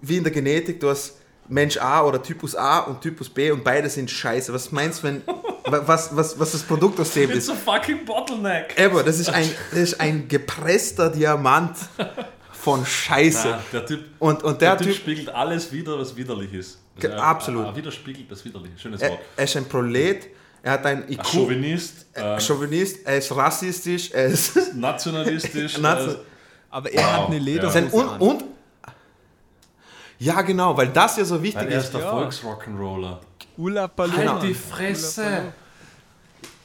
wie in der Genetik, du hast Mensch A oder Typus A und Typus B und beide sind scheiße. Was meinst du, wenn was das Produkt aus dem ist? It's a fucking bottleneck. Aber das ist ein gepresster Diamant von Scheiße. Na, der Typ, und der Typ spiegelt alles wider, was widerlich ist. Also absolut. Er widerspiegelt das Widerliche. Schönes Wort. Er ist ein Prolet. Er hat ein IQ. Chauvinist. Er ist rassistisch. Er ist nationalistisch. Aber er hat eine Lederhose und ja, genau, weil das ja so wichtig ist. Er ist der Volksrock'n'Roller. Halt die Fresse!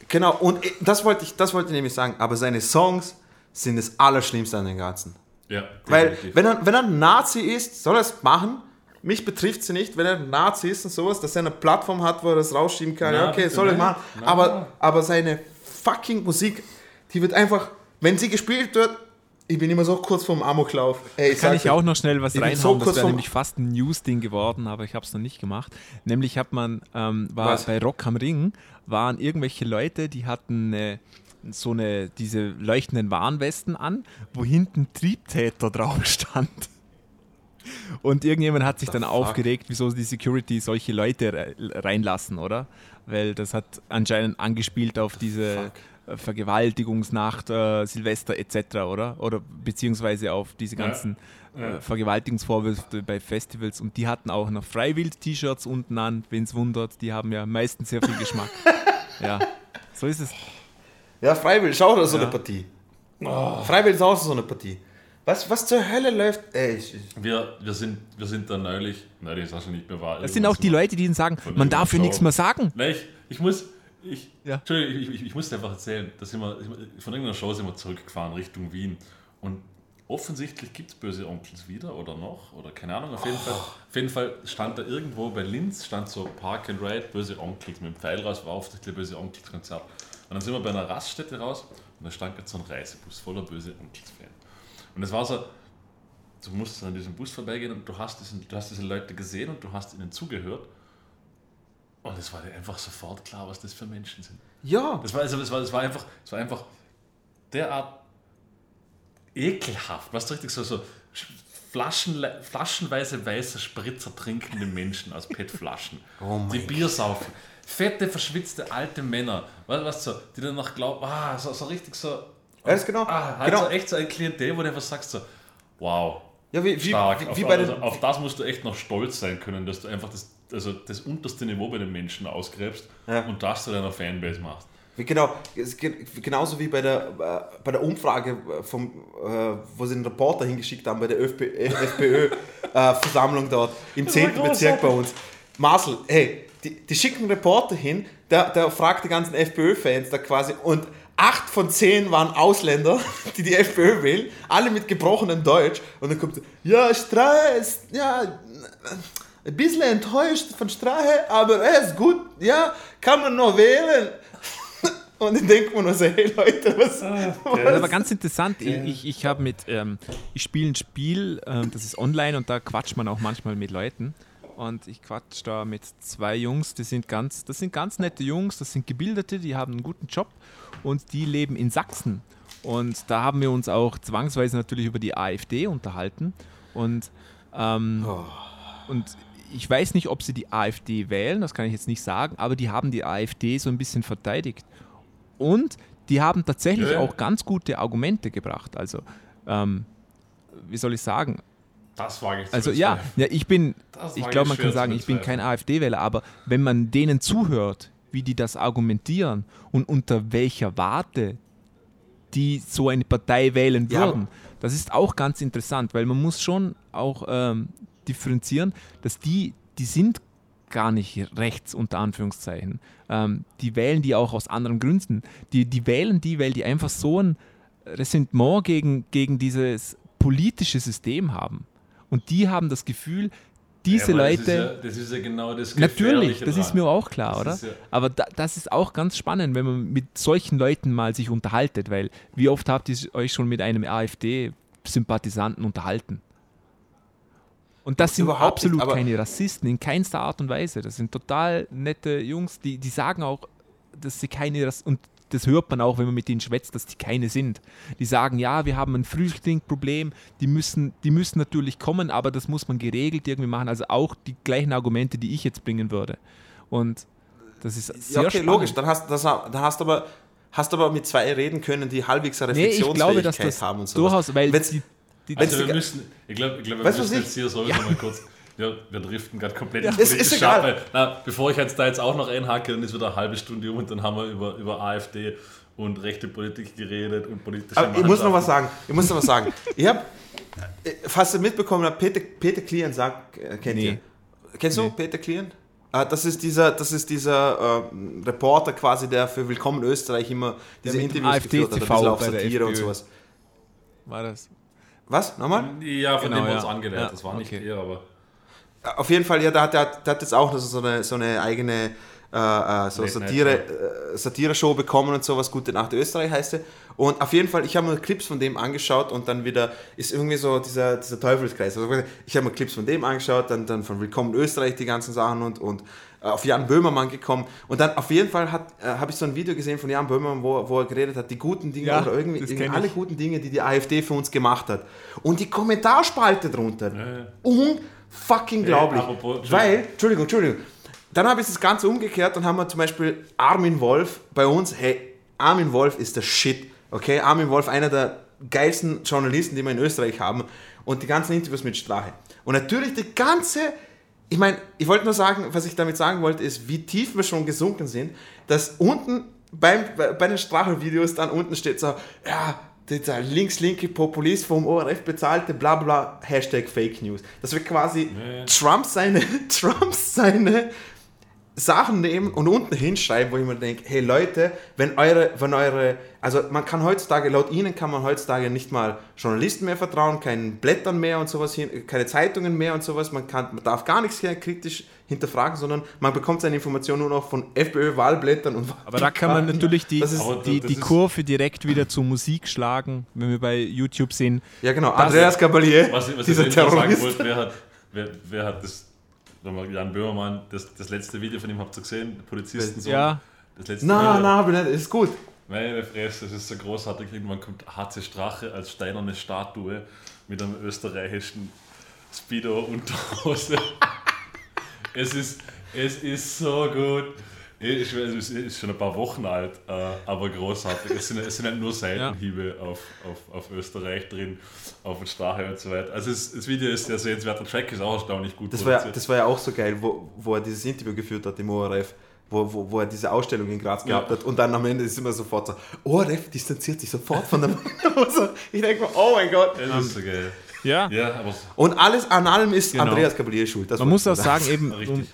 Genau, und das wollte ich nämlich sagen, aber seine Songs sind das Allerschlimmste an den Ganzen. Ja, weil, wenn er ein Nazi ist, soll er es machen. Mich betrifft sie nicht, wenn er ein Nazi ist und sowas, dass er eine Plattform hat, wo er das rausschieben kann. Na, okay, soll er machen. Na. Aber seine fucking Musik, die wird einfach, wenn sie gespielt wird, ich bin immer so kurz vorm Amoklauf. Ey, kann ich auch noch schnell was reinhauen, so das wäre nämlich fast ein News-Ding geworden, aber ich habe es noch nicht gemacht. Nämlich hat man, bei Rock am Ring, waren irgendwelche Leute, die hatten diese leuchtenden Warnwesten an, wo hinten Triebtäter drauf stand. Und irgendjemand hat sich dann aufgeregt, wieso die Security solche Leute reinlassen, oder? Weil das hat anscheinend angespielt auf diese Vergewaltigungsnacht, Silvester etc., oder? Oder beziehungsweise auf diese ganzen Vergewaltigungsvorwürfe bei Festivals. Und die hatten auch noch Freiwild-T-Shirts unten an, wenn es wundert. Die haben ja meistens sehr viel Geschmack. Ja, so ist es. Ja, Freiwild ist auch so eine Partie. Oh. Freiwild ist auch so eine Partie. Was zur Hölle läuft? Ey, wir sind da neulich. Nein, das ist auch schon nicht mehr wahr. Das sind auch die Leute, die sagen, man darf ja nichts mehr sagen. Nein, ich muss dir einfach erzählen, dass von irgendeiner Show sind wir zurückgefahren Richtung Wien. Und offensichtlich gibt es böse Onkels wieder oder noch. Oder keine Ahnung, auf jeden Fall stand da irgendwo bei Linz, stand so Park and Ride, böse Onkels. Mit dem Pfeil raus war offensichtlich böse Onkels-Konzert. Und dann sind wir bei einer Raststätte raus und da stand jetzt so ein Reisebus voller böse Onkels-Fan. Und es war so, du musstest an diesem Bus vorbeigehen und du hast diese Leute gesehen und du hast ihnen zugehört. Und es war dir einfach sofort klar, was das für Menschen sind. Ja. Das war einfach derart ekelhaft. Was richtig so flaschenweise weiße Spritzer trinkende Menschen aus PET-Flaschen, die Bier saufen. Fette, verschwitzte alte Männer, was so, die dann noch glauben, so richtig so. Ja, das genau. Halt genau. So echt so ein Klientel, wo du einfach sagst so, wow, ja, stark. Auf das musst du echt noch stolz sein können, dass du einfach das unterste Niveau bei den Menschen ausgräbst und das zu deiner Fanbase machst. Genau, genauso wie bei der Umfrage, wo sie einen Reporter hingeschickt haben bei der FPÖ-Versammlung dort im 10. Bezirk bei uns. Marcel, hey, die schicken einen Reporter hin, der fragt die ganzen FPÖ-Fans da quasi und 8 von 10 waren Ausländer, die FPÖ wählen, alle mit gebrochenem Deutsch. Und dann kommt, ja, Strache, ja, ein bisschen enttäuscht von Strache, aber er ist gut, ja, kann man noch wählen. Und dann denkt man nur so, hey Leute, was? Das ist aber ganz interessant. Ich habe ich spiele ein Spiel, das ist online und da quatscht man auch manchmal mit Leuten. Und ich quatsch da mit 2 Jungs, das sind ganz nette Jungs, das sind Gebildete, die haben einen guten Job und die leben in Sachsen. Und da haben wir uns auch zwangsweise natürlich über die AfD unterhalten. Und ich weiß nicht, ob sie die AfD wählen, das kann ich jetzt nicht sagen, aber die haben die AfD so ein bisschen verteidigt. Und die haben tatsächlich auch ganz gute Argumente gebracht. Also, wie soll ich sagen? Das wage ich zu bezweifeln. Also ich glaube, man kann sagen, ich bin kein AfD-Wähler, aber wenn man denen zuhört, wie die das argumentieren und unter welcher Warte die so eine Partei wählen würden, das ist auch ganz interessant, weil man muss schon auch differenzieren, dass die sind gar nicht rechts, unter Anführungszeichen. Die wählen die auch aus anderen Gründen. Die wählen die, weil die einfach so ein Ressentiment gegen dieses politische System haben. Und die haben das Gefühl, diese Leute... Das ist ja genau das Gefährliche. Natürlich, das ist mir auch klar, oder? Aber das ist auch ganz spannend, wenn man mit solchen Leuten mal sich unterhaltet, weil wie oft habt ihr euch schon mit einem AfD-Sympathisanten unterhalten? Und das sind absolut keine Rassisten, in keinster Art und Weise. Das sind total nette Jungs, die sagen auch, dass sie keine Rassisten... Das hört man auch, wenn man mit denen schwätzt, dass die keine sind. Die sagen, ja, wir haben ein Flüchtlingsproblem, die müssen natürlich kommen, aber das muss man geregelt irgendwie machen. Also auch die gleichen Argumente, die ich jetzt bringen würde. Und das ist sehr spannend. Logisch. Dann hast du aber mit 2 reden können, die halbwegs eine Reflexionsfähigkeit haben und so. Durchaus, weil wir müssen jetzt hier sowieso mal kurz... Ja, wir driften gerade komplett ins Schafe. Bevor ich jetzt da jetzt auch noch einhacke, dann ist wieder eine halbe Stunde um und dann haben wir über AfD und rechte Politik geredet und politische Maßnahmen. Ich muss noch was sagen. Ich habe fast mitbekommen, Peter Klien sagt, kennst du Peter Klien? Das ist dieser Reporter quasi, der für Willkommen Österreich immer diese Interviews geführt hat, ein bisschen auf Satire und sowas. War das? Was? Nochmal? Ja, von dem wir uns angelernt. Ja, das war nicht eher, aber... Auf jeden Fall, ja, der hat jetzt auch so eine eigene Satire-Show bekommen und sowas, Gute Nacht Österreich heißt sie. Und auf jeden Fall, ich habe mir Clips von dem angeschaut und dann wieder ist irgendwie so dieser Teufelskreis. Also ich habe mir Clips von dem angeschaut, dann von Willkommen Österreich die ganzen Sachen und auf Jan Böhmermann gekommen. Und dann auf jeden Fall habe ich so ein Video gesehen von Jan Böhmermann, wo er geredet hat, die guten Dinge, ja, oder irgendwie alle guten Dinge, die die AfD für uns gemacht hat. Und die Kommentarspalte drunter. Ja. Unfucking glaublich. Ja, weil, Entschuldigung. Dann habe ich das Ganze umgekehrt und haben wir zum Beispiel Armin Wolf bei uns. Hey, Armin Wolf ist der Shit. Okay, Armin Wolf, einer der geilsten Journalisten, die wir in Österreich haben. Und die ganzen Interviews mit Strache. Und natürlich die ganze... Ich meine, ich wollte nur sagen, was ich damit sagen wollte, ist, wie tief wir schon gesunken sind, dass unten bei den Strache-Videos dann unten steht so, ja, dieser links-linke Populist vom ORF bezahlte, bla bla, Hashtag Fake News. Dass wir quasi Trump seine Sachen nehmen und unten hinschreiben, wo ich mir denke, hey Leute, wenn eure, also man kann heutzutage, laut Ihnen kann man heutzutage nicht mal Journalisten mehr vertrauen, keinen Blättern mehr und sowas, keine Zeitungen mehr und sowas, man darf gar nichts kritisch hinterfragen, sondern man bekommt seine Informationen nur noch von FPÖ-Wahlblättern. Und aber da kann man natürlich die Kurve direkt wieder zur Musik schlagen, wenn wir bei YouTube sehen. Ja genau, Andreas Gabalier, dieser Terrorist. Wollte, wer hat das... Jan Böhmermann, das letzte Video von ihm habt ihr gesehen, Polizisten so. Ja. Nein, ist gut. Meine Fresse, das ist so großartig. Irgendwann kommt HC Strache als steinerne Statue mit einem österreichischen Speedo-Unterhose. es ist so gut. Ich weiß, es ist schon ein paar Wochen alt, aber großartig. Es sind halt nur Seitenhiebe auf Österreich drin, auf den Strache und so weiter. Also das Video ist sehr sehenswert, der Track ist auch erstaunlich gut produziert. Das war ja auch so geil, wo er dieses Interview geführt hat im ORF, wo er diese Ausstellung in Graz gehabt hat und dann am Ende ist immer sofort so, ORF distanziert sich sofort von der Hose. Ich denke mir, oh mein Gott. Das ist so geil. Ja aber und alles an allem ist genau. Andreas Gabalier schuld. Man muss auch sagen, eben...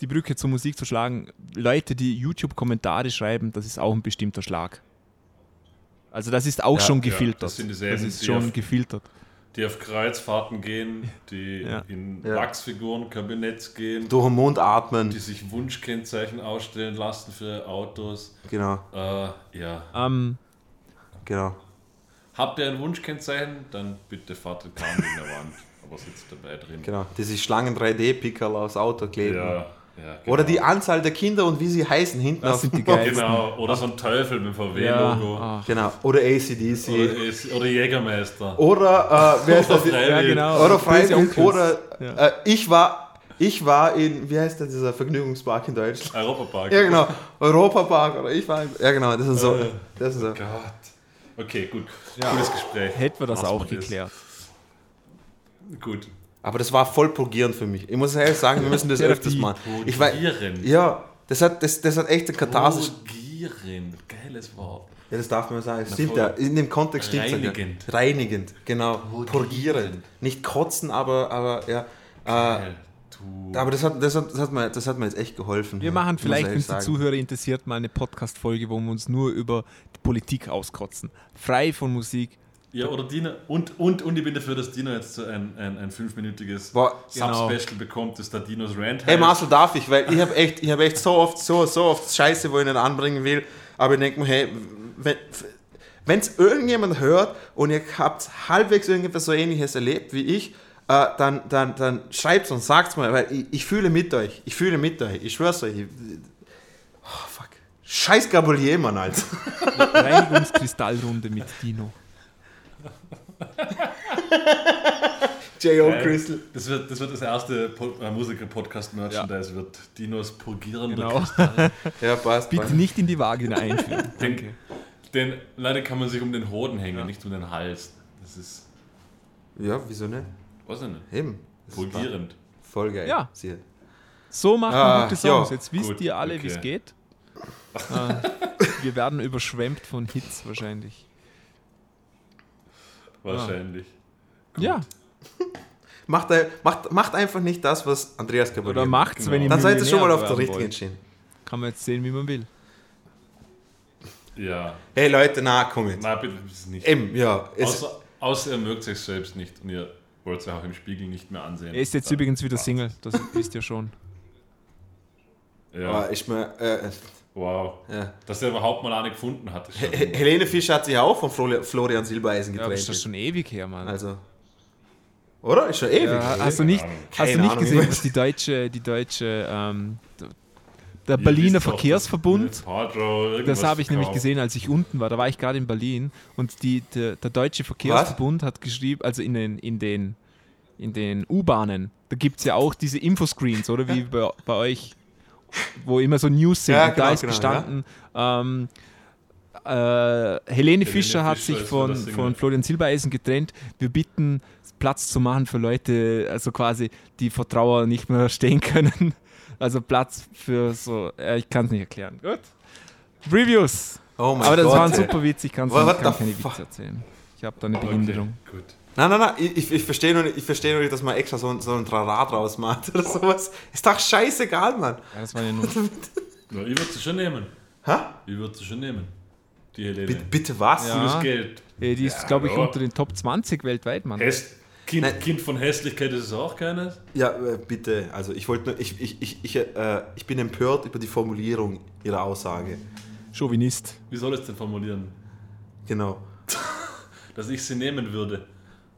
Die Brücke zur Musik zu schlagen, Leute, die YouTube-Kommentare schreiben, das ist auch ein bestimmter Schlag. Also das ist auch schon gefiltert. Das ist schon gefiltert. Die auf Kreuzfahrten gehen, die in Wachsfiguren-Kabinetts gehen. Durch den Mond atmen. Die sich Wunschkennzeichen ausstellen lassen für Autos. Genau. Genau. Habt ihr ein Wunschkennzeichen? Dann bitte fahrt den Kahn in der Wand. Aber sitzt dabei drin. Genau. Die sich Schlangen 3D-Pickerl aufs Auto kleben. Ja, genau. Oder die Anzahl der Kinder und wie sie heißen hinten. Das sind die geilsten. Genau. Oder so ein Teufel mit VW-Logo. Ja. Genau. Oder ACDC. Oder Jägermeister. Oder wer ist das? Ja, genau. Oder Freiwild. Oder ich war in, wie heißt denn dieser Vergnügungspark in Deutschland? Europapark. Ja, genau. Europapark. Oder ich war in, ja, genau. Das ist so. Das ist so. Gott. Okay, gut. Ja. Cooles Gespräch. Hätten wir das auch geklärt. Gut. Aber das war voll purgierend für mich. Ich muss ehrlich sagen, wir müssen das öfters machen. Purgieren? Ja, das hat echt eine Katharsis. Purgieren, geiles Wort. Ja, das darf man sagen. Stimmt ja, in dem Kontext stimmt es. Reinigend. Ja. Reinigend, genau. Purgieren. Nicht kotzen, aber ja. Geil, aber das hat mir jetzt echt geholfen. Wir machen vielleicht, wenn es die Zuhörer interessiert, mal eine Podcast-Folge, wo wir uns nur über die Politik auskotzen. Frei von Musik. Ja, oder Dino. Und ich bin dafür, dass Dino jetzt so ein 5-minütiges Subspecial bekommt, das da Dinos Rant heißt. Hey Marcel, darf ich? Weil ich hab echt so oft Scheiße, wo ich ihn anbringen will. Aber ich denke mir, hey, wenn es irgendjemand hört und ihr habt halbwegs irgendetwas so Ähnliches erlebt wie ich, dann schreibt es und sagt es mal, weil ich fühle mit euch. Ich schwör's euch. Fuck. Scheiß Gabalier, Mann, Alter. Reinigungskristallrunde mit Dino. J.O. Crystal. Das wird das erste Musiker-Podcast-Merchandise. Ja. Wird Dinos purgierende Kristalle. Ja, passt. Bitte nicht in die Waage einführen. Denn leider kann man sich um den Hoden hängen, nicht um den Hals. Das ist... Ja, wieso nicht? Was denn? Eben. Purgierend. Voll geil. Ja. Siehe. So machen gute Songs. Jetzt wisst ihr alle, wie es geht. Wir werden überschwemmt von Hits wahrscheinlich. Wahrscheinlich. Gut. Ja. macht einfach nicht das, was Andreas Gabalier oder macht's, wenn ihr dann seid ihr schon mal auf der richtigen Schiene. Kann man jetzt sehen, wie man will. Ja. Hey Leute, komm jetzt. Nein, bitte nicht. Eben, ja. Außer ihr mögt euch selbst nicht und ihr wollt es auch im Spiegel nicht mehr ansehen. Er ist jetzt übrigens wieder Single, das wisst ihr schon. Ja. Ich meine... Wow, dass er überhaupt mal eine gefunden hat. Helene Fischer hat sich auch von Florian Silbereisen getrennt. Ja, ist das schon ewig her, Mann. Also, oder? Ist schon ewig. Ja, hast du nicht gesehen, dass die deutsche Der Berliner Verkehrsverbund, das habe ich nämlich gesehen, als ich unten war, da war ich gerade in Berlin und der Deutsche Verkehrsverbund hat geschrieben, also in den U-Bahnen, da gibt es ja auch diese Infoscreens, oder wie bei euch, wo immer so News sind, ja, und genau, da ist gestanden, ja. Helene Fischer hat sich von Florian Silbereisen getrennt. Wir bitten, Platz zu machen für Leute, also quasi, die vor Trauer nicht mehr stehen können. Also Platz für so, ich kann es nicht erklären. Gut. Reviews. Oh mein Aber das Gott, waren super Witze, ich kann keine Witze erzählen. Ich habe da eine Behinderung. Okay. Gut. Nein, ich verstehe nur nicht, dass man extra so ein Trara draus macht oder sowas. Ist doch scheißegal, Mann. Ja, das war ja nur... Ja, ich würde sie schon nehmen. Ha? Ich würde sie schon nehmen. Die Helene. Bitte was? Ja. Das Geld. Ja, die ist, ja, glaube ich, unter den Top 20 weltweit, Mann. Kind von Hässlichkeit ist es auch keines? Ja, bitte. Also ich wollte nur, ich bin empört über die Formulierung ihrer Aussage. Chauvinist. Wie soll es denn formulieren? Genau. Dass ich sie nehmen würde.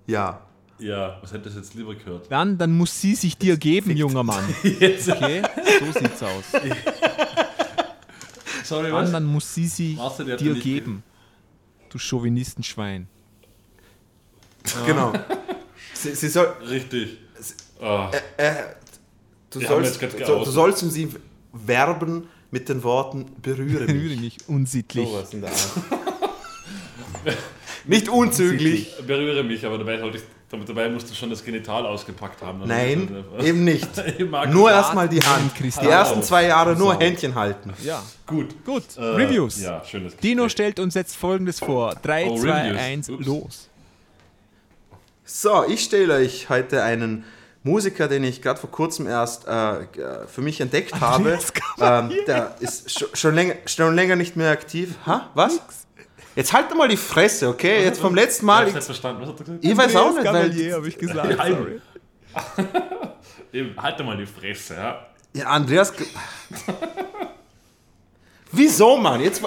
Ja. Ja, was hätte das jetzt lieber gehört? Dann muss sie sich dir geben, junger Mann. Jetzt. Okay, so sieht's aus. Sorry, was? Dann muss sie sich dir geben. Du Chauvinistenschwein. Ja. Genau. Sie soll... Richtig. Du sollst um sie werben mit den Worten berühre mich. Unsittlich. So was in der Art. Nicht unzüglich. Berühre mich, aber dabei musst du schon das Genital ausgepackt haben. Nein, eben nicht. Nur erstmal die Hand. Die ersten 2 Jahre nur Händchen halten. Ja. Gut. Reviews. Ja, schönes Dino stellt uns jetzt Folgendes vor. 3, 2, 1, los. So, ich stelle euch heute einen Musiker, den ich gerade vor kurzem erst für mich entdeckt habe. Der ist schon länger nicht mehr aktiv. Ha? Was? Jetzt halt doch mal die Fresse, okay? Jetzt vom letzten Mal... Ich hab's nicht verstanden. Was hat er gesagt? Ich weiß auch nicht, Gabalier, hab ich gesagt. Sorry. Eben, halt doch mal die Fresse, ja? Ja, Andreas... Wieso, Mann? Jetzt...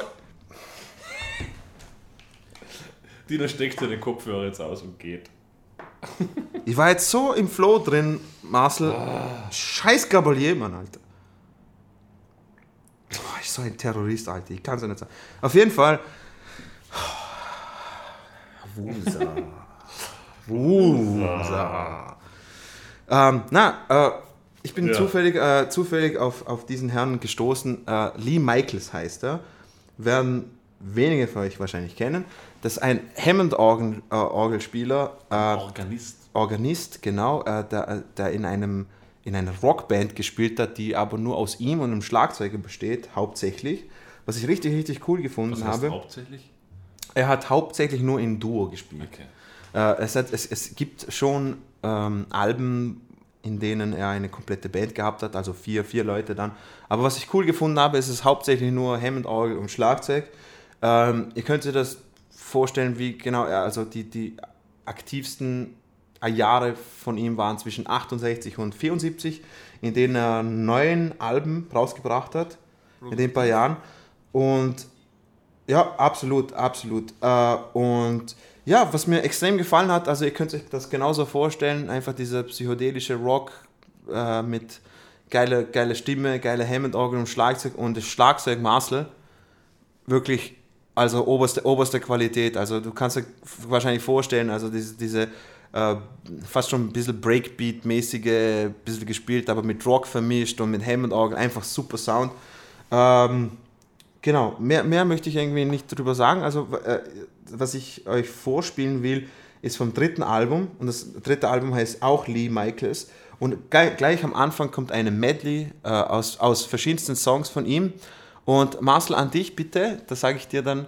Dino steckt den Kopfhörer jetzt aus und geht. Ich war jetzt so im Flow drin, Marcel. Ah. Scheiß Gabalier, Mann, Alter. Oh, ich so ein Terrorist, Alter. Ich kann's ja nicht sagen. Auf jeden Fall. Wusa. Ich bin zufällig auf diesen Herrn gestoßen. Lee Michaels heißt er. Werden wenige von euch wahrscheinlich kennen. Das ist ein Hammond-Orgelspieler. Organist, genau. Der in einer Rockband gespielt hat, die aber nur aus ihm und einem Schlagzeuger besteht, hauptsächlich. Was ich richtig, richtig cool gefunden habe. Hauptsächlich? Er hat hauptsächlich nur im Duo gespielt. Okay. Es gibt schon Alben, in denen er eine komplette Band gehabt hat, also vier Leute dann. Aber was ich cool gefunden habe, ist es hauptsächlich nur Hammond-Orgel und Schlagzeug. Ihr könnt euch das vorstellen, wie genau er, also die aktivsten Jahre von ihm waren zwischen 68 und 74, in denen er 9 Alben rausgebracht hat, in den paar Jahren. Und ja, absolut. Und ja, was mir extrem gefallen hat, also ihr könnt euch das genauso vorstellen, einfach dieser psychedelische Rock mit geile Stimme, geile Hammond-Orgel und Schlagzeug und das Schlagzeug Marcel, wirklich, also oberste Qualität, also du kannst dir wahrscheinlich vorstellen, also diese fast schon ein bisschen Breakbeat-mäßige, bisschen gespielt, aber mit Rock vermischt und mit Hammond-Orgel, einfach super Sound. Genau, mehr möchte ich irgendwie nicht drüber sagen. Also, was ich euch vorspielen will, ist vom dritten Album. Und das dritte Album heißt auch Lee Michaels. Und gleich am Anfang kommt eine Medley aus verschiedensten Songs von ihm. Und Marcel, an dich bitte, das sage ich dir dann,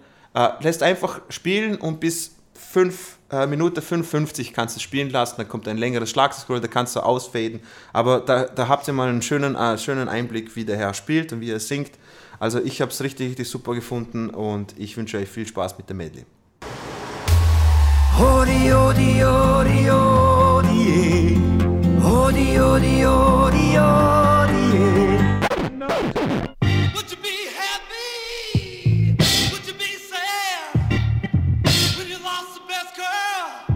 lässt einfach spielen und bis 5 Minute 55 kannst du spielen lassen. Dann kommt ein längeres Schlagzeug, da kannst du ausfaden. Aber da habt ihr mal einen schönen Einblick, wie der Herr spielt und wie er singt. Also ich habe es richtig, richtig super gefunden und ich wünsche euch viel Spaß mit der Medley. Odi, odi, odi, odi, odi, odi, odi, odi. Would you be happy? Would you be sad? When you lost the best girl?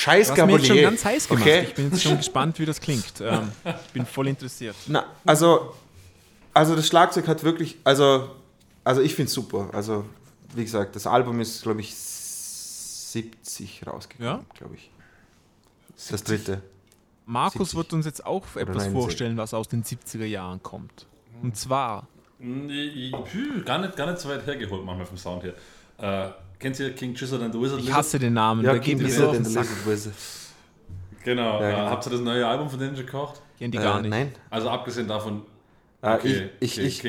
Scheiß Gabalier. Mir jetzt schon ganz heiß gemacht. Okay. Ich bin jetzt schon gespannt, wie das klingt. Ich bin voll interessiert. Na, also das Schlagzeug hat wirklich, also ich finde es super. Also wie gesagt, das Album ist, glaube ich, 70 rausgekommen, ja? Glaube ich. Das dritte. Markus 70. Wird uns jetzt auch etwas vorstellen, was aus den 70er Jahren kommt. Und zwar... Gar nicht so weit hergeholt manchmal vom Sound her. Kennt ihr King Gizzard and the Wizard? Ich hasse den Namen. Ja, King Gizzard and the Wizard. Genau. Ja, genau. Habt ihr das neue Album von denen schon gekocht? Kennen die gar nicht. Nein. Also abgesehen davon... Okay, ich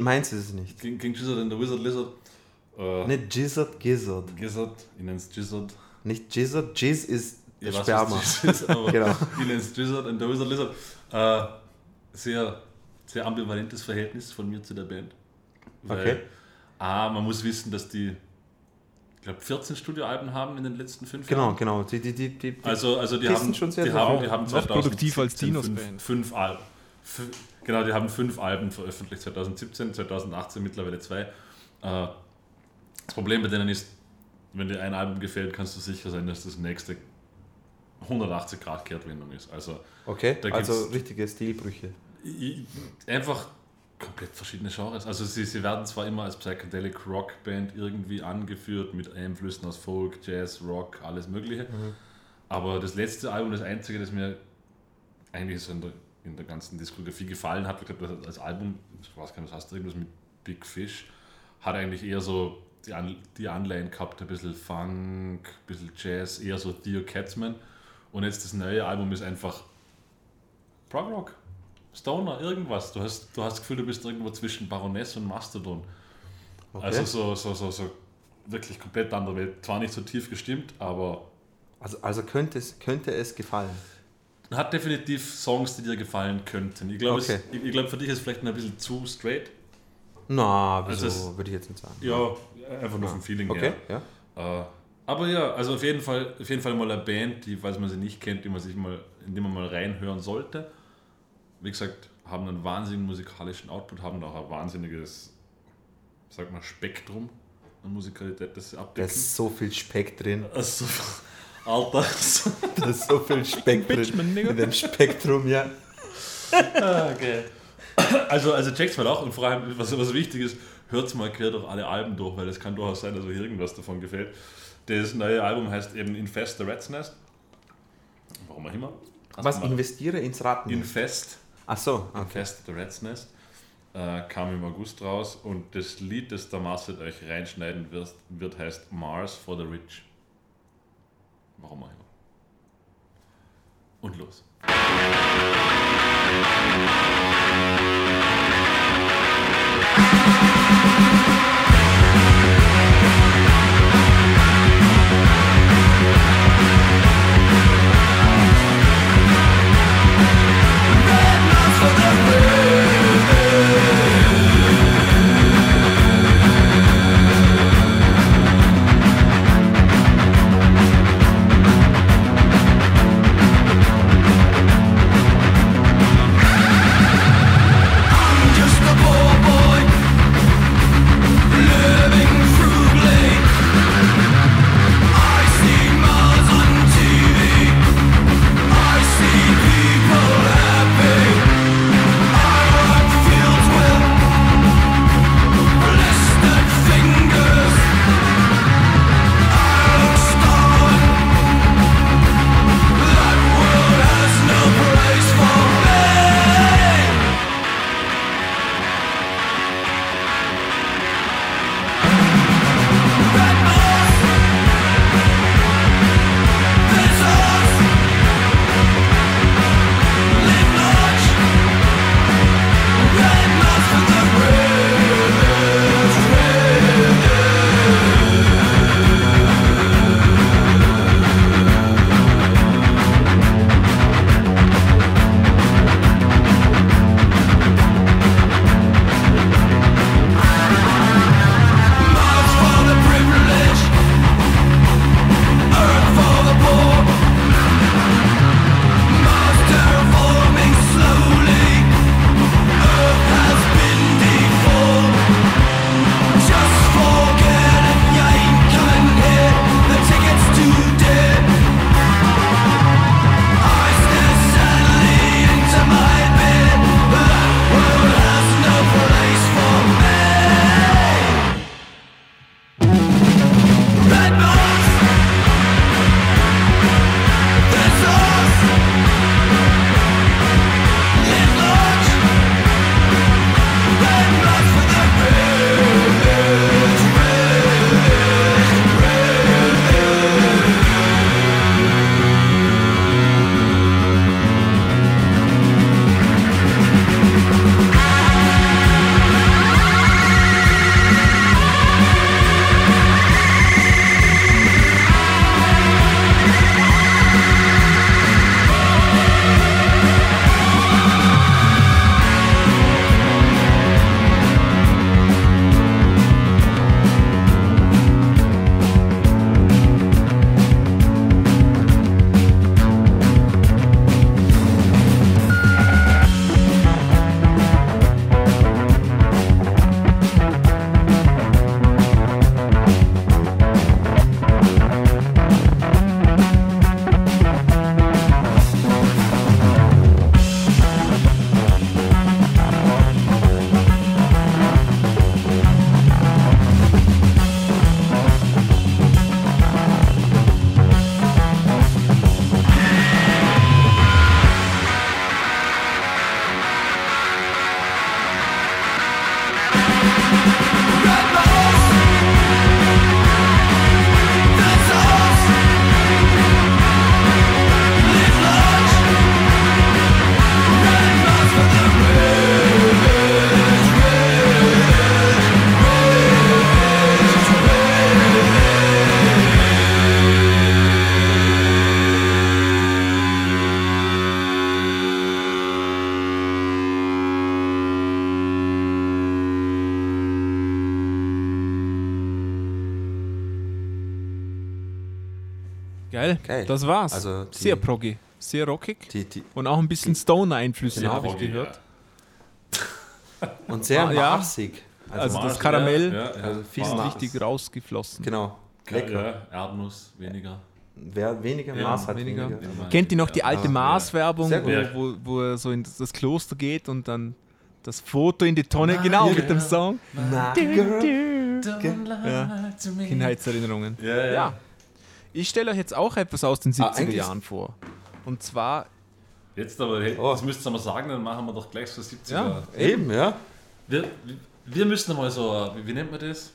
meins ist es nicht. King Gizzard and the Wizard Lizard. Nicht Gizzard, Gizzard. Gizzard, ich nenne es Gizzard. Nicht Gizzard, Giz ist ja, Sperma. Ist, genau. Ich nenne es Gizzard and the Wizard Lizard. Sehr... sehr ambivalentes Verhältnis von mir zu der Band. Weil, okay. Man muss wissen, dass die, ich glaube, 14 Studioalben haben in den letzten 5 Jahren. Genau. Die haben 2015 Alben. Genau, die haben 5 Alben veröffentlicht, 2017, 2018, mittlerweile 2. Das Problem bei denen ist, wenn dir ein Album gefällt, kannst du sicher sein, dass das nächste 180 Grad Kehrtwendung ist. Also, okay, also richtige Stilbrüche. Einfach komplett verschiedene Genres. Also sie werden zwar immer als Psychedelic Rock Band irgendwie angeführt mit Einflüssen aus Folk, Jazz, Rock, alles mögliche, aber das letzte Album, das einzige, das mir eigentlich so in der ganzen Diskografie gefallen hat, ich glaube, das als Album, ich weiß gar nicht, was heißt irgendwas mit Big Fish, hat eigentlich eher so die Anleihen gehabt, ein bisschen Funk, ein bisschen Jazz, eher so Dio Katzmann, und jetzt das neue Album ist einfach Prog Rock. Stoner, irgendwas. Du hast das Gefühl, du bist irgendwo zwischen Baroness und Mastodon. Okay. Also so wirklich komplett andere Welt. Zwar nicht so tief gestimmt, aber... Also könnte es gefallen? Hat definitiv Songs, die dir gefallen könnten. Ich glaube, okay. ich glaube für dich ist es vielleicht ein bisschen zu straight. Na, wieso, also würde ich jetzt nicht sagen. Ja, einfach nur vom Feeling her. Okay, ja. Aber ja, also auf jeden Fall mal eine Band, die, falls man sie nicht kennt, in die man mal reinhören sollte. Wie gesagt, haben einen wahnsinnigen musikalischen Output, haben auch ein wahnsinniges, sag mal, Spektrum an Musikalität, das sie abdecken. Da ist so viel Speck drin. Also, Alter. Da ist so viel Speck drin. In dem Spektrum, ja. Okay. Also checkt's mal auch, und vor allem, was wichtig ist, hört's mal quer durch alle Alben durch, weil es kann durchaus sein, dass euch irgendwas davon gefällt. Das neue Album heißt eben Infest the Rat's Nest. Warum auch immer. Was investiere ins Ratten? Infest. Ach so, okay. Infest the Rat's Nest kam im August raus, und das Lied, das der Marcel euch reinschneiden wird, heißt Mars for the Rich. Warum auch immer. Und los. Geil. Das war's. Also sehr proggy, sehr rockig und auch ein bisschen Stoner-Einflüsse habe ich gehört. Ja. Und sehr marsig. Also das Karamell ist richtig rausgeflossen. Genau. Lecker. Ja, Erdnuss weniger. Wer weniger Mars hat weniger. Kennt ihr noch die alte Mars-Werbung, wo er so in das Kloster geht und dann das Foto in die Tonne, mit dem Song? Kindheitserinnerungen. Ja. Ich stelle euch jetzt auch etwas aus den 70er Jahren vor. Und zwar... Jetzt aber, das müsst ihr mal sagen, dann machen wir doch gleich so 70er. Ja, eben, ja. Wir müssen mal so, wie nennt man das?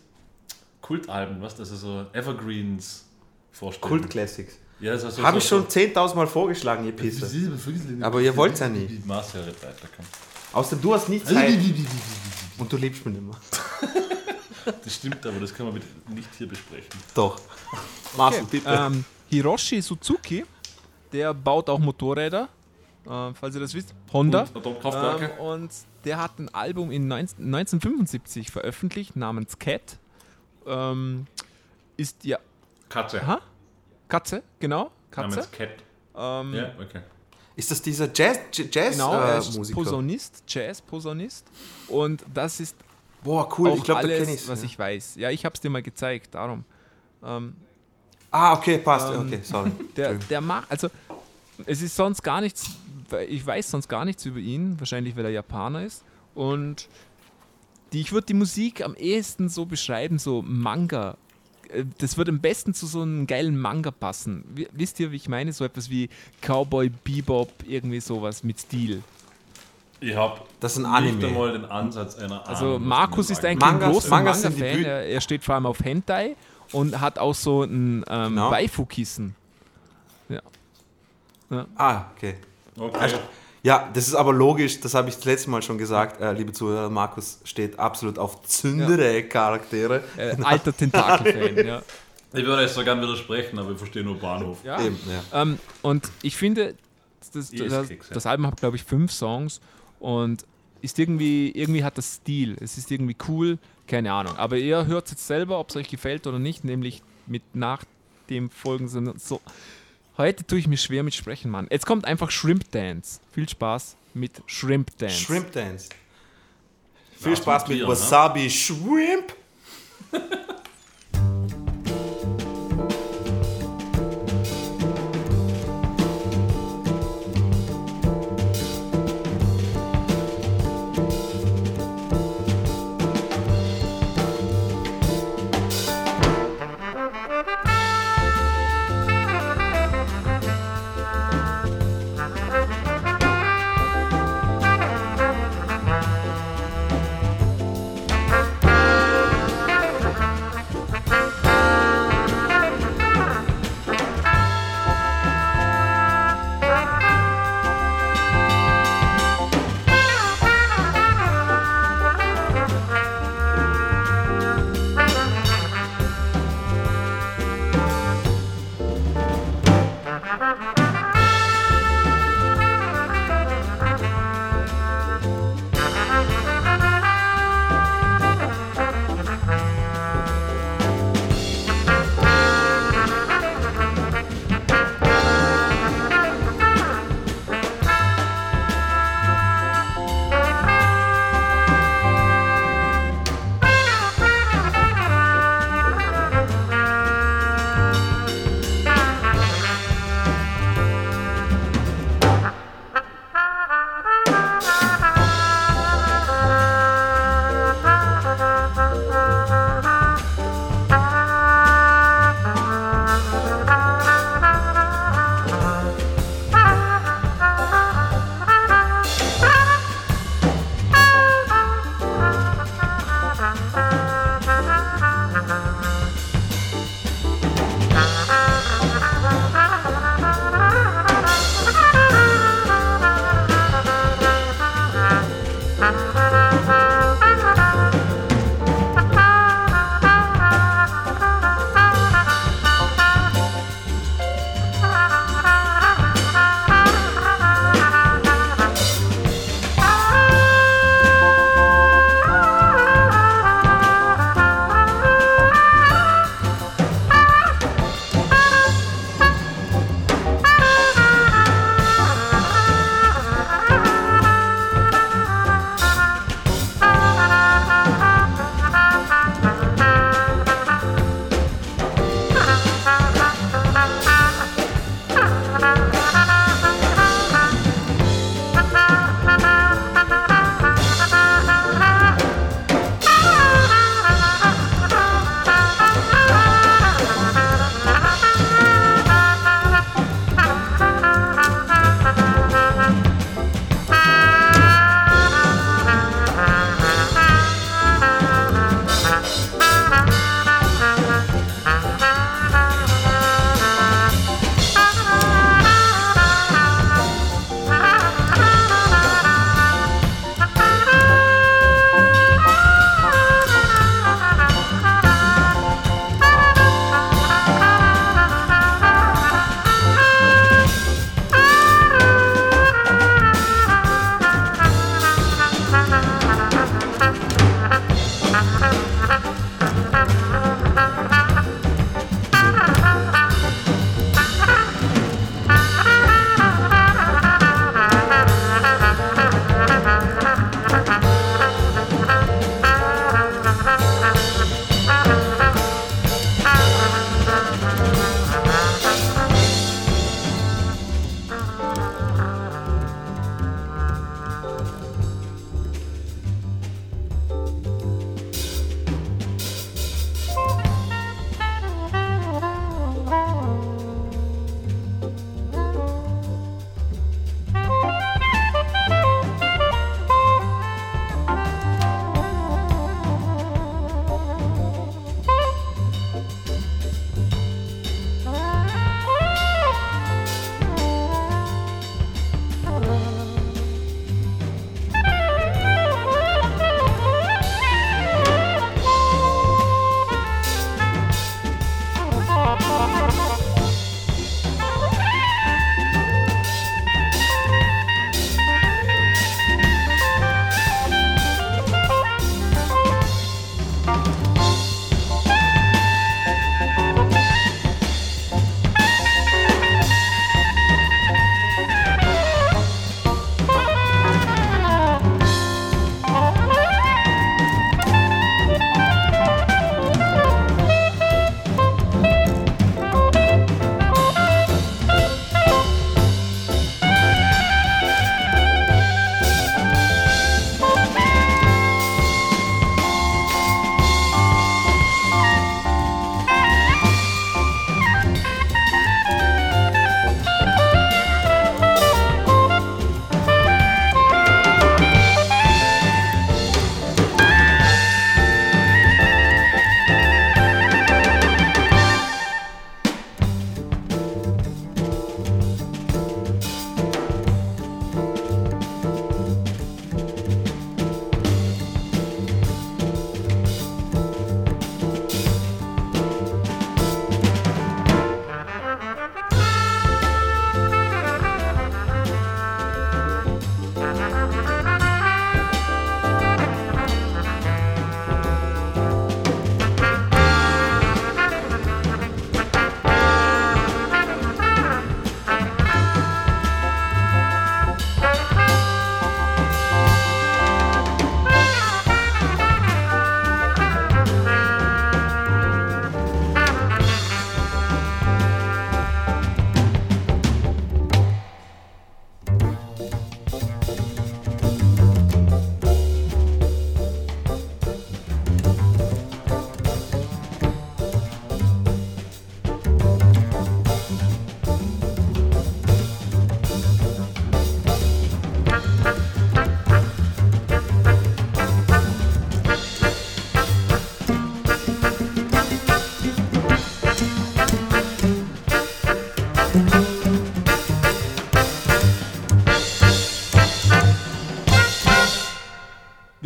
Kultalben, was? Das ist so Evergreens vorstellen. Kult-Classics. Ja, also habe ich schon 10.000 Mal vorgeschlagen, ihr Pisser. Aber ihr wollt es ja nicht. Außerdem, du hast nie Zeit. Und du lebst mir nicht mehr. Das stimmt, aber das können wir nicht hier besprechen. Doch. Marcel, bitte. Hiroshi Suzuki, der baut auch Motorräder, falls ihr das wisst. Honda. Und der hat ein Album in 1975 veröffentlicht namens Cat. Ist ja... Katze. Aha. Katze, genau. Katze. Namens Cat. Ja, okay. Ist das dieser Jazz-Musiker? Genau, Posaunist, Jazz-Posaunist. Und das ist... Boah, cool, ich glaube, da kenne ich es. Was ich weiß. Ja, ich habe es dir mal gezeigt, darum. Okay, passt. Okay, sorry. Der macht... Also, es ist sonst gar nichts... Ich weiß sonst gar nichts über ihn. Wahrscheinlich, weil er Japaner ist. Und... Ich würde die Musik am ehesten so beschreiben, so Manga. Das würde am besten zu so einem geilen Manga passen. Wisst ihr, wie ich meine? So etwas wie Cowboy Bebop, irgendwie sowas mit Stil. Ich habe nicht einmal den Ansatz einer Ahnung. Also Markus ist eigentlich ein großer Manga-Fan. Er steht vor allem auf Hentai und hat auch so ein Waifu-Kissen. Ja. Okay. Ja, das ist aber logisch, das habe ich das letzte Mal schon gesagt, liebe Zuhörer, Markus steht absolut auf zündere Charaktere. Alter Tentakel-Fan, ja. Ich würde jetzt so gern widersprechen, aber ich verstehe nur Bahnhof. Ja. Eben, ja. Und ich finde, das Album hat, glaube ich, 5 Songs und ist irgendwie hat das Stil, es ist irgendwie cool, keine Ahnung. Aber ihr hört es jetzt selber, ob es euch gefällt oder nicht, nämlich mit nach dem folgenden... So. Heute tue ich mir schwer mit Sprechen, Mann. Jetzt kommt einfach Shrimp Dance. Viel Spaß mit Shrimp Dance. Shrimp Dance. Viel Spaß mit Wasabi Shrimp.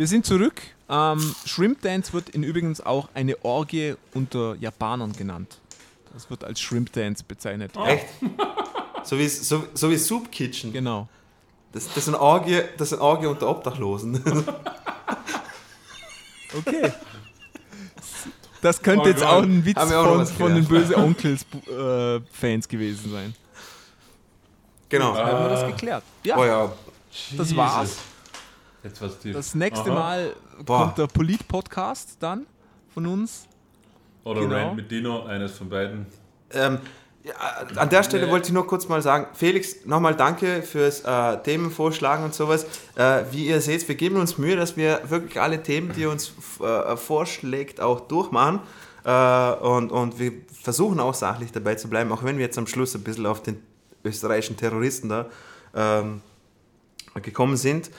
Wir sind zurück. Shrimp Dance wird übrigens auch eine Orgie unter Japanern genannt. Das wird als Shrimp Dance bezeichnet. Oh. Echt? So wie Soup Kitchen? Genau. Das sind Orgie unter Obdachlosen. Okay. Das könnte jetzt auch ein Witz von den Böse Onkels-Fans gewesen sein. Genau. Dann haben wir das geklärt. Ja. Oh ja. Das war's. Jetzt war's tief. Das nächste Mal kommt der Polit-Podcast dann von uns. Oder Rand mit Dino, eines von beiden. Ja, an der Stelle wollte ich nur kurz mal sagen, Felix, nochmal danke fürs Themenvorschlagen und sowas. Wie ihr seht, wir geben uns Mühe, dass wir wirklich alle Themen, die ihr uns vorschlägt, auch durchmachen. Und wir versuchen auch sachlich dabei zu bleiben, auch wenn wir jetzt am Schluss ein bisschen auf den österreichischen Terroristen da gekommen sind.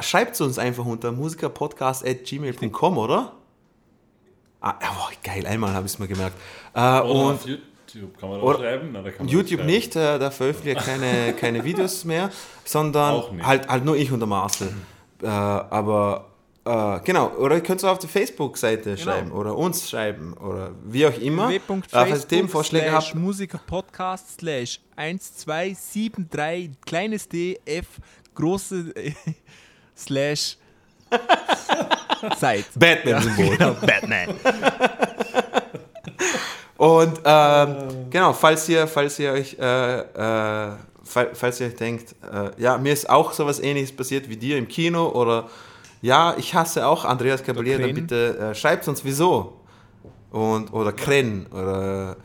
Schreibt es uns einfach unter musikerpodcast@gmail.com, oder? Ah, boah, geil, einmal habe ich es mir gemerkt. Und YouTube kann man auch schreiben? Nein, da kann man YouTube nicht, da veröffentliche ich keine Videos mehr, sondern halt nur ich und der Marcel. Aber genau, oder ihr könnt es auf die Facebook-Seite schreiben oder uns schreiben oder wie auch immer. Falls ihr Themenvorschläge habt. musikerpodcast/1273DF Batman-Symbol. Genau, Batman. Und genau, falls ihr euch denkt, ja, mir ist auch sowas Ähnliches passiert wie dir im Kino oder ja, ich hasse auch Andreas Gabalier, dann bitte schreibt uns wieso. Oder Krenn. Oder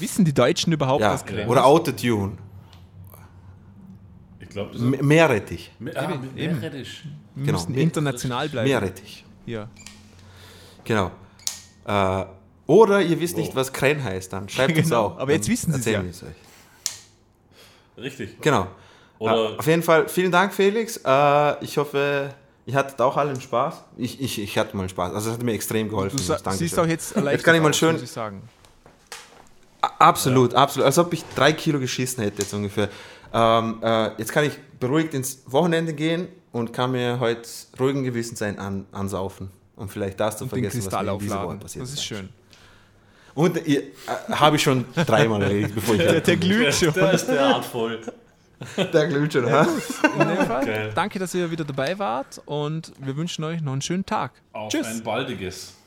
wissen die Deutschen überhaupt, was Krenn ist? Oder Autotune. Ich glaube, das ist Meerrettich. Meerrettich. Wir müssen international bleiben. Meerrettich. Ja. Genau. Oder ihr wisst nicht, was Krähen heißt, dann schreibt es auch. Aber jetzt wissen Sie es ja. Euch. Richtig. Genau. Oder auf jeden Fall, vielen Dank, Felix. Ich hoffe, ihr hattet auch allen Spaß. Ich hatte mal Spaß. Also es hat mir extrem geholfen. Du siehst auch jetzt erleichtert. Jetzt kann ich mal schön, muss ich sagen. Absolut. Als ob ich 3 Kilo geschissen hätte jetzt ungefähr. Jetzt kann ich beruhigt ins Wochenende gehen und kann mir heute ruhigen Gewissens sein ansaufen. Und vielleicht darfst du vergessen, was mir in dieser Woche passiert ist. Das ist schön. Und habe ich schon 3-mal erledigt, bevor ich der glüht schon. Da ist der Art voll. Der glüht schon, ja, in dem Fall. Geil. Danke, dass ihr wieder dabei wart und wir wünschen euch noch einen schönen Tag. Auf Tschüss. Ein baldiges.